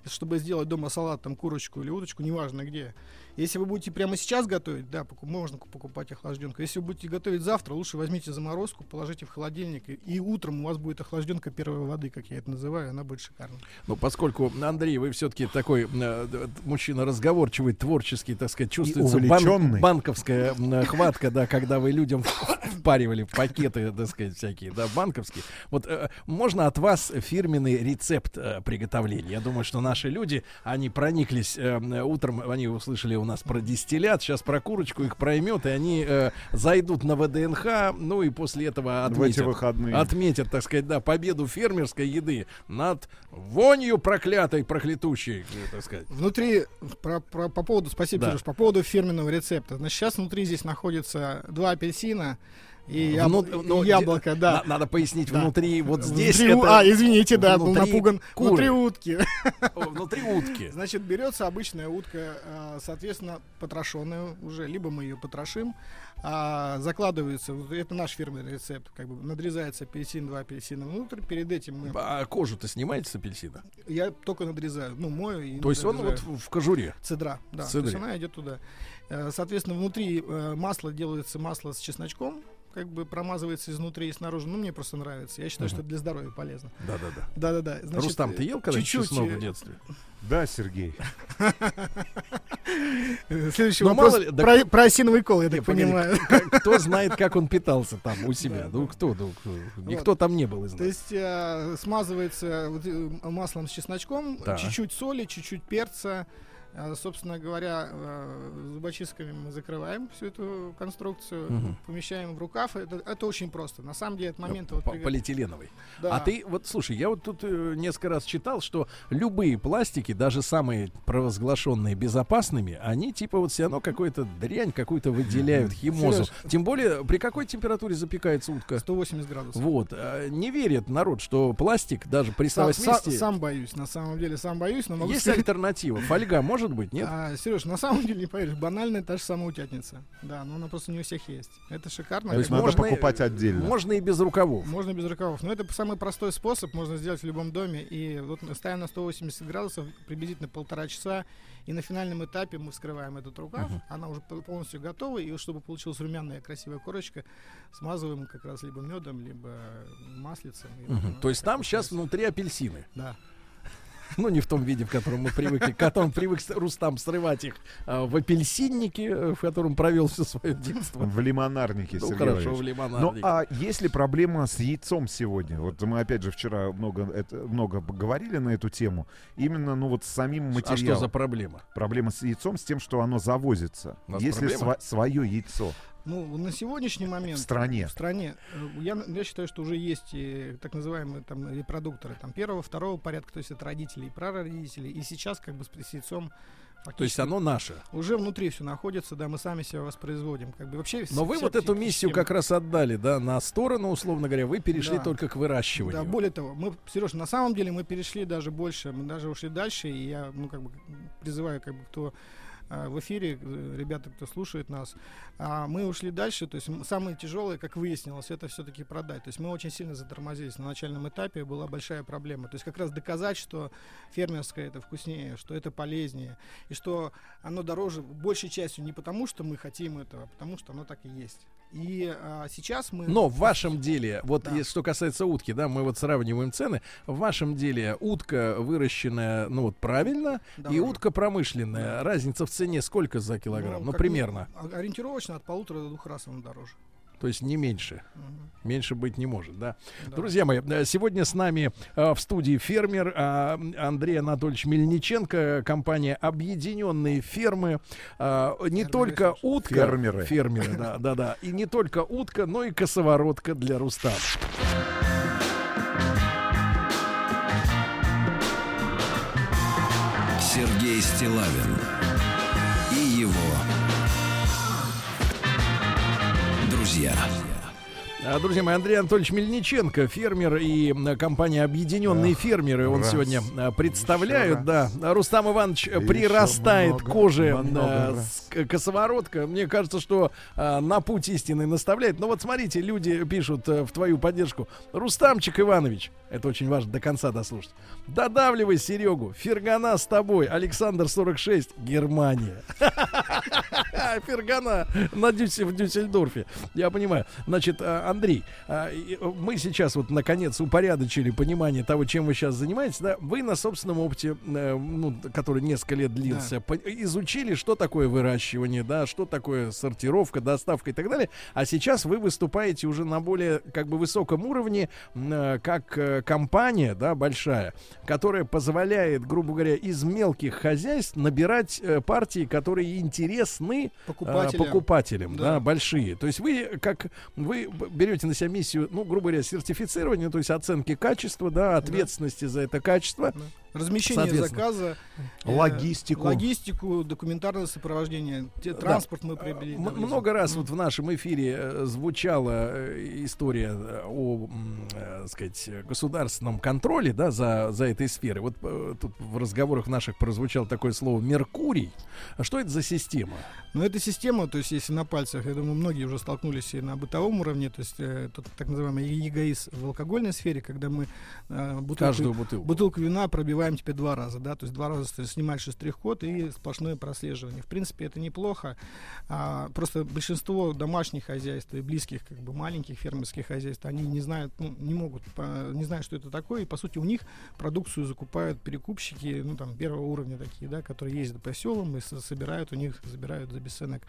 чтобы сделать дома салат, там курочку или уточку, неважно где. Если вы будете прямо сейчас готовить, да, покуп, можно покупать охлажденку. Если вы будете готовить завтра, лучше возьмите заморозку, положите в холодильник, и, и утром у вас будет охлажденка первой воды, как я это называю, она будет шикарна. Ну, поскольку, Андрей, вы все-таки такой э, мужчина разговорчивый, творческий, так сказать, чувствуется бан- банковская э, хватка, да, когда вы людям впаривали пакеты, так сказать, всякие, да, банковские. Вот э, можно от вас фирменный рецепт э, приготовления? Я думаю, что наши люди, они прониклись э, утром, они услышали у нас про дистиллят, сейчас про курочку их проймет, и они э, зайдут на ВДНХ, ну и после этого отметят, отметят, так сказать, да, победу фермерской еды над вонью проклятой, проклятущей, так сказать. Внутри, про, про, по поводу, спасибо, да. Сереж, по поводу фирменного рецепта. Значит, сейчас внутри здесь находится два апельсина, и ябл... ну, яблоко, де... да. Надо пояснить, да, внутри вот здесь. Внутри... Это... А, извините, да, был напуган. Куры. Внутри утки. Внутри утки. Значит, берется обычная утка, соответственно, потрошенная уже, либо мы ее потрошим, а закладывается, это наш фирменный рецепт, как бы надрезается апельсин, два апельсина внутрь, перед этим мы... А кожу-то снимаете с апельсина? Я только надрезаю, ну, мою и то надрезаю. Есть он вот в кожуре? Цедра, да, то есть она идет туда. Соответственно, внутри масло делается, масло с чесночком, как бы промазывается изнутри и снаружи. Ну, мне просто нравится. Я считаю, uh-huh. что это для здоровья полезно. Да-да-да. Да-да-да. Значит, Рустам, ты ел когда-нибудь чеснок в детстве? Да, Сергей. Следующий вопрос про осиновый кол, я так понимаю. Кто знает, как он питался там у себя? Ну, кто? Никто там не был из нас. То есть смазывается маслом с чесночком, чуть-чуть соли, чуть-чуть перца, Собственно говоря, зубочистками мы закрываем всю эту конструкцию, угу. помещаем в рукав. Это, это очень просто. На самом деле, от момента... Вот, полиэтиленовый. Да. А ты, вот слушай, я вот тут несколько раз читал, что любые пластики, даже самые провозглашенные безопасными, они типа вот все равно какую-то дрянь, какую-то выделяют, химозу. Сереж, тем более, при какой температуре запекается утка? сто восемьдесят градусов. Вот. Не верит народ, что пластик даже прессовать вместе... Сам боюсь, на самом деле, сам боюсь. Но могу... Есть альтернатива? Фольга может Может быть, нет? А, Сереж, на самом деле, не поверишь, банальная та же самая утятница. Да, но она просто не у всех есть. Это шикарно. То есть можно покупать отдельно. Можно и без рукавов. Можно и без рукавов. Но это самый простой способ, можно сделать в любом доме. И вот ставим на сто восемьдесят градусов, приблизительно полтора часа. И на финальном этапе мы вскрываем этот рукав. Uh-huh. Она уже полностью готова. И чтобы получилась румяная красивая корочка, смазываем как раз либо медом, либо маслицем. Uh-huh. Думаю, то есть там сейчас внутри апельсины. Да. Ну, не в том виде, в котором мы привыкли. Котом привык Рустам срывать их а, в апельсиннике, в котором провел все свое детство. В лимонарнике, ну, хорошо, в лимонарнике. Ну, а есть ли проблема с яйцом сегодня? Вот мы, опять же, вчера много, это, много говорили на эту тему. Именно, ну, вот с самим материалом. А что за проблема? Проблема с яйцом, с тем, что оно завозится. Если сво- свое яйцо. Ну, на сегодняшний момент в стране, в стране я, я считаю, что уже есть и так называемые там репродукторы там, первого, второго порядка, то есть это родители и прародители. И сейчас как бы с яйцом то есть оно наше. Уже внутри все находится, да, мы сами себя воспроизводим. Как бы вообще. Но вы вот эту миссию как раз отдали, да, на сторону, условно говоря, вы перешли да. только к выращиванию. Да, более того, мы, Сереж, на самом деле мы перешли даже больше, мы даже ушли дальше, и я, ну, как бы призываю, как бы, кто в эфире, ребята, кто слушает нас, а мы ушли дальше. То есть самое тяжелое, как выяснилось, это все-таки продать. То есть мы очень сильно затормозились на начальном этапе, была большая проблема. То есть как раз доказать, что фермерское это вкуснее, что это полезнее, и что оно дороже большей частью не потому, что мы хотим этого, а потому что оно так и есть. И а, сейчас мы... Но в вашем деле, вот да. что касается утки, да, мы вот сравниваем цены. В вашем деле утка выращенная, ну вот правильно, да, и утка промышленная. Да. Разница в цене сколько за килограмм? Ну, ну примерно. Ну, ориентировочно от полутора до двух раз он дороже. То есть не меньше. Угу. Меньше быть не может, да? Да. Друзья мои, сегодня с нами э, в студии фермер э, Андрей Анатольевич Мельниченко, компания «Объединенные фермы». Э, не фермеры, только утка... Фермеры. Фермеры, да, да, да. И не только утка, но и косоворотка для Рустама. Сергей Стиллавин и его... друзья. Друзья мои, Андрей Анатольевич Мельниченко, фермер, и компания «Объединенные да, фермеры» он раз, сегодня представляют. Да. Рустам Иванович, и прирастает много, к коже много, э, косоворотка. Мне кажется, что э, на путь истины наставляет. Но вот смотрите, люди пишут э, в твою поддержку. Рустамчик Иванович, это очень важно до конца дослушать. Додавливай Серегу, Фергана с тобой, Александр сорок шесть, Германия. Фергана в Дюссельдорфе, я понимаю. Значит, Андрей, мы сейчас вот наконец упорядочили понимание того, чем вы сейчас занимаетесь, да? Вы на собственном опыте, ну, который несколько лет длился, да. изучили, что такое выращивание, да, что такое сортировка, доставка и так далее. А сейчас вы выступаете уже на более как бы высоком уровне, как компания, да, большая, которая позволяет, грубо говоря, из мелких хозяйств набирать партии, которые интересны покупателям, покупателям да. да, большие. То есть вы как вы берете на себя миссию, ну, грубо говоря, сертифицирования, то есть оценки качества, да, ответственности да. за это качество. Да. Размещение заказа, логистику, э, логистику, документарное сопровождение, те, транспорт да. мы приобрели. М- много раз вот в нашем эфире звучала история о, э, сказать, государственном контроле, да, за, за этой сферой. Вот э, тут в разговорах наших прозвучало такое слово «Меркурий». А что это за система? Ну, это система, то есть если на пальцах, я думаю, многие уже столкнулись и на бытовом уровне, то есть э, тот так называемый ЕГАИС в алкогольной сфере, когда мы э, бутылку, бутылку. бутылку вина пробиваем теперь два раза, да, то есть два раза снимаешь штрих-код и сплошное прослеживание. В принципе, это неплохо. А, просто большинство домашних хозяйств и близких, как бы маленьких фермерских хозяйств, они не знают, ну, не могут, по, не знают, что это такое. И по сути у них продукцию закупают перекупщики, ну там первого уровня такие, да, которые ездят по селам и со- собирают у них, забирают за бесценок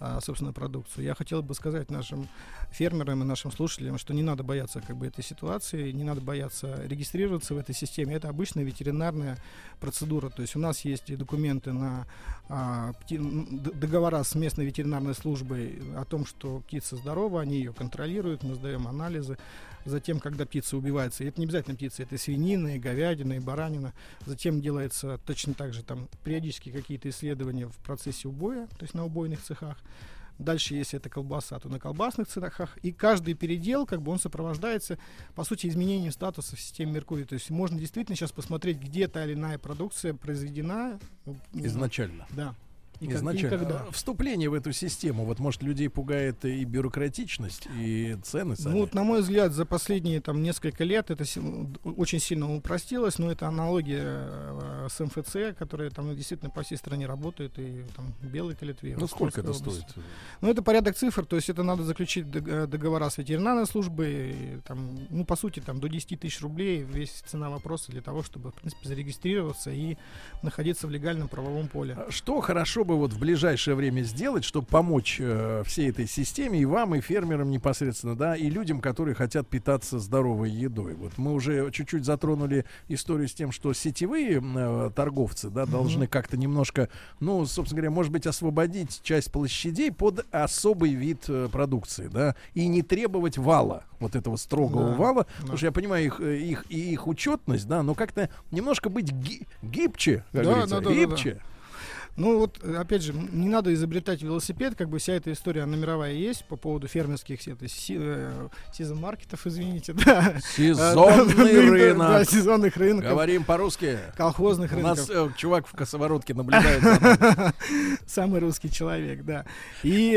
а, собственную продукцию. Я хотел бы сказать нашим фермерам и нашим слушателям, что не надо бояться как бы, этой ситуации, не надо бояться регистрироваться в этой системе. Это обычная ветеринарная процедура. То есть у нас есть и документы на а, пти, договора с местной ветеринарной службой о том, что птица здорова, они ее контролируют, мы сдаем анализы. Затем, когда птица убивается, и это не обязательно птица, это свинина, и говядина, и баранина. Затем делается точно так же там периодически какие-то исследования в процессе убоя, то есть на убойных цехах. Дальше, если это колбаса, то на колбасных цехах. И каждый передел, как бы он сопровождается, по сути, изменением статуса в системе Меркурия. То есть можно действительно сейчас посмотреть, где та или иная продукция произведена. Изначально. Да. И Изначально. Как, и когда? Вступление в эту систему, вот, может, людей пугает и бюрократичность, и цены сами. Ну, вот, на мой взгляд, за последние там, несколько лет это си- очень сильно упростилось, но это аналогия э, с МФЦ, которые там действительно по всей стране работают, и там Белой Калитве. Ну, сколько это области. Стоит? Ну, это порядок цифр, то есть это надо заключить договора с ветеринарной службой, и, там, ну, по сути, там, до десять тысяч рублей весь цена вопроса для того, чтобы, в принципе, зарегистрироваться и находиться в легальном правовом поле. Что хорошо бы вот в ближайшее время сделать, чтобы помочь э, всей этой системе и вам, и фермерам непосредственно, да, и людям, которые хотят питаться здоровой едой. Вот мы уже чуть-чуть затронули историю с тем, что сетевые э, торговцы, да, должны mm-hmm. как-то немножко, ну, собственно говоря, может быть, освободить часть площадей под особый вид э, продукции, да, и не требовать вала, вот этого строгого да, вала, да. Потому что я понимаю их, их, и их учетность, да, но как-то немножко быть ги- гибче, как да, говорится, да, да, гибче. Да, да, да. Ну вот, опять же, не надо изобретать велосипед, как бы вся эта история, она мировая есть по поводу фермерских сезон-маркетов, извините, да. Сезонный рынок. Да, сезонных рынков. Говорим по-русски. Колхозных рынков. У нас чувак в косоворотке наблюдает. Самый русский человек, да. И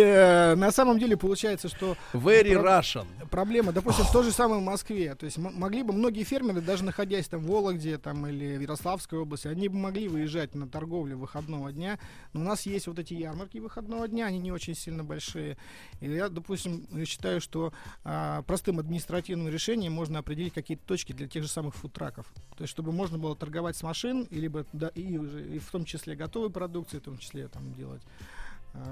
на самом деле получается, что... Very Russian. Проблема, допустим, в той же самой Москве. То есть могли бы многие фермеры, даже находясь там в Вологде или в Ярославской области, они бы могли выезжать на торговлю выходного дня. Но у нас есть вот эти ярмарки выходного дня, они не очень сильно большие. И я, допустим, считаю, что а, простым административным решением можно определить какие-то точки для тех же самых фудтраков. То есть, чтобы можно было торговать с машин, и, либо, да, и, и в том числе готовой продукции, в том числе там, делать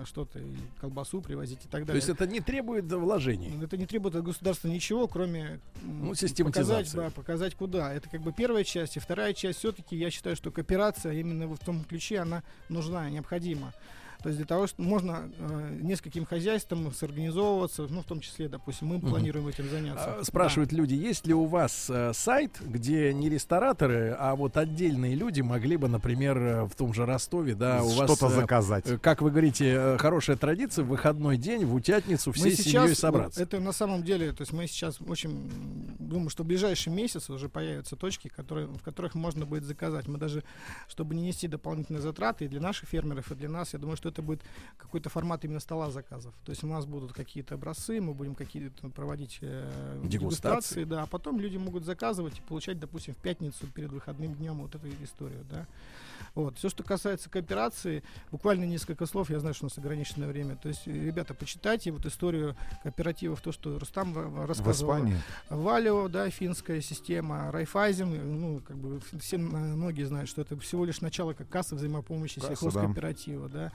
что-то, колбасу привозить и так далее. То есть это не требует вложений? Это не требует от государства ничего, кроме ну, показать, да, показать куда. Это как бы первая часть. И вторая часть, все-таки я считаю, что кооперация именно в том ключе, она нужна, необходима. То есть для того, что можно э, нескольким хозяйствам сорганизовываться, ну, в том числе, допустим, мы mm-hmm. планируем этим заняться. Спрашивают да. люди, есть ли у вас э, сайт, где не рестораторы, а вот отдельные люди могли бы, например, в том же Ростове, да, у что-то вас, заказать. Э, как вы говорите, э, хорошая традиция, в выходной день, в утятницу всей семьей собраться. Это на самом деле, то есть мы сейчас очень думаю, что в ближайший месяц уже появятся точки, которые, в которых можно будет заказать. Мы даже, чтобы не нести дополнительные затраты и для наших фермеров, и для нас, я думаю, что это будет какой-то формат именно стола заказов. То есть у нас будут какие-то образцы, мы будем какие-то проводить э, дегустации, да, а потом люди могут заказывать и получать, допустим, в пятницу перед выходным днем вот эту историю, да. Вот. Все, что касается кооперации, буквально несколько слов, я знаю, что у нас ограниченное время. То есть, ребята, почитайте вот историю кооперативов, то, что Рустам рассказывал. Валио, да, финская система, Райфайзен, ну, как бы все многие знают, что это всего лишь начало как касса взаимопомощи сельхозкооператива, да.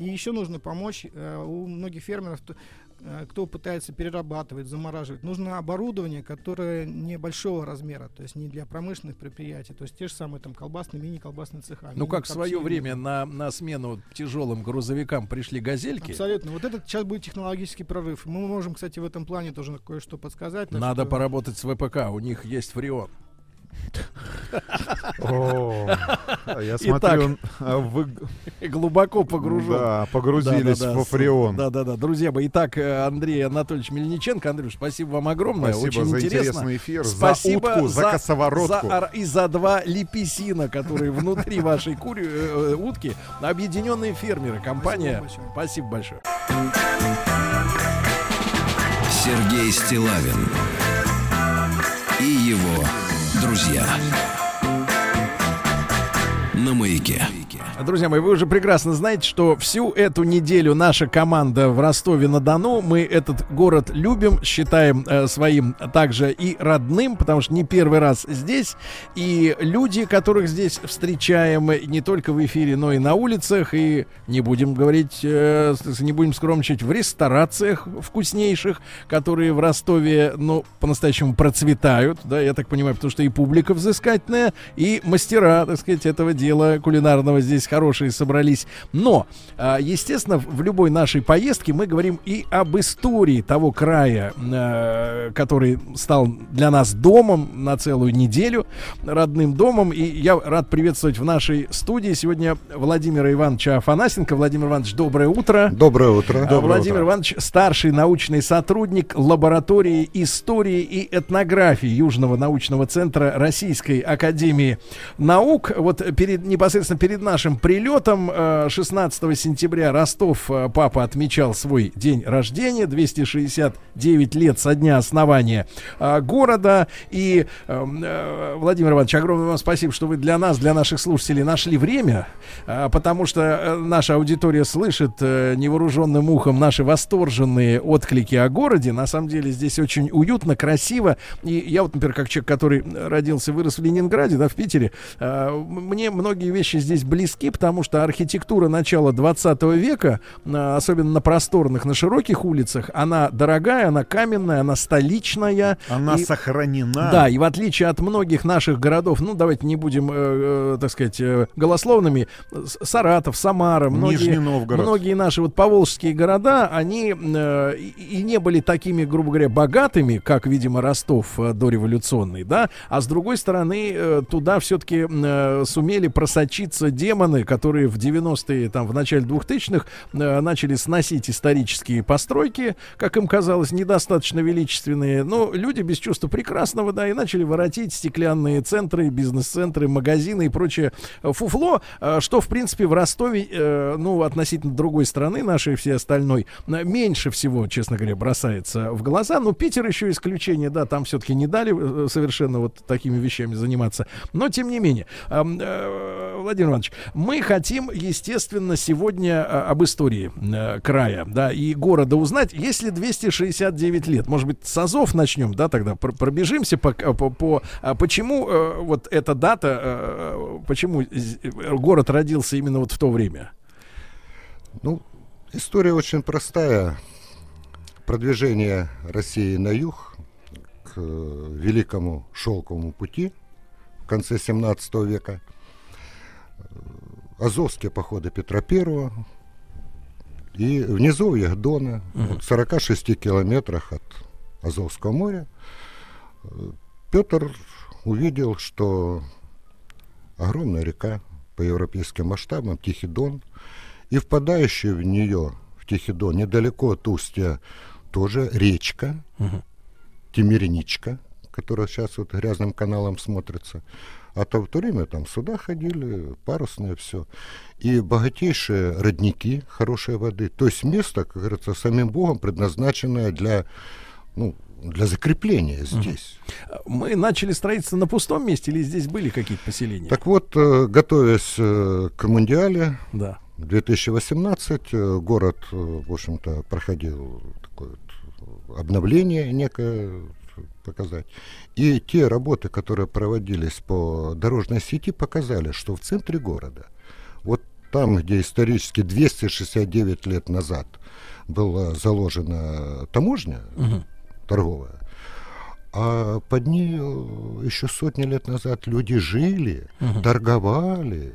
И еще нужно помочь э, у многих фермеров, кто, э, кто пытается перерабатывать, замораживать. Нужно оборудование, которое небольшого размера, то есть не для промышленных предприятий, то есть те же самые там колбасные, мини-колбасные цеха. Ну мини- как в свое время на, на смену тяжелым грузовикам пришли газельки. Абсолютно. Вот это сейчас будет технологический прорыв. Мы можем, кстати, в этом плане тоже кое-что подсказать. Надо что... поработать с ВПК, у них есть фреон. Я смотрю, вы глубоко погрузились во фреон. Да, да, да, друзья мои. Итак, Андрей Анатольевич Мельниченко, Андрюш, спасибо вам огромное. Спасибо за интересный эфир, за утку, за косоворотку и за два лепесина, которые внутри вашей утки. Объединенные фермеры, компания. Спасибо большое. Сергей Стиллавин и его друзья на маяке. Друзья мои, вы уже прекрасно знаете, что всю эту неделю наша команда в Ростове-на-Дону, мы этот город любим, считаем э, своим также и родным, потому что не первый раз здесь, и люди, которых здесь встречаем не только в эфире, но и на улицах, и не будем говорить, э, не будем скромничать, в ресторациях вкуснейших, которые в Ростове, ну, по-настоящему процветают, да, я так понимаю, потому что и публика взыскательная, и мастера, так сказать, этого дела кулинарного здесь хорошие собрались. Но, естественно, в любой нашей поездке мы говорим и об истории того края, который стал для нас домом на целую неделю, родным домом. И я рад приветствовать в нашей студии сегодня Владимира Ивановича Афанасенко. Владимир Иванович, доброе утро. Доброе утро. Доброе Владимир утро. Иванович, старший научный сотрудник лаборатории истории и этнографии Южного научного центра Российской академии наук. Вот перед, непосредственно перед нашим прилетом шестнадцатого сентября Ростов папа отмечал свой день рождения, двести шестьдесят девять лет со дня основания города. И, Владимир Иванович, огромное вам спасибо, что вы для нас, для наших слушателей нашли время, потому что наша аудитория слышит невооруженным ухом наши восторженные отклики о городе. На самом деле здесь очень уютно, красиво. И я вот, например, как человек, который родился и вырос в Ленинграде, да, в Питере, мне многие вещи здесь близки, потому что архитектура начала двадцатого века, особенно на просторных, на широких улицах, она дорогая, она каменная, она столичная. Она и сохранена. Да, и в отличие от многих наших городов, ну, давайте не будем, э, так сказать, голословными, Саратов, Самара, многие, Нижний Новгород, многие наши вот поволжские города, они э, и не были такими, грубо говоря, богатыми, как, видимо, Ростов э, дореволюционный, да, а с другой стороны, э, туда все-таки э, сумели просочиться демоны, которые в девяностые, там, в начале двухтысячных э, начали сносить исторические постройки, как им казалось, недостаточно величественные. Но люди без чувства прекрасного, да, и начали воротить стеклянные центры, бизнес-центры, магазины и прочее фуфло, э, что, в принципе, в Ростове, э, ну, относительно другой страны, нашей всей остальной, меньше всего, честно говоря, бросается в глаза. Но Питер еще исключение, да, там все-таки не дали совершенно вот такими вещами заниматься. Но, тем не менее, э, э, Владимир Иванович, мы хотим, естественно, сегодня об истории э, края, да, и города узнать. Если двести шестьдесят девять лет, может быть, с АЗОВ начнем, да, тогда пробежимся по, по, по почему э, вот эта дата, э, почему город родился именно вот в то время? Ну, история очень простая. Продвижение России на юг к Великому Шелковому пути в конце семнадцатого века. Азовские походы Петра Первого и в низовьях Дона, в сорока шести километрах от Азовского моря, Петр увидел, что огромная река по европейским масштабам, Тихий Дон, и впадающая в нее, в Тихий Дон, недалеко от устья, тоже речка, угу. Темирничка, которая сейчас вот грязным каналом смотрится. А то в то время там суда ходили, парусные, все. И богатейшие родники хорошей воды. То есть место, как говорится, самим Богом предназначенное для, ну, для закрепления здесь. Мы начали строительство на пустом месте или здесь были какие-то поселения? Так вот, готовясь к Мундиале, да. две тысячи восемнадцать город, в общем-то, проходил такое вот обновление некое, показать. И те работы, которые проводились по дорожной сети, показали, что в центре города, вот там, где исторически двести шестьдесят девять лет назад была заложена таможня угу. торговая, а под ней еще сотни лет назад люди жили, угу. торговали.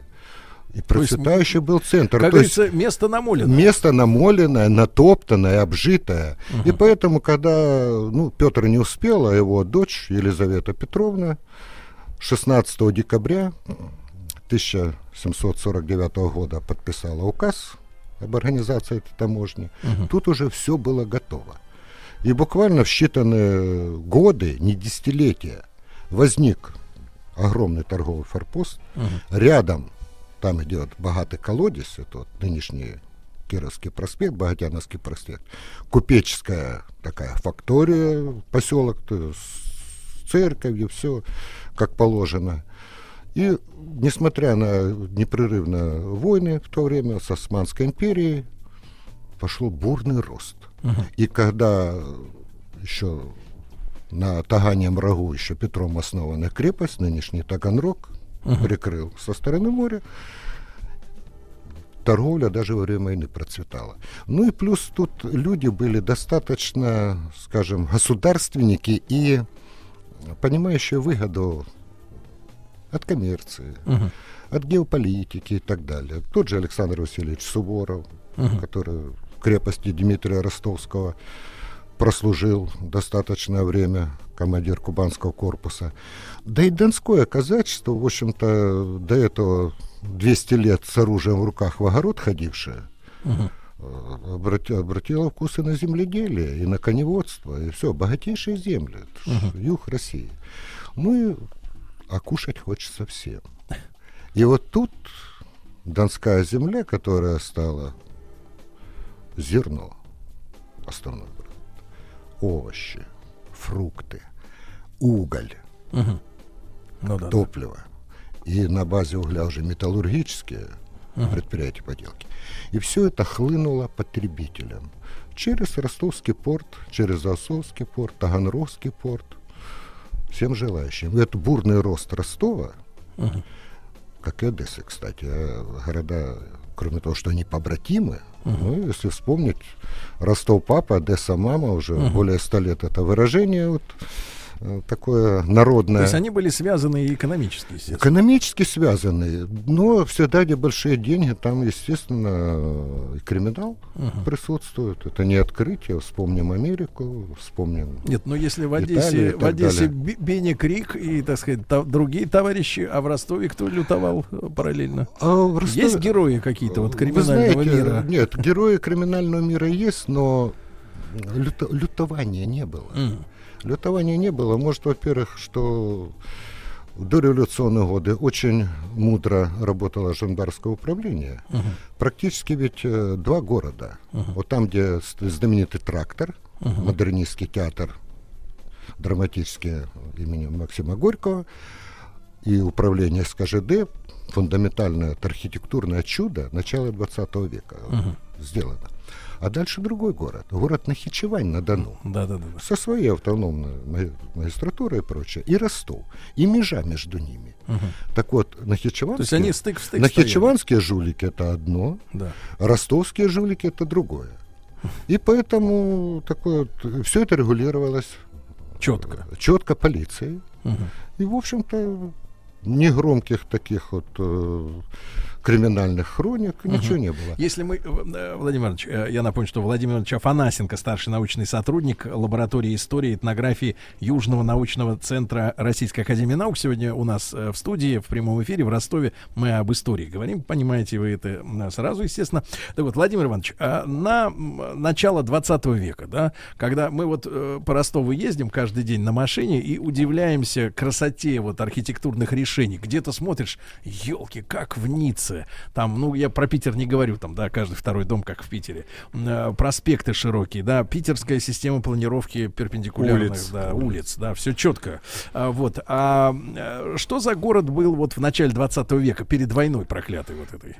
И процветающий был центр. Как говорится, место намоленное. Место намоленное, натоптанное, обжитое. Угу. И поэтому, когда, ну, Петр не успел, а его дочь Елизавета Петровна шестнадцатого декабря тысяча семьсот сорок девятого года подписала указ об организации этой таможни, угу. тут уже все было готово. И буквально в считанные годы, не десятилетия, возник огромный торговый форпост. Угу. Рядом там идет богатый колодец, это вот нынешний Кировский проспект, Богатяновский проспект, купеческая такая фактория, поселок с церковью, все как положено. И, несмотря на непрерывные войны в то время с Османской империей, пошел бурный рост. Uh-huh. И когда еще на Таганьем Рогу еще Петром основана крепость, нынешний Таганрог, uh-huh. прикрыл со стороны моря, торговля даже во время войны процветала. Ну и плюс тут люди были достаточно, скажем, государственники и понимающие выгоду от коммерции, uh-huh. от геополитики и так далее. Тот же Александр Васильевич Суворов, uh-huh. который в крепости Дмитрия Ростовского прослужил достаточное время, командир Кубанского корпуса. Да и донское казачество, в общем-то, до этого двести лет с оружием в руках в огород ходившее, uh-huh. обрати, обратило вкусы на земледелие и на коневодство, и все, богатейшие земли, uh-huh. юг России. Ну и а кушать хочется всем. И вот тут донская земля, которая стала зерно, основной продукт, овощи, фрукты, уголь, угу. ну, да, топливо. Да. И на базе угля уже металлургические угу. предприятия поделки. И все это хлынуло потребителям. Через Ростовский порт, через Азовский порт, Таганрогский порт. Всем желающим. Это бурный рост Ростова, uh-huh. как и Одессы, кстати. Города, кроме того, что они побратимы, uh-huh. ну, если вспомнить, Ростов папа, Одесса мама, уже uh-huh. более ста лет это выражение вот, такое народное. То есть они были связаны и экономически, естественно. Экономически связаны, но всегда, где большие деньги, там, естественно, и криминал uh-huh. присутствует. Это не открытие. Вспомним Америку, вспомним. Нет, но если в Одессе, в Одессе Беня Крик и, так сказать, та, другие товарищи, а в Ростове кто лютовал параллельно? А в Ростове... Есть герои какие-то вот криминального, знаете, мира? Нет, герои криминального мира есть, но люто, лютования не было. Uh-huh. Лютования не было. Может, во-первых, что в дореволюционные годы очень мудро работало жандармское управление. Uh-huh. Практически ведь э, два города. Uh-huh. Вот там, где знаменитый трактор, uh-huh. модернистский театр, драматический имени Максима Горького, и управление СКЖД, фундаментальное архитектурное чудо начала двадцатого века uh-huh. сделано. А дальше другой город, город Нахичевань на Дону, да, да, да. со своей автономной магистратурой и прочее, и Ростов, и межа между ними. Угу. Так вот, нахичеванские, они стык в стык нахичеванские жулики — это одно, да. ростовские жулики — это другое. И поэтому такое, все это регулировалось четко, четко полицией. Угу. И, в общем-то, негромких таких вот э, криминальных хроник uh-huh. ничего не было. Если мы, Владимир Иванович, я напомню, что Владимир Иванович Афанасенко, старший научный сотрудник лаборатории истории и этнографии Южного научного центра Российской академии наук, сегодня у нас в студии, в прямом эфире в Ростове. Мы об истории говорим, понимаете вы это сразу, естественно. Так вот, Владимир Иванович, на начало двадцатого века, да, когда мы вот по Ростову ездим каждый день на машине и удивляемся красоте вот архитектурных решений. Где-то смотришь, елки, как в Ницце. Там, ну, я про Питер не говорю, там, да, каждый второй дом, как в Питере. Э, проспекты широкие, да, питерская система планировки перпендикулярных улиц, да, улиц, да, все четко. А, вот. А что за город был вот в начале двадцатого века, перед войной проклятой вот этой?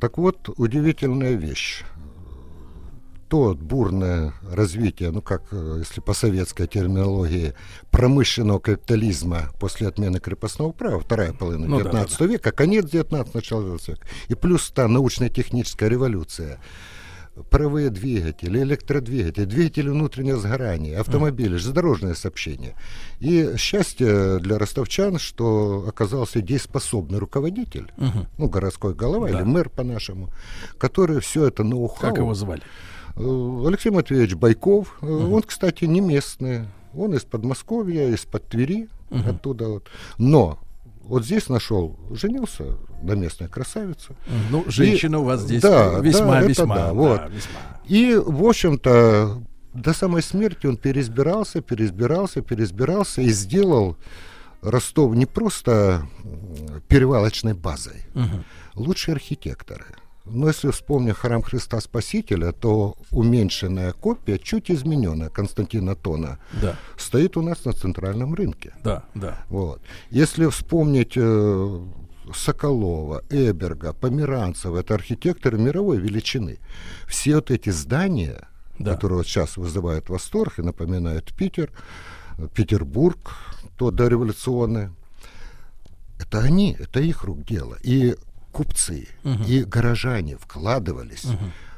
Так вот, удивительная вещь. То бурное развитие, ну как, если по советской терминологии, промышленного капитализма после отмены крепостного права, вторая половина ну, девятнадцатого да, да. века, конец девятнадцатого, начало двадцатого века, и плюс та научно-техническая революция, паровые двигатели, электродвигатели, двигатели внутреннего сгорания, автомобили, железнодорожное сообщение. И счастье для ростовчан, что оказался дееспособный руководитель, угу. ну, городской голова, да. или мэр по-нашему, который все это ноу-хау... Как его звали? Алексей Матвеевич Байков, uh-huh. он, кстати, не местный, он из Подмосковья, из-под Твери, uh-huh. оттуда вот. Но вот здесь нашел, женился на местной красавице. Uh-huh. Ну, женщина и, у вас здесь да, весьма, да, весьма, да, вот. да, весьма. И, в общем-то, до самой смерти он переизбирался, переизбирался, переизбирался и сделал Ростов не просто перевалочной базой, uh-huh. лучшие архитекторы. Но если вспомнить храм Христа Спасителя, то уменьшенная копия, чуть измененная Константина Тона, да, стоит у нас на центральном рынке. Да, да. Вот. Если вспомнить э, Соколова, Эберга, Померанцева, это архитекторы мировой величины. Все вот эти здания, да, которые вот сейчас вызывают восторг и напоминают Питер, Петербург, то дореволюционное, это они, это их рук дело. И купцы, угу, и горожане вкладывались, угу,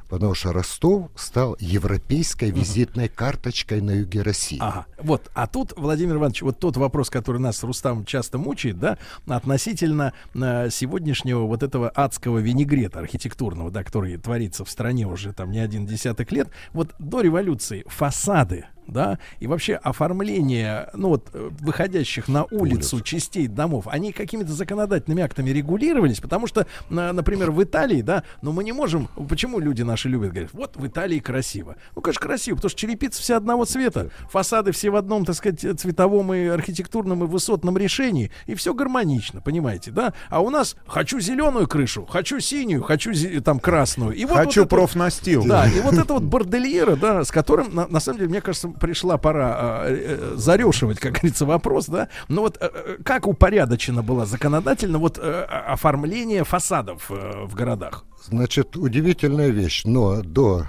потому что Ростов стал европейской визитной карточкой на юге России. Ага. Вот. А тут, Владимир Иванович, вот тот вопрос, который нас с Рустамом часто мучает, да, относительно э, сегодняшнего вот этого адского винегрета архитектурного, да, который творится в стране уже там не один десяток лет. Вот до революции фасады, да, и вообще оформление, ну вот, выходящих на улицу, улицу частей домов, они какими-то законодательными актами регулировались, потому что, например, в Италии, да, но мы не можем, почему люди наши любят, говорят, вот в Италии красиво. Ну, конечно, красиво, потому что черепица вся одного цвета, фасады все в одном, так сказать, цветовом и архитектурном и высотном решении, и все гармонично, понимаете, да, а у нас хочу зеленую крышу, хочу синюю, хочу там красную. И вот, хочу вот профнастил. Да, и вот это вот бордельера, да, с которым, на, на самом деле, мне кажется, пришла пора э, э, зарешивать, как говорится, вопрос, да. Но вот э, как упорядочено было законодательно вот, э, оформление фасадов э, в городах? Значит, удивительная вещь, но до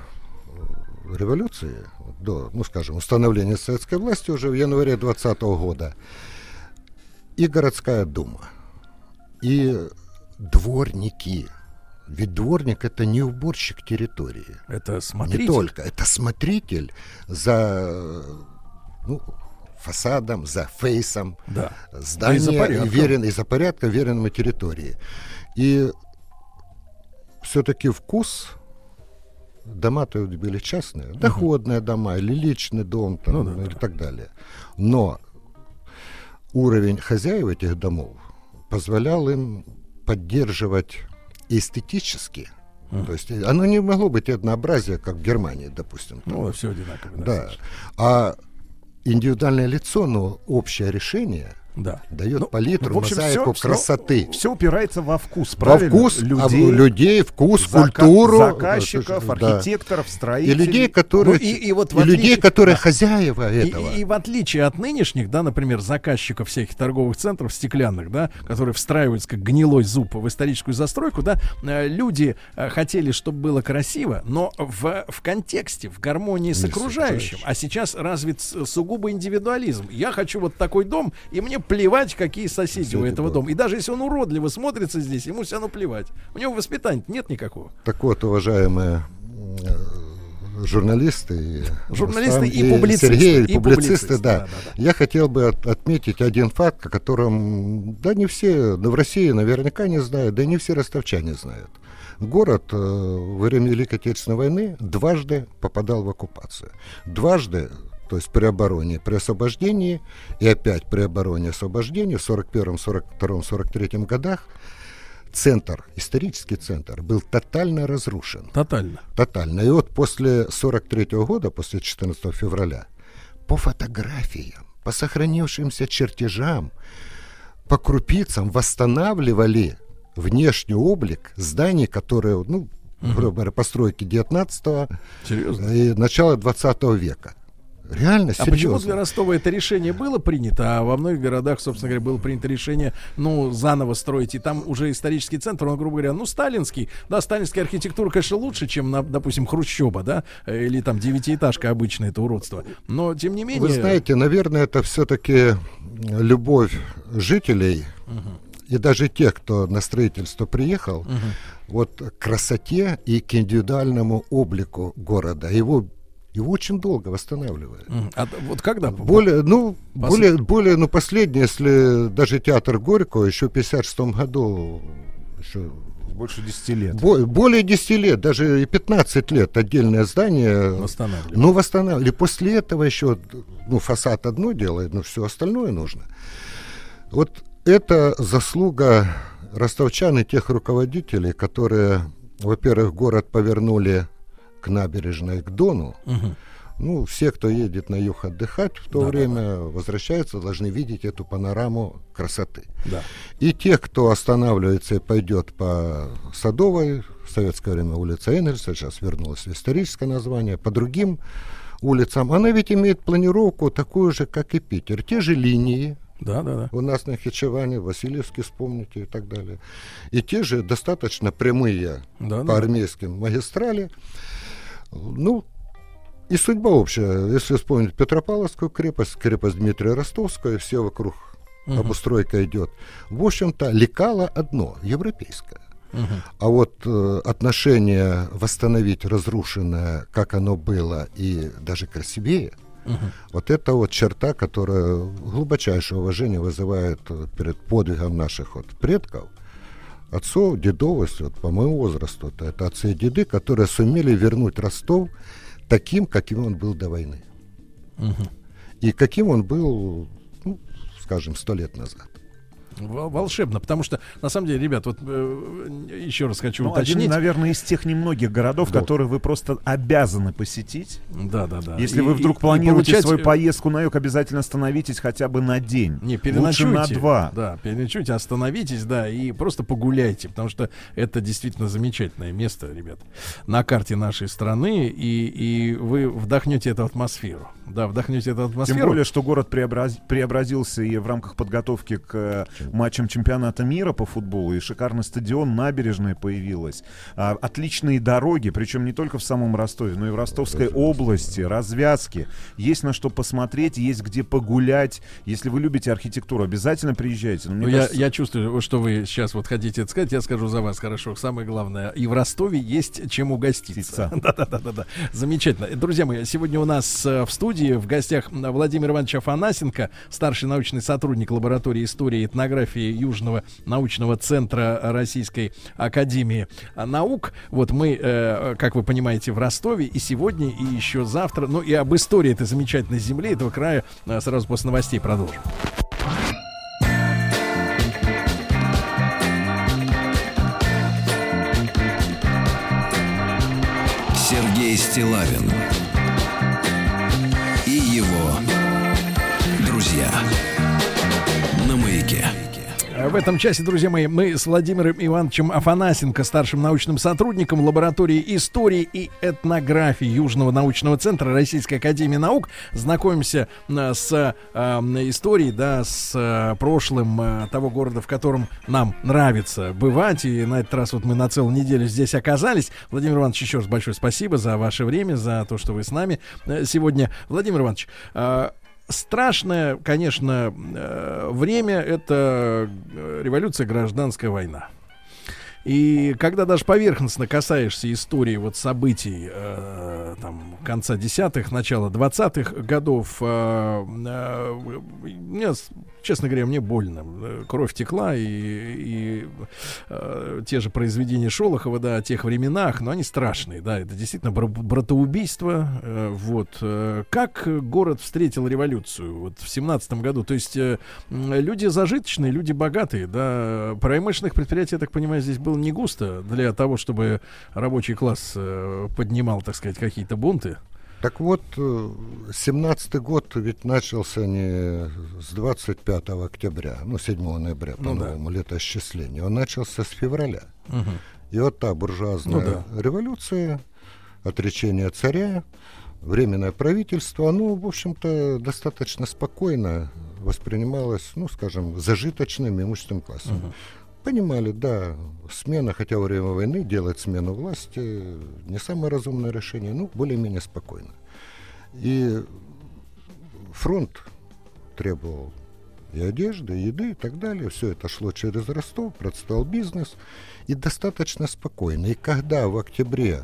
революции, до, ну скажем, установления советской власти уже в январе двадцатого года и городская дума, и дворники. Ведь дворник — это не уборщик территории. Это смотритель. Не только. Это смотритель за, ну, фасадом, за фейсом, да, здания, да, и, верен, и за порядка веренной территории. И все-таки вкус... Дома-то были частные. Uh-huh. Доходные дома или личный дом там, ну, да, или да. так далее. Но уровень хозяев этих домов позволял им поддерживать... эстетически. Mm. То есть оно не могло быть однообразие, как в Германии, допустим. Ну, там. Все одинаково. Да. Да. А индивидуальное лицо, но общее решение, да, дает, ну, палитру, в общем, мозаику все, красоты. Все, все упирается во вкус, правильно? Во вкус людей, людей вкус, зака- культуру. Заказчиков, да, архитекторов, строителей. И людей, которые, ну, и, и вот и отличие, людей, которые, да, хозяева этого. И, и, и в отличие от нынешних, да, например, заказчиков всяких торговых центров стеклянных, да, которые встраиваются как гнилой зуб в историческую застройку, да, люди хотели, чтобы было красиво, но в, в контексте, в гармонии с окружающим. А сейчас развит сугубо индивидуализм. Я хочу вот такой дом, и мне плевать, какие соседи у этого дома. И даже если он уродливо смотрится здесь, ему все равно плевать. У него воспитания нет никакого. Так вот, уважаемые журналисты, журналисты и, и публицисты, Сергей, и публицисты, да. Да, да, да. Я хотел бы от, отметить один факт, о котором, да, не все, да, в России наверняка не знают, да и не все ростовчане знают. Город э, во время Великой Отечественной войны дважды попадал в оккупацию. Дважды. То есть при обороне, при освобождении и опять при обороне, освобождении в сорок первом, сорок втором, сорок третьем годах центр, исторический центр был тотально разрушен. Тотально. Тотально. И вот после сорок третьего года, после четырнадцатого февраля, по фотографиям, по сохранившимся чертежам, по крупицам восстанавливали внешний облик зданий, которые, ну, угу, грубо говоря, постройки девятнадцатого и начала двадцатого века. Реально, серьезно. А почему для Ростова это решение было принято, а во многих городах, собственно говоря, было принято решение, ну, заново строить, и там уже исторический центр, он, грубо говоря, ну, сталинский, да, сталинская архитектура, конечно, лучше, чем, на, допустим, хрущоба, да, или там девятиэтажка обычная, это уродство, но, тем не менее... Вы знаете, наверное, это все-таки любовь жителей, uh-huh, и даже тех, кто на строительство приехал, uh-huh, вот к красоте и к индивидуальному облику города, его... Его очень долго восстанавливают. А вот когда? Более, ну, более, более, ну, последний, если даже театр Горького еще в пятьдесят шестом году, еще больше десяти лет. Бо- более десяти лет, даже и пятнадцать лет отдельное здание. Восстанавливали. Ну, восстанавливали. После этого еще, ну, фасад одно делает, но все остальное нужно. Вот это заслуга ростовчан и тех руководителей, которые, во-первых, город повернули к набережной, к Дону, угу, Ну, все, кто едет на юг отдыхать в то да, время, да, да. возвращаются, должны видеть эту панораму красоты. Да. И те, кто останавливается и пойдет по Садовой, в советское время улица Энгельса, сейчас вернулось в историческое название, по другим улицам, она ведь имеет планировку такую же, как и Питер. Те же линии. Да, да, да. У нас на Нахичеване, Васильевске, вспомните, и так далее. И те же достаточно прямые да, по да. армейским магистрали. Ну, и судьба общая. Если вспомнить Петропавловскую крепость, крепость Дмитрия Ростовского, и все вокруг uh-huh. обустройка идет. В общем-то, лекало одно, европейское. Uh-huh. А вот э, отношение восстановить разрушенное, как оно было, и даже красивее, Uh-huh. вот это вот черта, которая глубочайшее уважение вызывает перед подвигом наших вот предков, отцов, дедов, если вот по моему возрасту, то это отцы и деды, которые сумели вернуть Ростов таким, каким он был до войны. Uh-huh. И каким он был, ну, скажем, сто лет назад. Волшебно, потому что, на самом деле, ребят, вот э, еще раз хочу ну, уточнить. Один, наверное, из тех немногих городов, да. которые вы просто обязаны посетить. Да, да, да. Если и, вы вдруг и, планируете и получать... свою поездку на юг, обязательно остановитесь хотя бы на день. Не, переночуйте. Лучше на два. Да, переночуйте, остановитесь, да, и просто погуляйте, потому что это действительно замечательное место, ребят, на карте нашей страны, и, и вы вдохнете эту атмосферу. Да, вдохнете эту атмосферу. Тем более, что город преобраз... преобразился и в рамках подготовки к матчем чемпионата мира по футболу. И шикарный стадион, набережная появилась. а, Отличные дороги, причем не только в самом Ростове, но и в Ростовской области. Развязки. Есть на что посмотреть, есть где погулять. Если вы любите архитектуру, обязательно приезжайте. Ну, кажется... я, я чувствую, что вы сейчас вот хотите это сказать. Я скажу за вас, хорошо. Самое главное, и в Ростове есть чем угоститься. Да-да-да. Замечательно. Друзья мои, сегодня у нас в студии в гостях Владимир Иванович Афанасенко, старший научный сотрудник лаборатории истории и этнографии Южного научного центра Российской академии наук. Вот мы, э, как вы понимаете, в Ростове и сегодня, и еще завтра. Ну и об истории этой замечательной земли, этого края э, сразу после новостей продолжим. Сергей Стиллавин и его друзья. В этом часе, друзья мои, мы с Владимиром Ивановичем Афанасенко, старшим научным сотрудником лаборатории истории и этнографии Южного научного центра Российской академии наук, знакомимся с э, историей, да, с э, прошлым э, того города, в котором нам нравится бывать. И на этот раз вот мы на целую неделю здесь оказались. Владимир Иванович, еще раз большое спасибо за ваше время, за то, что вы с нами сегодня. Владимир Иванович, э, страшное, конечно, время — это революция, гражданская война. И когда даже поверхностно касаешься истории вот событий э, там, конца десятых, начала двадцатых годов, э, э, мне, честно говоря, мне больно. Кровь текла, и, и э, те же произведения Шолохова, да, о тех временах, но они страшные, да, это действительно братоубийство. Э, вот. Как город встретил революцию вот, в семнадцатом году? То есть э, люди зажиточные, люди богатые, да, промышленных предприятий, я так понимаю, здесь было не густо для того, чтобы рабочий класс э, поднимал, так сказать, какие-то бунты. Так вот, семнадцатый год ведь начался не с двадцать пятого октября, ну, седьмого ноября, по-новому, ну, да. летоисчислению. Он начался с февраля. Угу. И вот та буржуазная ну, да. революция, отречение царя, временное правительство, оно, в общем-то, достаточно спокойно воспринималось, ну, скажем, зажиточным имущественным классом. Угу. Понимали, да, смена, хотя во время войны делать смену власти не самое разумное решение, но более-менее спокойно. И фронт требовал и одежды, и еды, и так далее. Все это шло через Ростов, процветал бизнес, и достаточно спокойно. И когда в октябре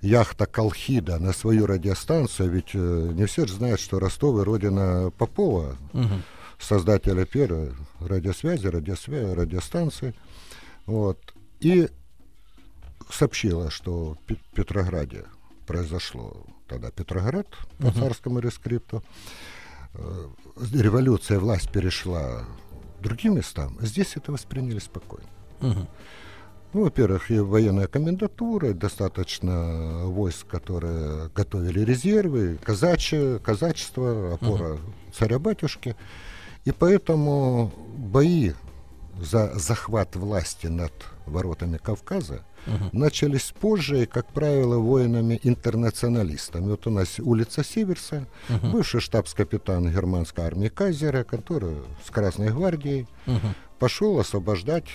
яхта «Колхида» на свою радиостанцию, ведь не все же знают, что Ростов и родина Попова, угу. создателя первой радиосвязи, радиосвязи, радиостанции, вот, и сообщила, что в Петрограде произошло, тогда Петроград по uh-huh. царскому рескрипту, э, революция, власть перешла в другие места, здесь это восприняли спокойно. Uh-huh. Ну, во-первых, и военная комендатура, достаточно войск, которые готовили резервы, казачье, казачество, опора uh-huh. царя-батюшки. И поэтому бои за захват власти над воротами Кавказа uh-huh. начались позже, и, как правило, воинами-интернационалистами. Вот у нас улица Сиверса, uh-huh. бывший штабс-капитан германской армии Кайзера, который с Красной гвардией uh-huh. пошел освобождать...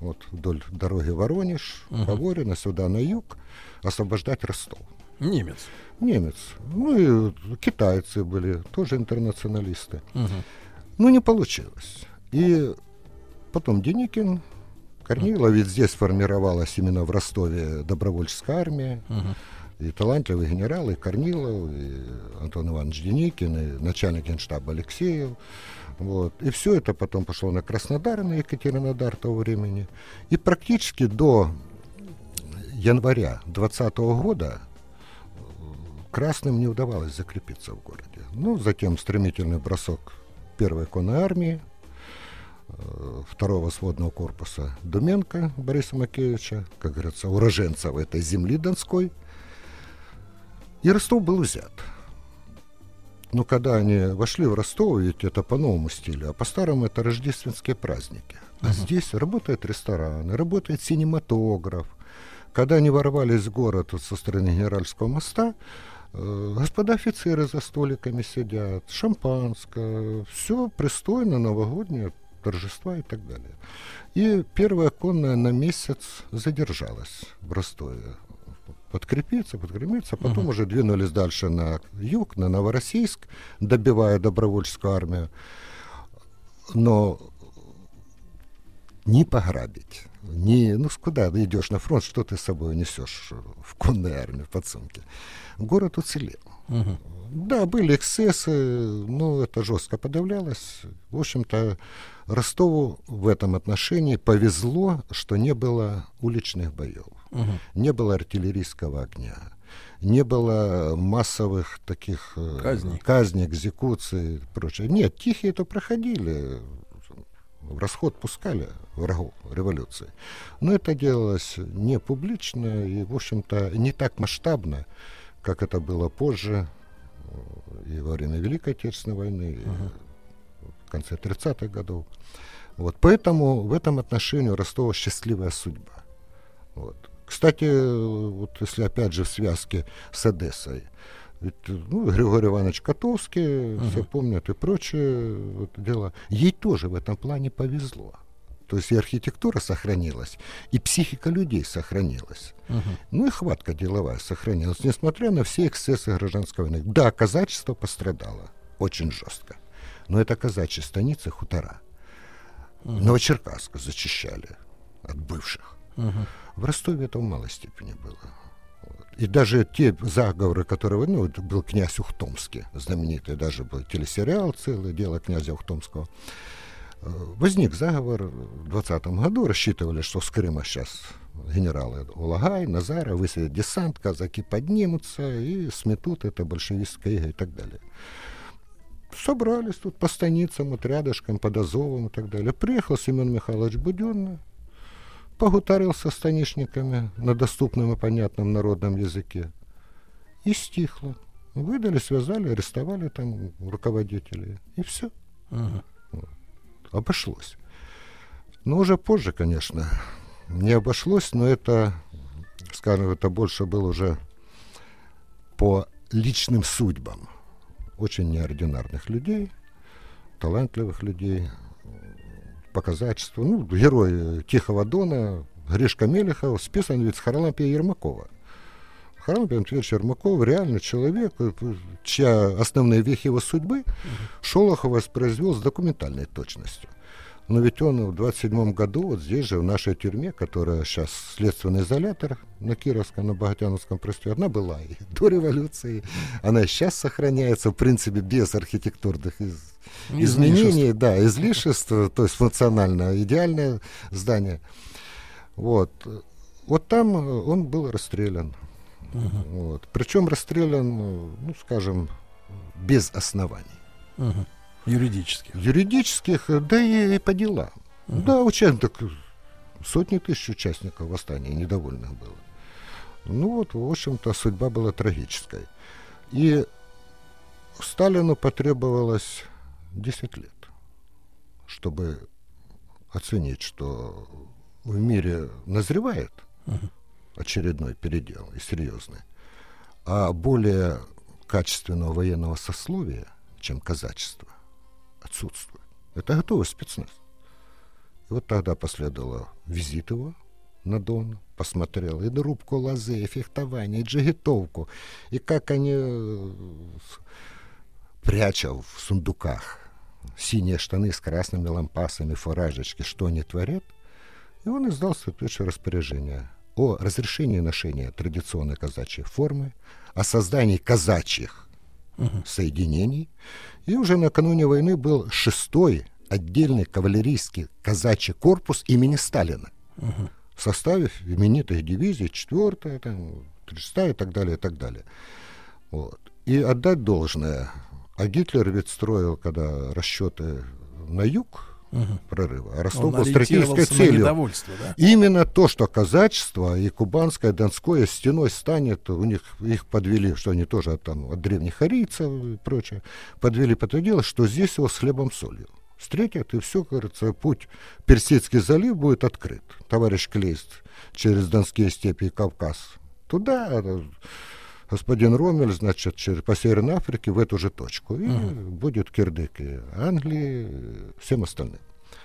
Вот вдоль дороги Воронеж, uh-huh. Поворино, сюда на юг, освобождать Ростов. Немец. Немец. Ну и китайцы были, тоже интернационалисты. Uh-huh. Ну не получилось. И потом Деникин, Корнилов, uh-huh. ведь здесь формировалась именно в Ростове добровольческая армия. Uh-huh. И талантливые генералы, и Корнилов, и Антон Иванович Деникин, и начальник генштаба Алексеев. Вот. И все это потом пошло на Краснодар, на Екатеринодар того времени. И практически до января двадцатого года красным не удавалось закрепиться в городе. Ну, затем стремительный бросок первой конной армии, второго сводного корпуса Думенко Бориса Макеевича, как говорится, уроженца этой земли донской. И Ростов был взят. Но когда они вошли в Ростов, ведь это по новому стилю, а по-старому это рождественские праздники. А uh-huh. здесь работают рестораны, работает синематограф. Когда они ворвались в город вот, со стороны Генеральского моста, э, господа офицеры за столиками сидят, шампанское, все пристойно, новогоднее, торжества и так далее. И первая конная на месяц задержалась в Ростове. Подкрепиться, подкрепиться, потом uh-huh. уже двинулись дальше на юг, на Новороссийск, добивая добровольческую армию. Но не пограбить, не, ну куда ты идешь на фронт, что ты с собой несешь в конной армии, в подсумке. Город уцелел. Uh-huh. Да, были эксцессы, но это жестко подавлялось. В общем-то, Ростову в этом отношении повезло, что не было уличных боев. Uh-huh. Не было артиллерийского огня, не было массовых таких казней, казней экзекуций и прочее. Нет, тихие это проходили, в расход пускали врагов революции. Но это делалось не публично и, в общем-то, не так масштабно, как это было позже и во время Великой Отечественной войны, uh-huh. в конце тридцатых годов. Вот. Поэтому в этом отношении у Ростова счастливая судьба. Вот. Кстати, вот если опять же в связке с Одессой, ведь, ну, Григорий Иванович Котовский, uh-huh. все помнят и прочие вот, дела, ей тоже в этом плане повезло. То есть и архитектура сохранилась, и психика людей сохранилась. Uh-huh. Ну и хватка деловая сохранилась, несмотря на все эксцессы гражданской войны. Да, казачество пострадало очень жестко, но это казачьи станицы, хутора. Uh-huh. Новочеркасск зачищали от бывших. Uh-huh. В Ростове это в малой степени было. Вот. И даже те заговоры, которые... Ну, был князь Ухтомский, знаменитый, даже был телесериал целый, дело князя Ухтомского. Возник заговор в двадцатом году, рассчитывали, что с Крыма сейчас генералы Улагай, Назаров высадят десант, казаки поднимутся и сметут это большевистское иго и так далее. Собрались тут по станицам, вот рядышком, под Азовом и так далее. Приехал Семен Михайлович Будённый, погутарил со станичниками на доступном и понятном народном языке. И стихло. Выдали, связали, арестовали там руководителей. И все. Ага. Обошлось. Но уже позже, конечно, не обошлось, но это, скажем, это больше было уже по личным судьбам очень неординарных людей, талантливых людей, по казачеству. Ну, герой Тихого Дона, Гришка Мелехов, списан ведь с Харлампия Ермакова. Харлампий Антонович Ермаков, реальный человек, чья основные вехи его судьбы uh-huh. Шолохов воспроизвел с документальной точностью. Но ведь он в двадцать седьмом году, вот здесь же, в нашей тюрьме, которая сейчас следственный изолятор на Кировском, на Богатяновском проспекте, она была и до революции, она и сейчас сохраняется, в принципе, без архитектурных из... изменений, да, излишеств, то есть функционально идеальное здание. Вот, вот там он был расстрелян. Uh-huh. Вот. Причем расстрелян, ну, скажем, без оснований. Uh-huh. Юридических. Юридических, да и, и по делам. Uh-huh. Да, участок сотни тысяч участников восстания недовольных было. Ну вот, в общем-то, судьба была трагической. И Сталину потребовалось десять лет, чтобы оценить, что в мире назревает очередной передел, и серьезный. А более качественного военного сословия, чем казачество, отсутствует. Это готовый спецназ. И вот тогда последовало визит его на Дон, посмотрел и рубку лозы, и фехтование, и джигитовку, и как они прячут в сундуках синие штаны с красными лампасами, фуражечки, что они творят. И он издал соответствующее распоряжение о разрешении ношения традиционной казачьей формы, о создании казачьих uh-huh. соединений. И уже накануне войны был шестой отдельный кавалерийский казачий корпус имени Сталина. Uh-huh. В составе именитых дивизий, четвертая, там, тридцатая и так далее, и так далее. Вот. И отдать должное. А Гитлер ведь строил, когда расчеты на юг, угу. прорыва, а Ростов был стратегической целью. Да? Именно то, что казачество и кубанское, и донское стеной станет, у них их подвели, что они тоже там, от древних арийцев и прочее, подвели под это дело, что здесь его с хлебом солью встретят, и все, кажется, путь Персидский залив будет открыт. Товарищ Клейст через Донские степи и Кавказ туда, господин Роммель, значит, через, по Северной Африке в эту же точку. И uh-huh. будет кирдык и Англии, всем остальным.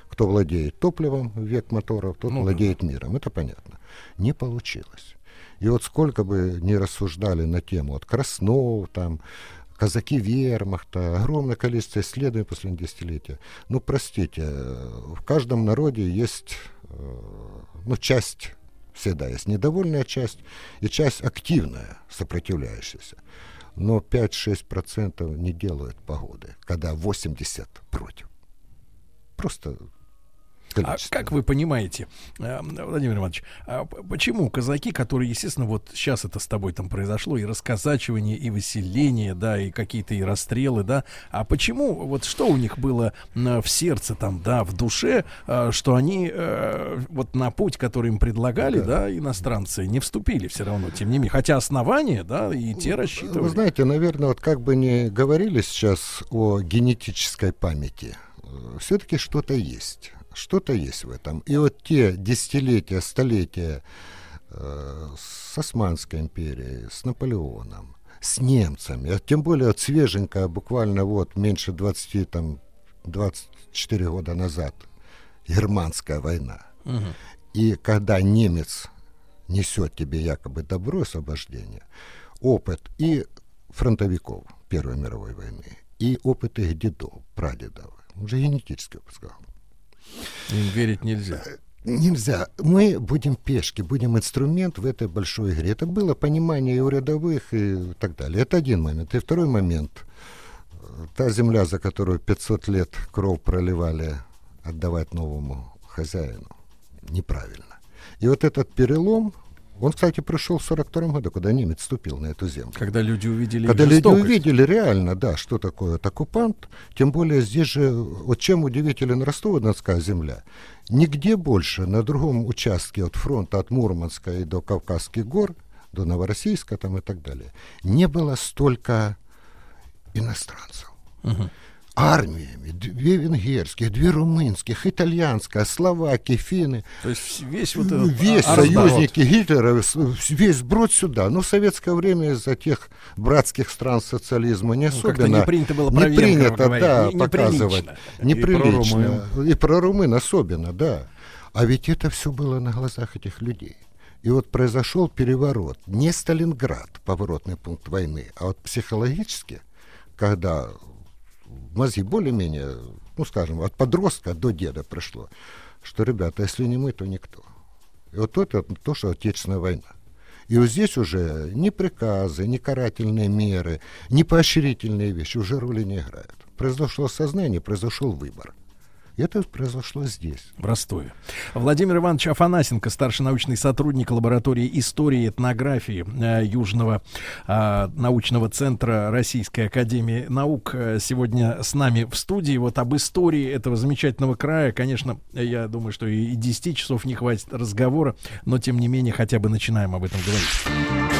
Кто владеет топливом, век моторов, тот uh-huh. владеет миром. Это понятно. Не получилось. И вот сколько бы ни рассуждали на тему от Краснов, там, казаки вермахта, огромное количество исследований последнего десятилетия. Ну, простите, в каждом народе есть, ну, часть, всегда есть недовольная часть и часть активная, сопротивляющаяся. Но пять-шесть процентов не делают погоды, когда восемьдесят процентов против. Просто... А как вы понимаете, Владимир Иванович, почему казаки, которые, естественно, вот сейчас это с тобой там произошло, и расказачивание, и выселение, да, и какие-то и расстрелы, да, а почему, вот что у них было в сердце там, да, в душе, что они вот на путь, который им предлагали, да, да иностранцы, не вступили все равно, тем не менее, хотя основания, да, и те рассчитывали. Вы знаете, наверное, вот как бы ни говорили сейчас о генетической памяти, все-таки что-то есть. Что-то есть в этом. И вот те десятилетия, столетия э, с Османской империей, с Наполеоном, с немцами, а тем более вот свеженькая, буквально вот меньше двадцати, там, двадцать четыре года назад, германская война. Угу. И когда немец несет тебе якобы добро, освобождение, опыт и фронтовиков Первой мировой войны, и опыт их дедов, прадедов, уже генетически подсказал. Им верить нельзя. Нельзя. Мы будем пешки, будем инструмент в этой большой игре. Это было понимание и у рядовых, и так далее. Это один момент. И второй момент. Та земля, за которую пятьсот лет кровь проливали, отдавать новому хозяину неправильно. И вот этот перелом, он, кстати, пришел в сорок втором году, когда немец вступил на эту землю. Когда люди увидели Когда люди увидели реально, да, что такое вот оккупант. Тем более здесь же, вот чем удивителен Ростово-Донская земля. Нигде больше на другом участке от фронта, от Мурманска и до Кавказских гор, до Новороссийска там и так далее, не было столько иностранцев. Угу. Армиями, две венгерские, две румынских, итальянская, словаки, финны. То есть весь вот этот... Весь а, союзники Гитлера, весь брод сюда. Но в советское время из-за тех братских стран социализма не ну, особенно... не принято было про венгров говорить, да, не, показывать. Неприлично. И про румын особенно, да. А ведь это все было на глазах этих людей. И вот произошел переворот. Не Сталинград, поворотный пункт войны, а вот психологически, когда... мозги более-менее, ну, скажем, от подростка до деда пришло, что, ребята, если не мы, то никто. И вот это то, что Отечественная война. И вот здесь уже ни приказы, ни карательные меры, ни поощрительные вещи уже роли не играют. Произошло сознание, произошел выбор. Это произошло здесь, в Ростове. Владимир Иванович Афанасенко, старший научный сотрудник лаборатории истории и этнографии э, Южного э, научного центра Российской академии наук, э, сегодня с нами в студии. Вот об истории этого замечательного края, конечно, я думаю, что и, и десяти часов не хватит разговора, но тем не менее хотя бы начинаем об этом говорить.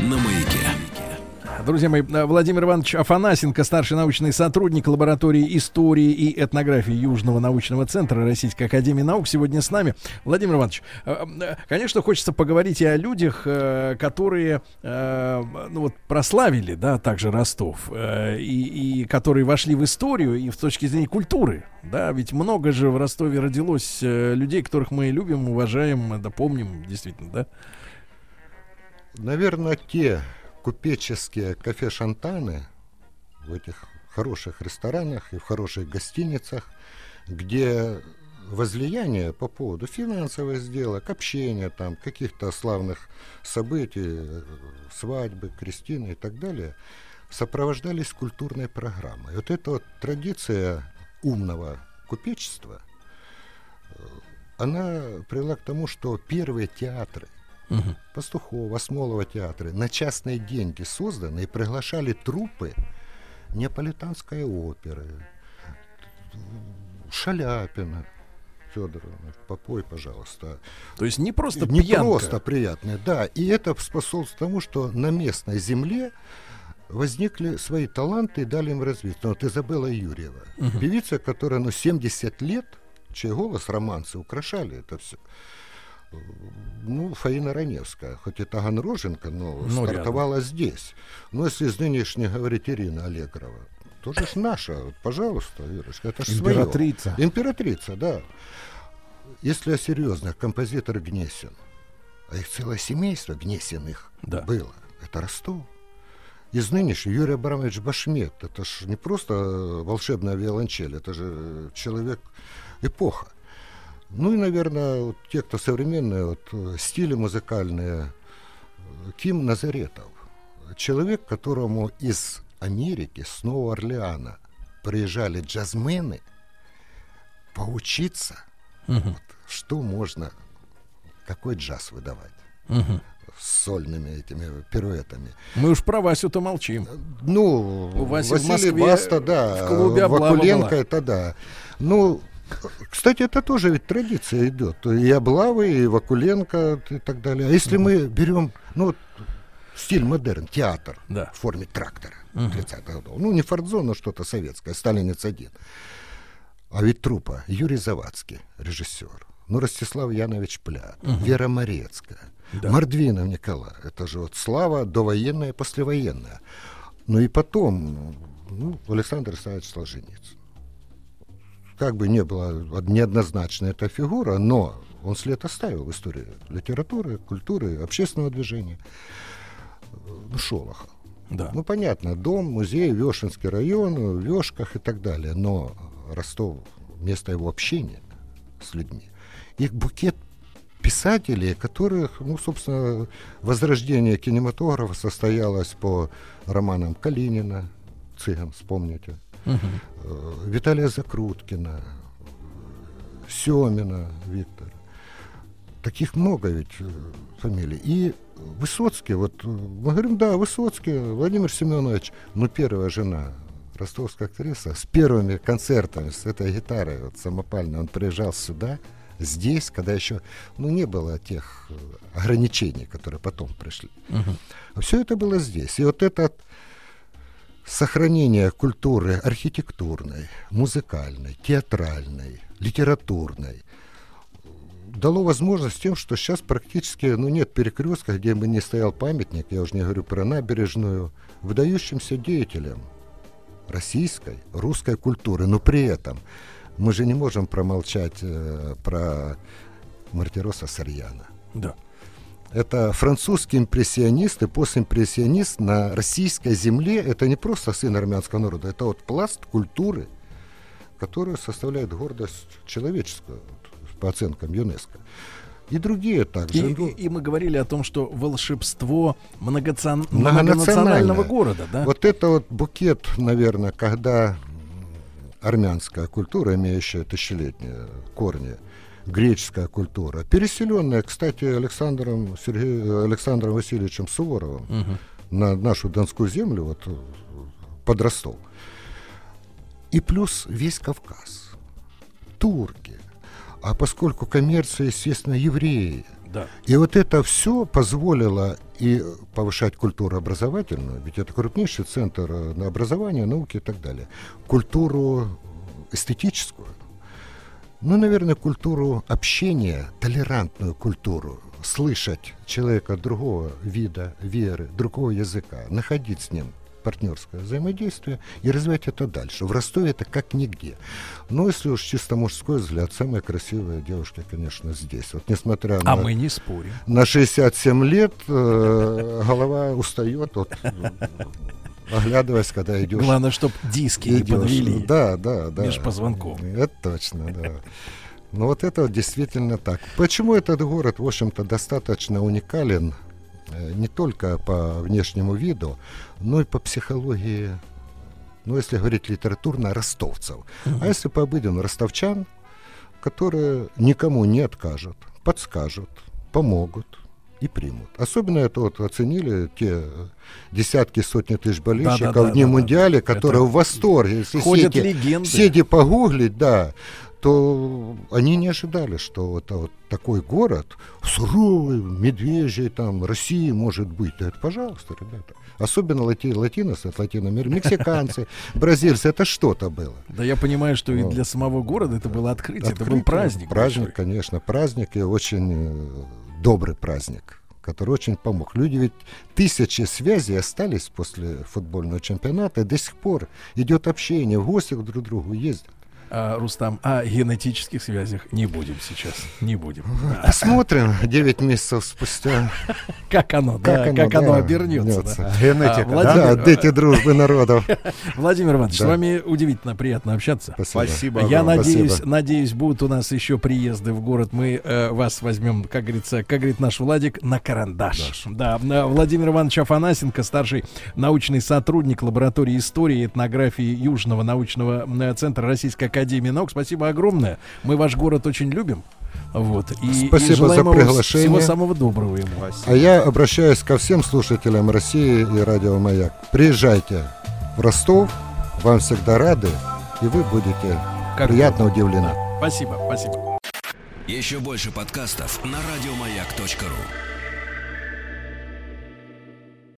на Маяке. Друзья мои, Владимир Иванович Афанасенко, старший научный сотрудник лаборатории истории и этнографии Южного научного центра Российской академии наук, сегодня с нами. Владимир Иванович, конечно, хочется поговорить и о людях, которые, ну, вот, прославили, да, также Ростов, и, и которые вошли в историю и с точки зрения культуры, да, ведь много же в Ростове родилось людей, которых мы любим, уважаем, да, помним, действительно, да? Наверное, те купеческие кафе-шантаны в этих хороших ресторанах и в хороших гостиницах, где возлияние по поводу финансовых сделок, общения, там, каких-то славных событий, свадьбы, крестины и так далее, сопровождались культурной программой. Вот эта вот традиция умного купечества, она привела к тому, что первые театры, Uh-huh. Пастухова, Осмолова театры на частные деньги созданы и приглашали труппы неаполитанской оперы, Шаляпина Федоровна, попой, пожалуйста. То есть не просто не пьянка. Не просто приятная, да. И это способствует тому, что на местной земле возникли свои таланты и дали им развитие. Вот Изабелла Юрьева, uh-huh. певица, которая, ну, семьдесят лет, чей голос романсы украшали это все. Ну, Фаина Раневская, хоть и таганроженка, но, но стартовала рядом. Здесь. Но если из нынешних говорить Ирина Аллегрова, тоже ж наша, вот, пожалуйста, Ирочка, это ж императрица. Свое. Императрица, да. Если о серьезных, композитор Гнесин, а их целое семейство Гнесиных, да, было, это Ростов. Из нынешних Юрий Абрамович Башмет, это ж не просто волшебная виолончель, это же человек-эпоха. Ну и, наверное, вот те, кто современные, вот, стили музыкальные, Ким Назаретов. Человек, которому из Америки, с Нового Орлеана, приезжали джазмены поучиться, uh-huh. вот, что можно, какой джаз выдавать. Uh-huh. С сольными этими пируэтами. Мы уж про Васю-то молчим. Ну, у Васи Василий Баста, да, Вакуленко, это да. Ну, кстати, это тоже ведь традиция идет. И Облавы, и Вакуленко, и так далее. А если uh-huh. мы берем, ну, вот, стиль модерн, театр, да, в форме трактора uh-huh. тридцатых годов. Ну, не Фордзон, но что-то советское, Сталинец-один. А ведь труппа: Юрий Завадский, режиссер, ну, Ростислав Янович Пля, uh-huh. Вера Морецкая, да, Мордвинов Николай. Это же вот слава довоенная, послевоенная. Ну и потом, ну, Александр Александрович Солженицын. Как бы ни была неоднозначна эта фигура, но он след оставил в истории литературы, культуры, общественного движения. Ну, Шолохов. Да. Ну, понятно, дом, музей, Вешенский район, в Вешках и так далее. Но Ростов, место его общения с людьми. Их букет писателей, которых, ну, собственно, возрождение кинематографа состоялось по романам Калинина, «Цыган», вспомните. Uh-huh. Виталия Закруткина, Семина Виктора. Таких много ведь фамилий. И Высоцкий, вот мы говорим, да, Высоцкий, Владимир Семенович, но первая жена, ростовская актриса, с первыми концертами, с этой гитарой вот, самопальной, он приезжал сюда, здесь, когда еще, ну, не было тех ограничений, которые потом пришли. Uh-huh. Все это было здесь. И вот этот сохранение культуры архитектурной, музыкальной, театральной, литературной дало возможность тем, что сейчас практически, ну, нет перекрестка, где бы не стоял памятник, я уже не говорю про набережную, выдающимся деятелям российской, русской культуры. Но при этом мы же не можем промолчать э, про Мартироса Сарьяна. Да. Это французский импрессионист и постимпрессионист на российской земле. Это не просто сын армянского народа, это вот пласт культуры, которая составляет гордость человеческую, по оценкам ЮНЕСКО. И другие также. И, и, и мы говорили о том, что волшебство многоци... многонационального города. Да? Вот это вот букет, наверное, когда армянская культура, имеющая тысячелетние корни, греческая культура, переселенная, кстати, Александром, Сергеем, Александром Васильевичем Суворовым, угу, на нашу Донскую землю, вот, под Ростов. И плюс весь Кавказ, турки. А поскольку коммерция, естественно, евреи. Да. И вот это все позволило и повышать культуру образовательную, ведь это крупнейший центр образования, науки и так далее. Культуру эстетическую. Ну, наверное, культуру общения, толерантную культуру. Слышать человека другого вида, веры, другого языка. Находить с ним партнерское взаимодействие и развивать это дальше. В Ростове это как нигде. Но если уж чисто мужской взгляд, самые красивые девушки, конечно, здесь. Вот несмотря а на, мы не спорим. На шестьдесят семь лет э, голова устает, вот, оглядываясь, когда идешь. Главное, чтобы диски идешь, не подвели. Да, да, да. Меж позвонком. Это точно, да. Но вот это вот действительно так. Почему этот город, в общем-то, достаточно уникален? Не только по внешнему виду, но и по психологии, ну, если говорить литературно, ростовцев. Mm-hmm. А если по-обыденному, ростовчан, которые никому не откажут, подскажут, помогут и примут. Особенно это вот оценили те десятки, сотни тысяч болельщиков, да, да, в Дни да, Мундиаля, да, да, которые это в восторге. Если ходят сети, легенды. Сети погуглить, да, то они не ожидали, что это вот такой город суровый, медвежий, там, России может быть. Это, пожалуйста, ребята. Особенно лати, латиносы, латиноамериканцы, мексиканцы, бразильцы, это что-то было. Да, я понимаю, что и для самого города это было открытие, это был праздник. Праздник, конечно, праздник и очень добрый праздник, который очень помог. Люди ведь тысячи связей остались после футбольного чемпионата, и до сих пор идет общение, в гости друг к другу ездят. А, Рустам, о генетических связях не будем сейчас, не будем. Посмотрим девять месяцев спустя. Как оно, да, как оно обернется. Генетика, да, дети дружбы народов. Владимир Иванович, с вами удивительно приятно общаться. Спасибо. Я надеюсь, надеюсь, будут у нас еще приезды в город. Мы вас возьмем, как говорится, как говорит наш Владик, на карандаш. Да, Владимир Иванович Афанасенко, старший научный сотрудник лаборатории истории и этнографии Южного научного центра Российской Академии наук. Спасибо огромное. Мы ваш город очень любим. Вот. И, спасибо и за приглашение. Всего самого доброго ему. Спасибо. А я обращаюсь ко всем слушателям России и Радио Маяк. Приезжайте в Ростов. Вам всегда рады. И вы будете как приятно будет. Удивлены. Спасибо, спасибо. Еще больше подкастов на радиомаяк точка ру.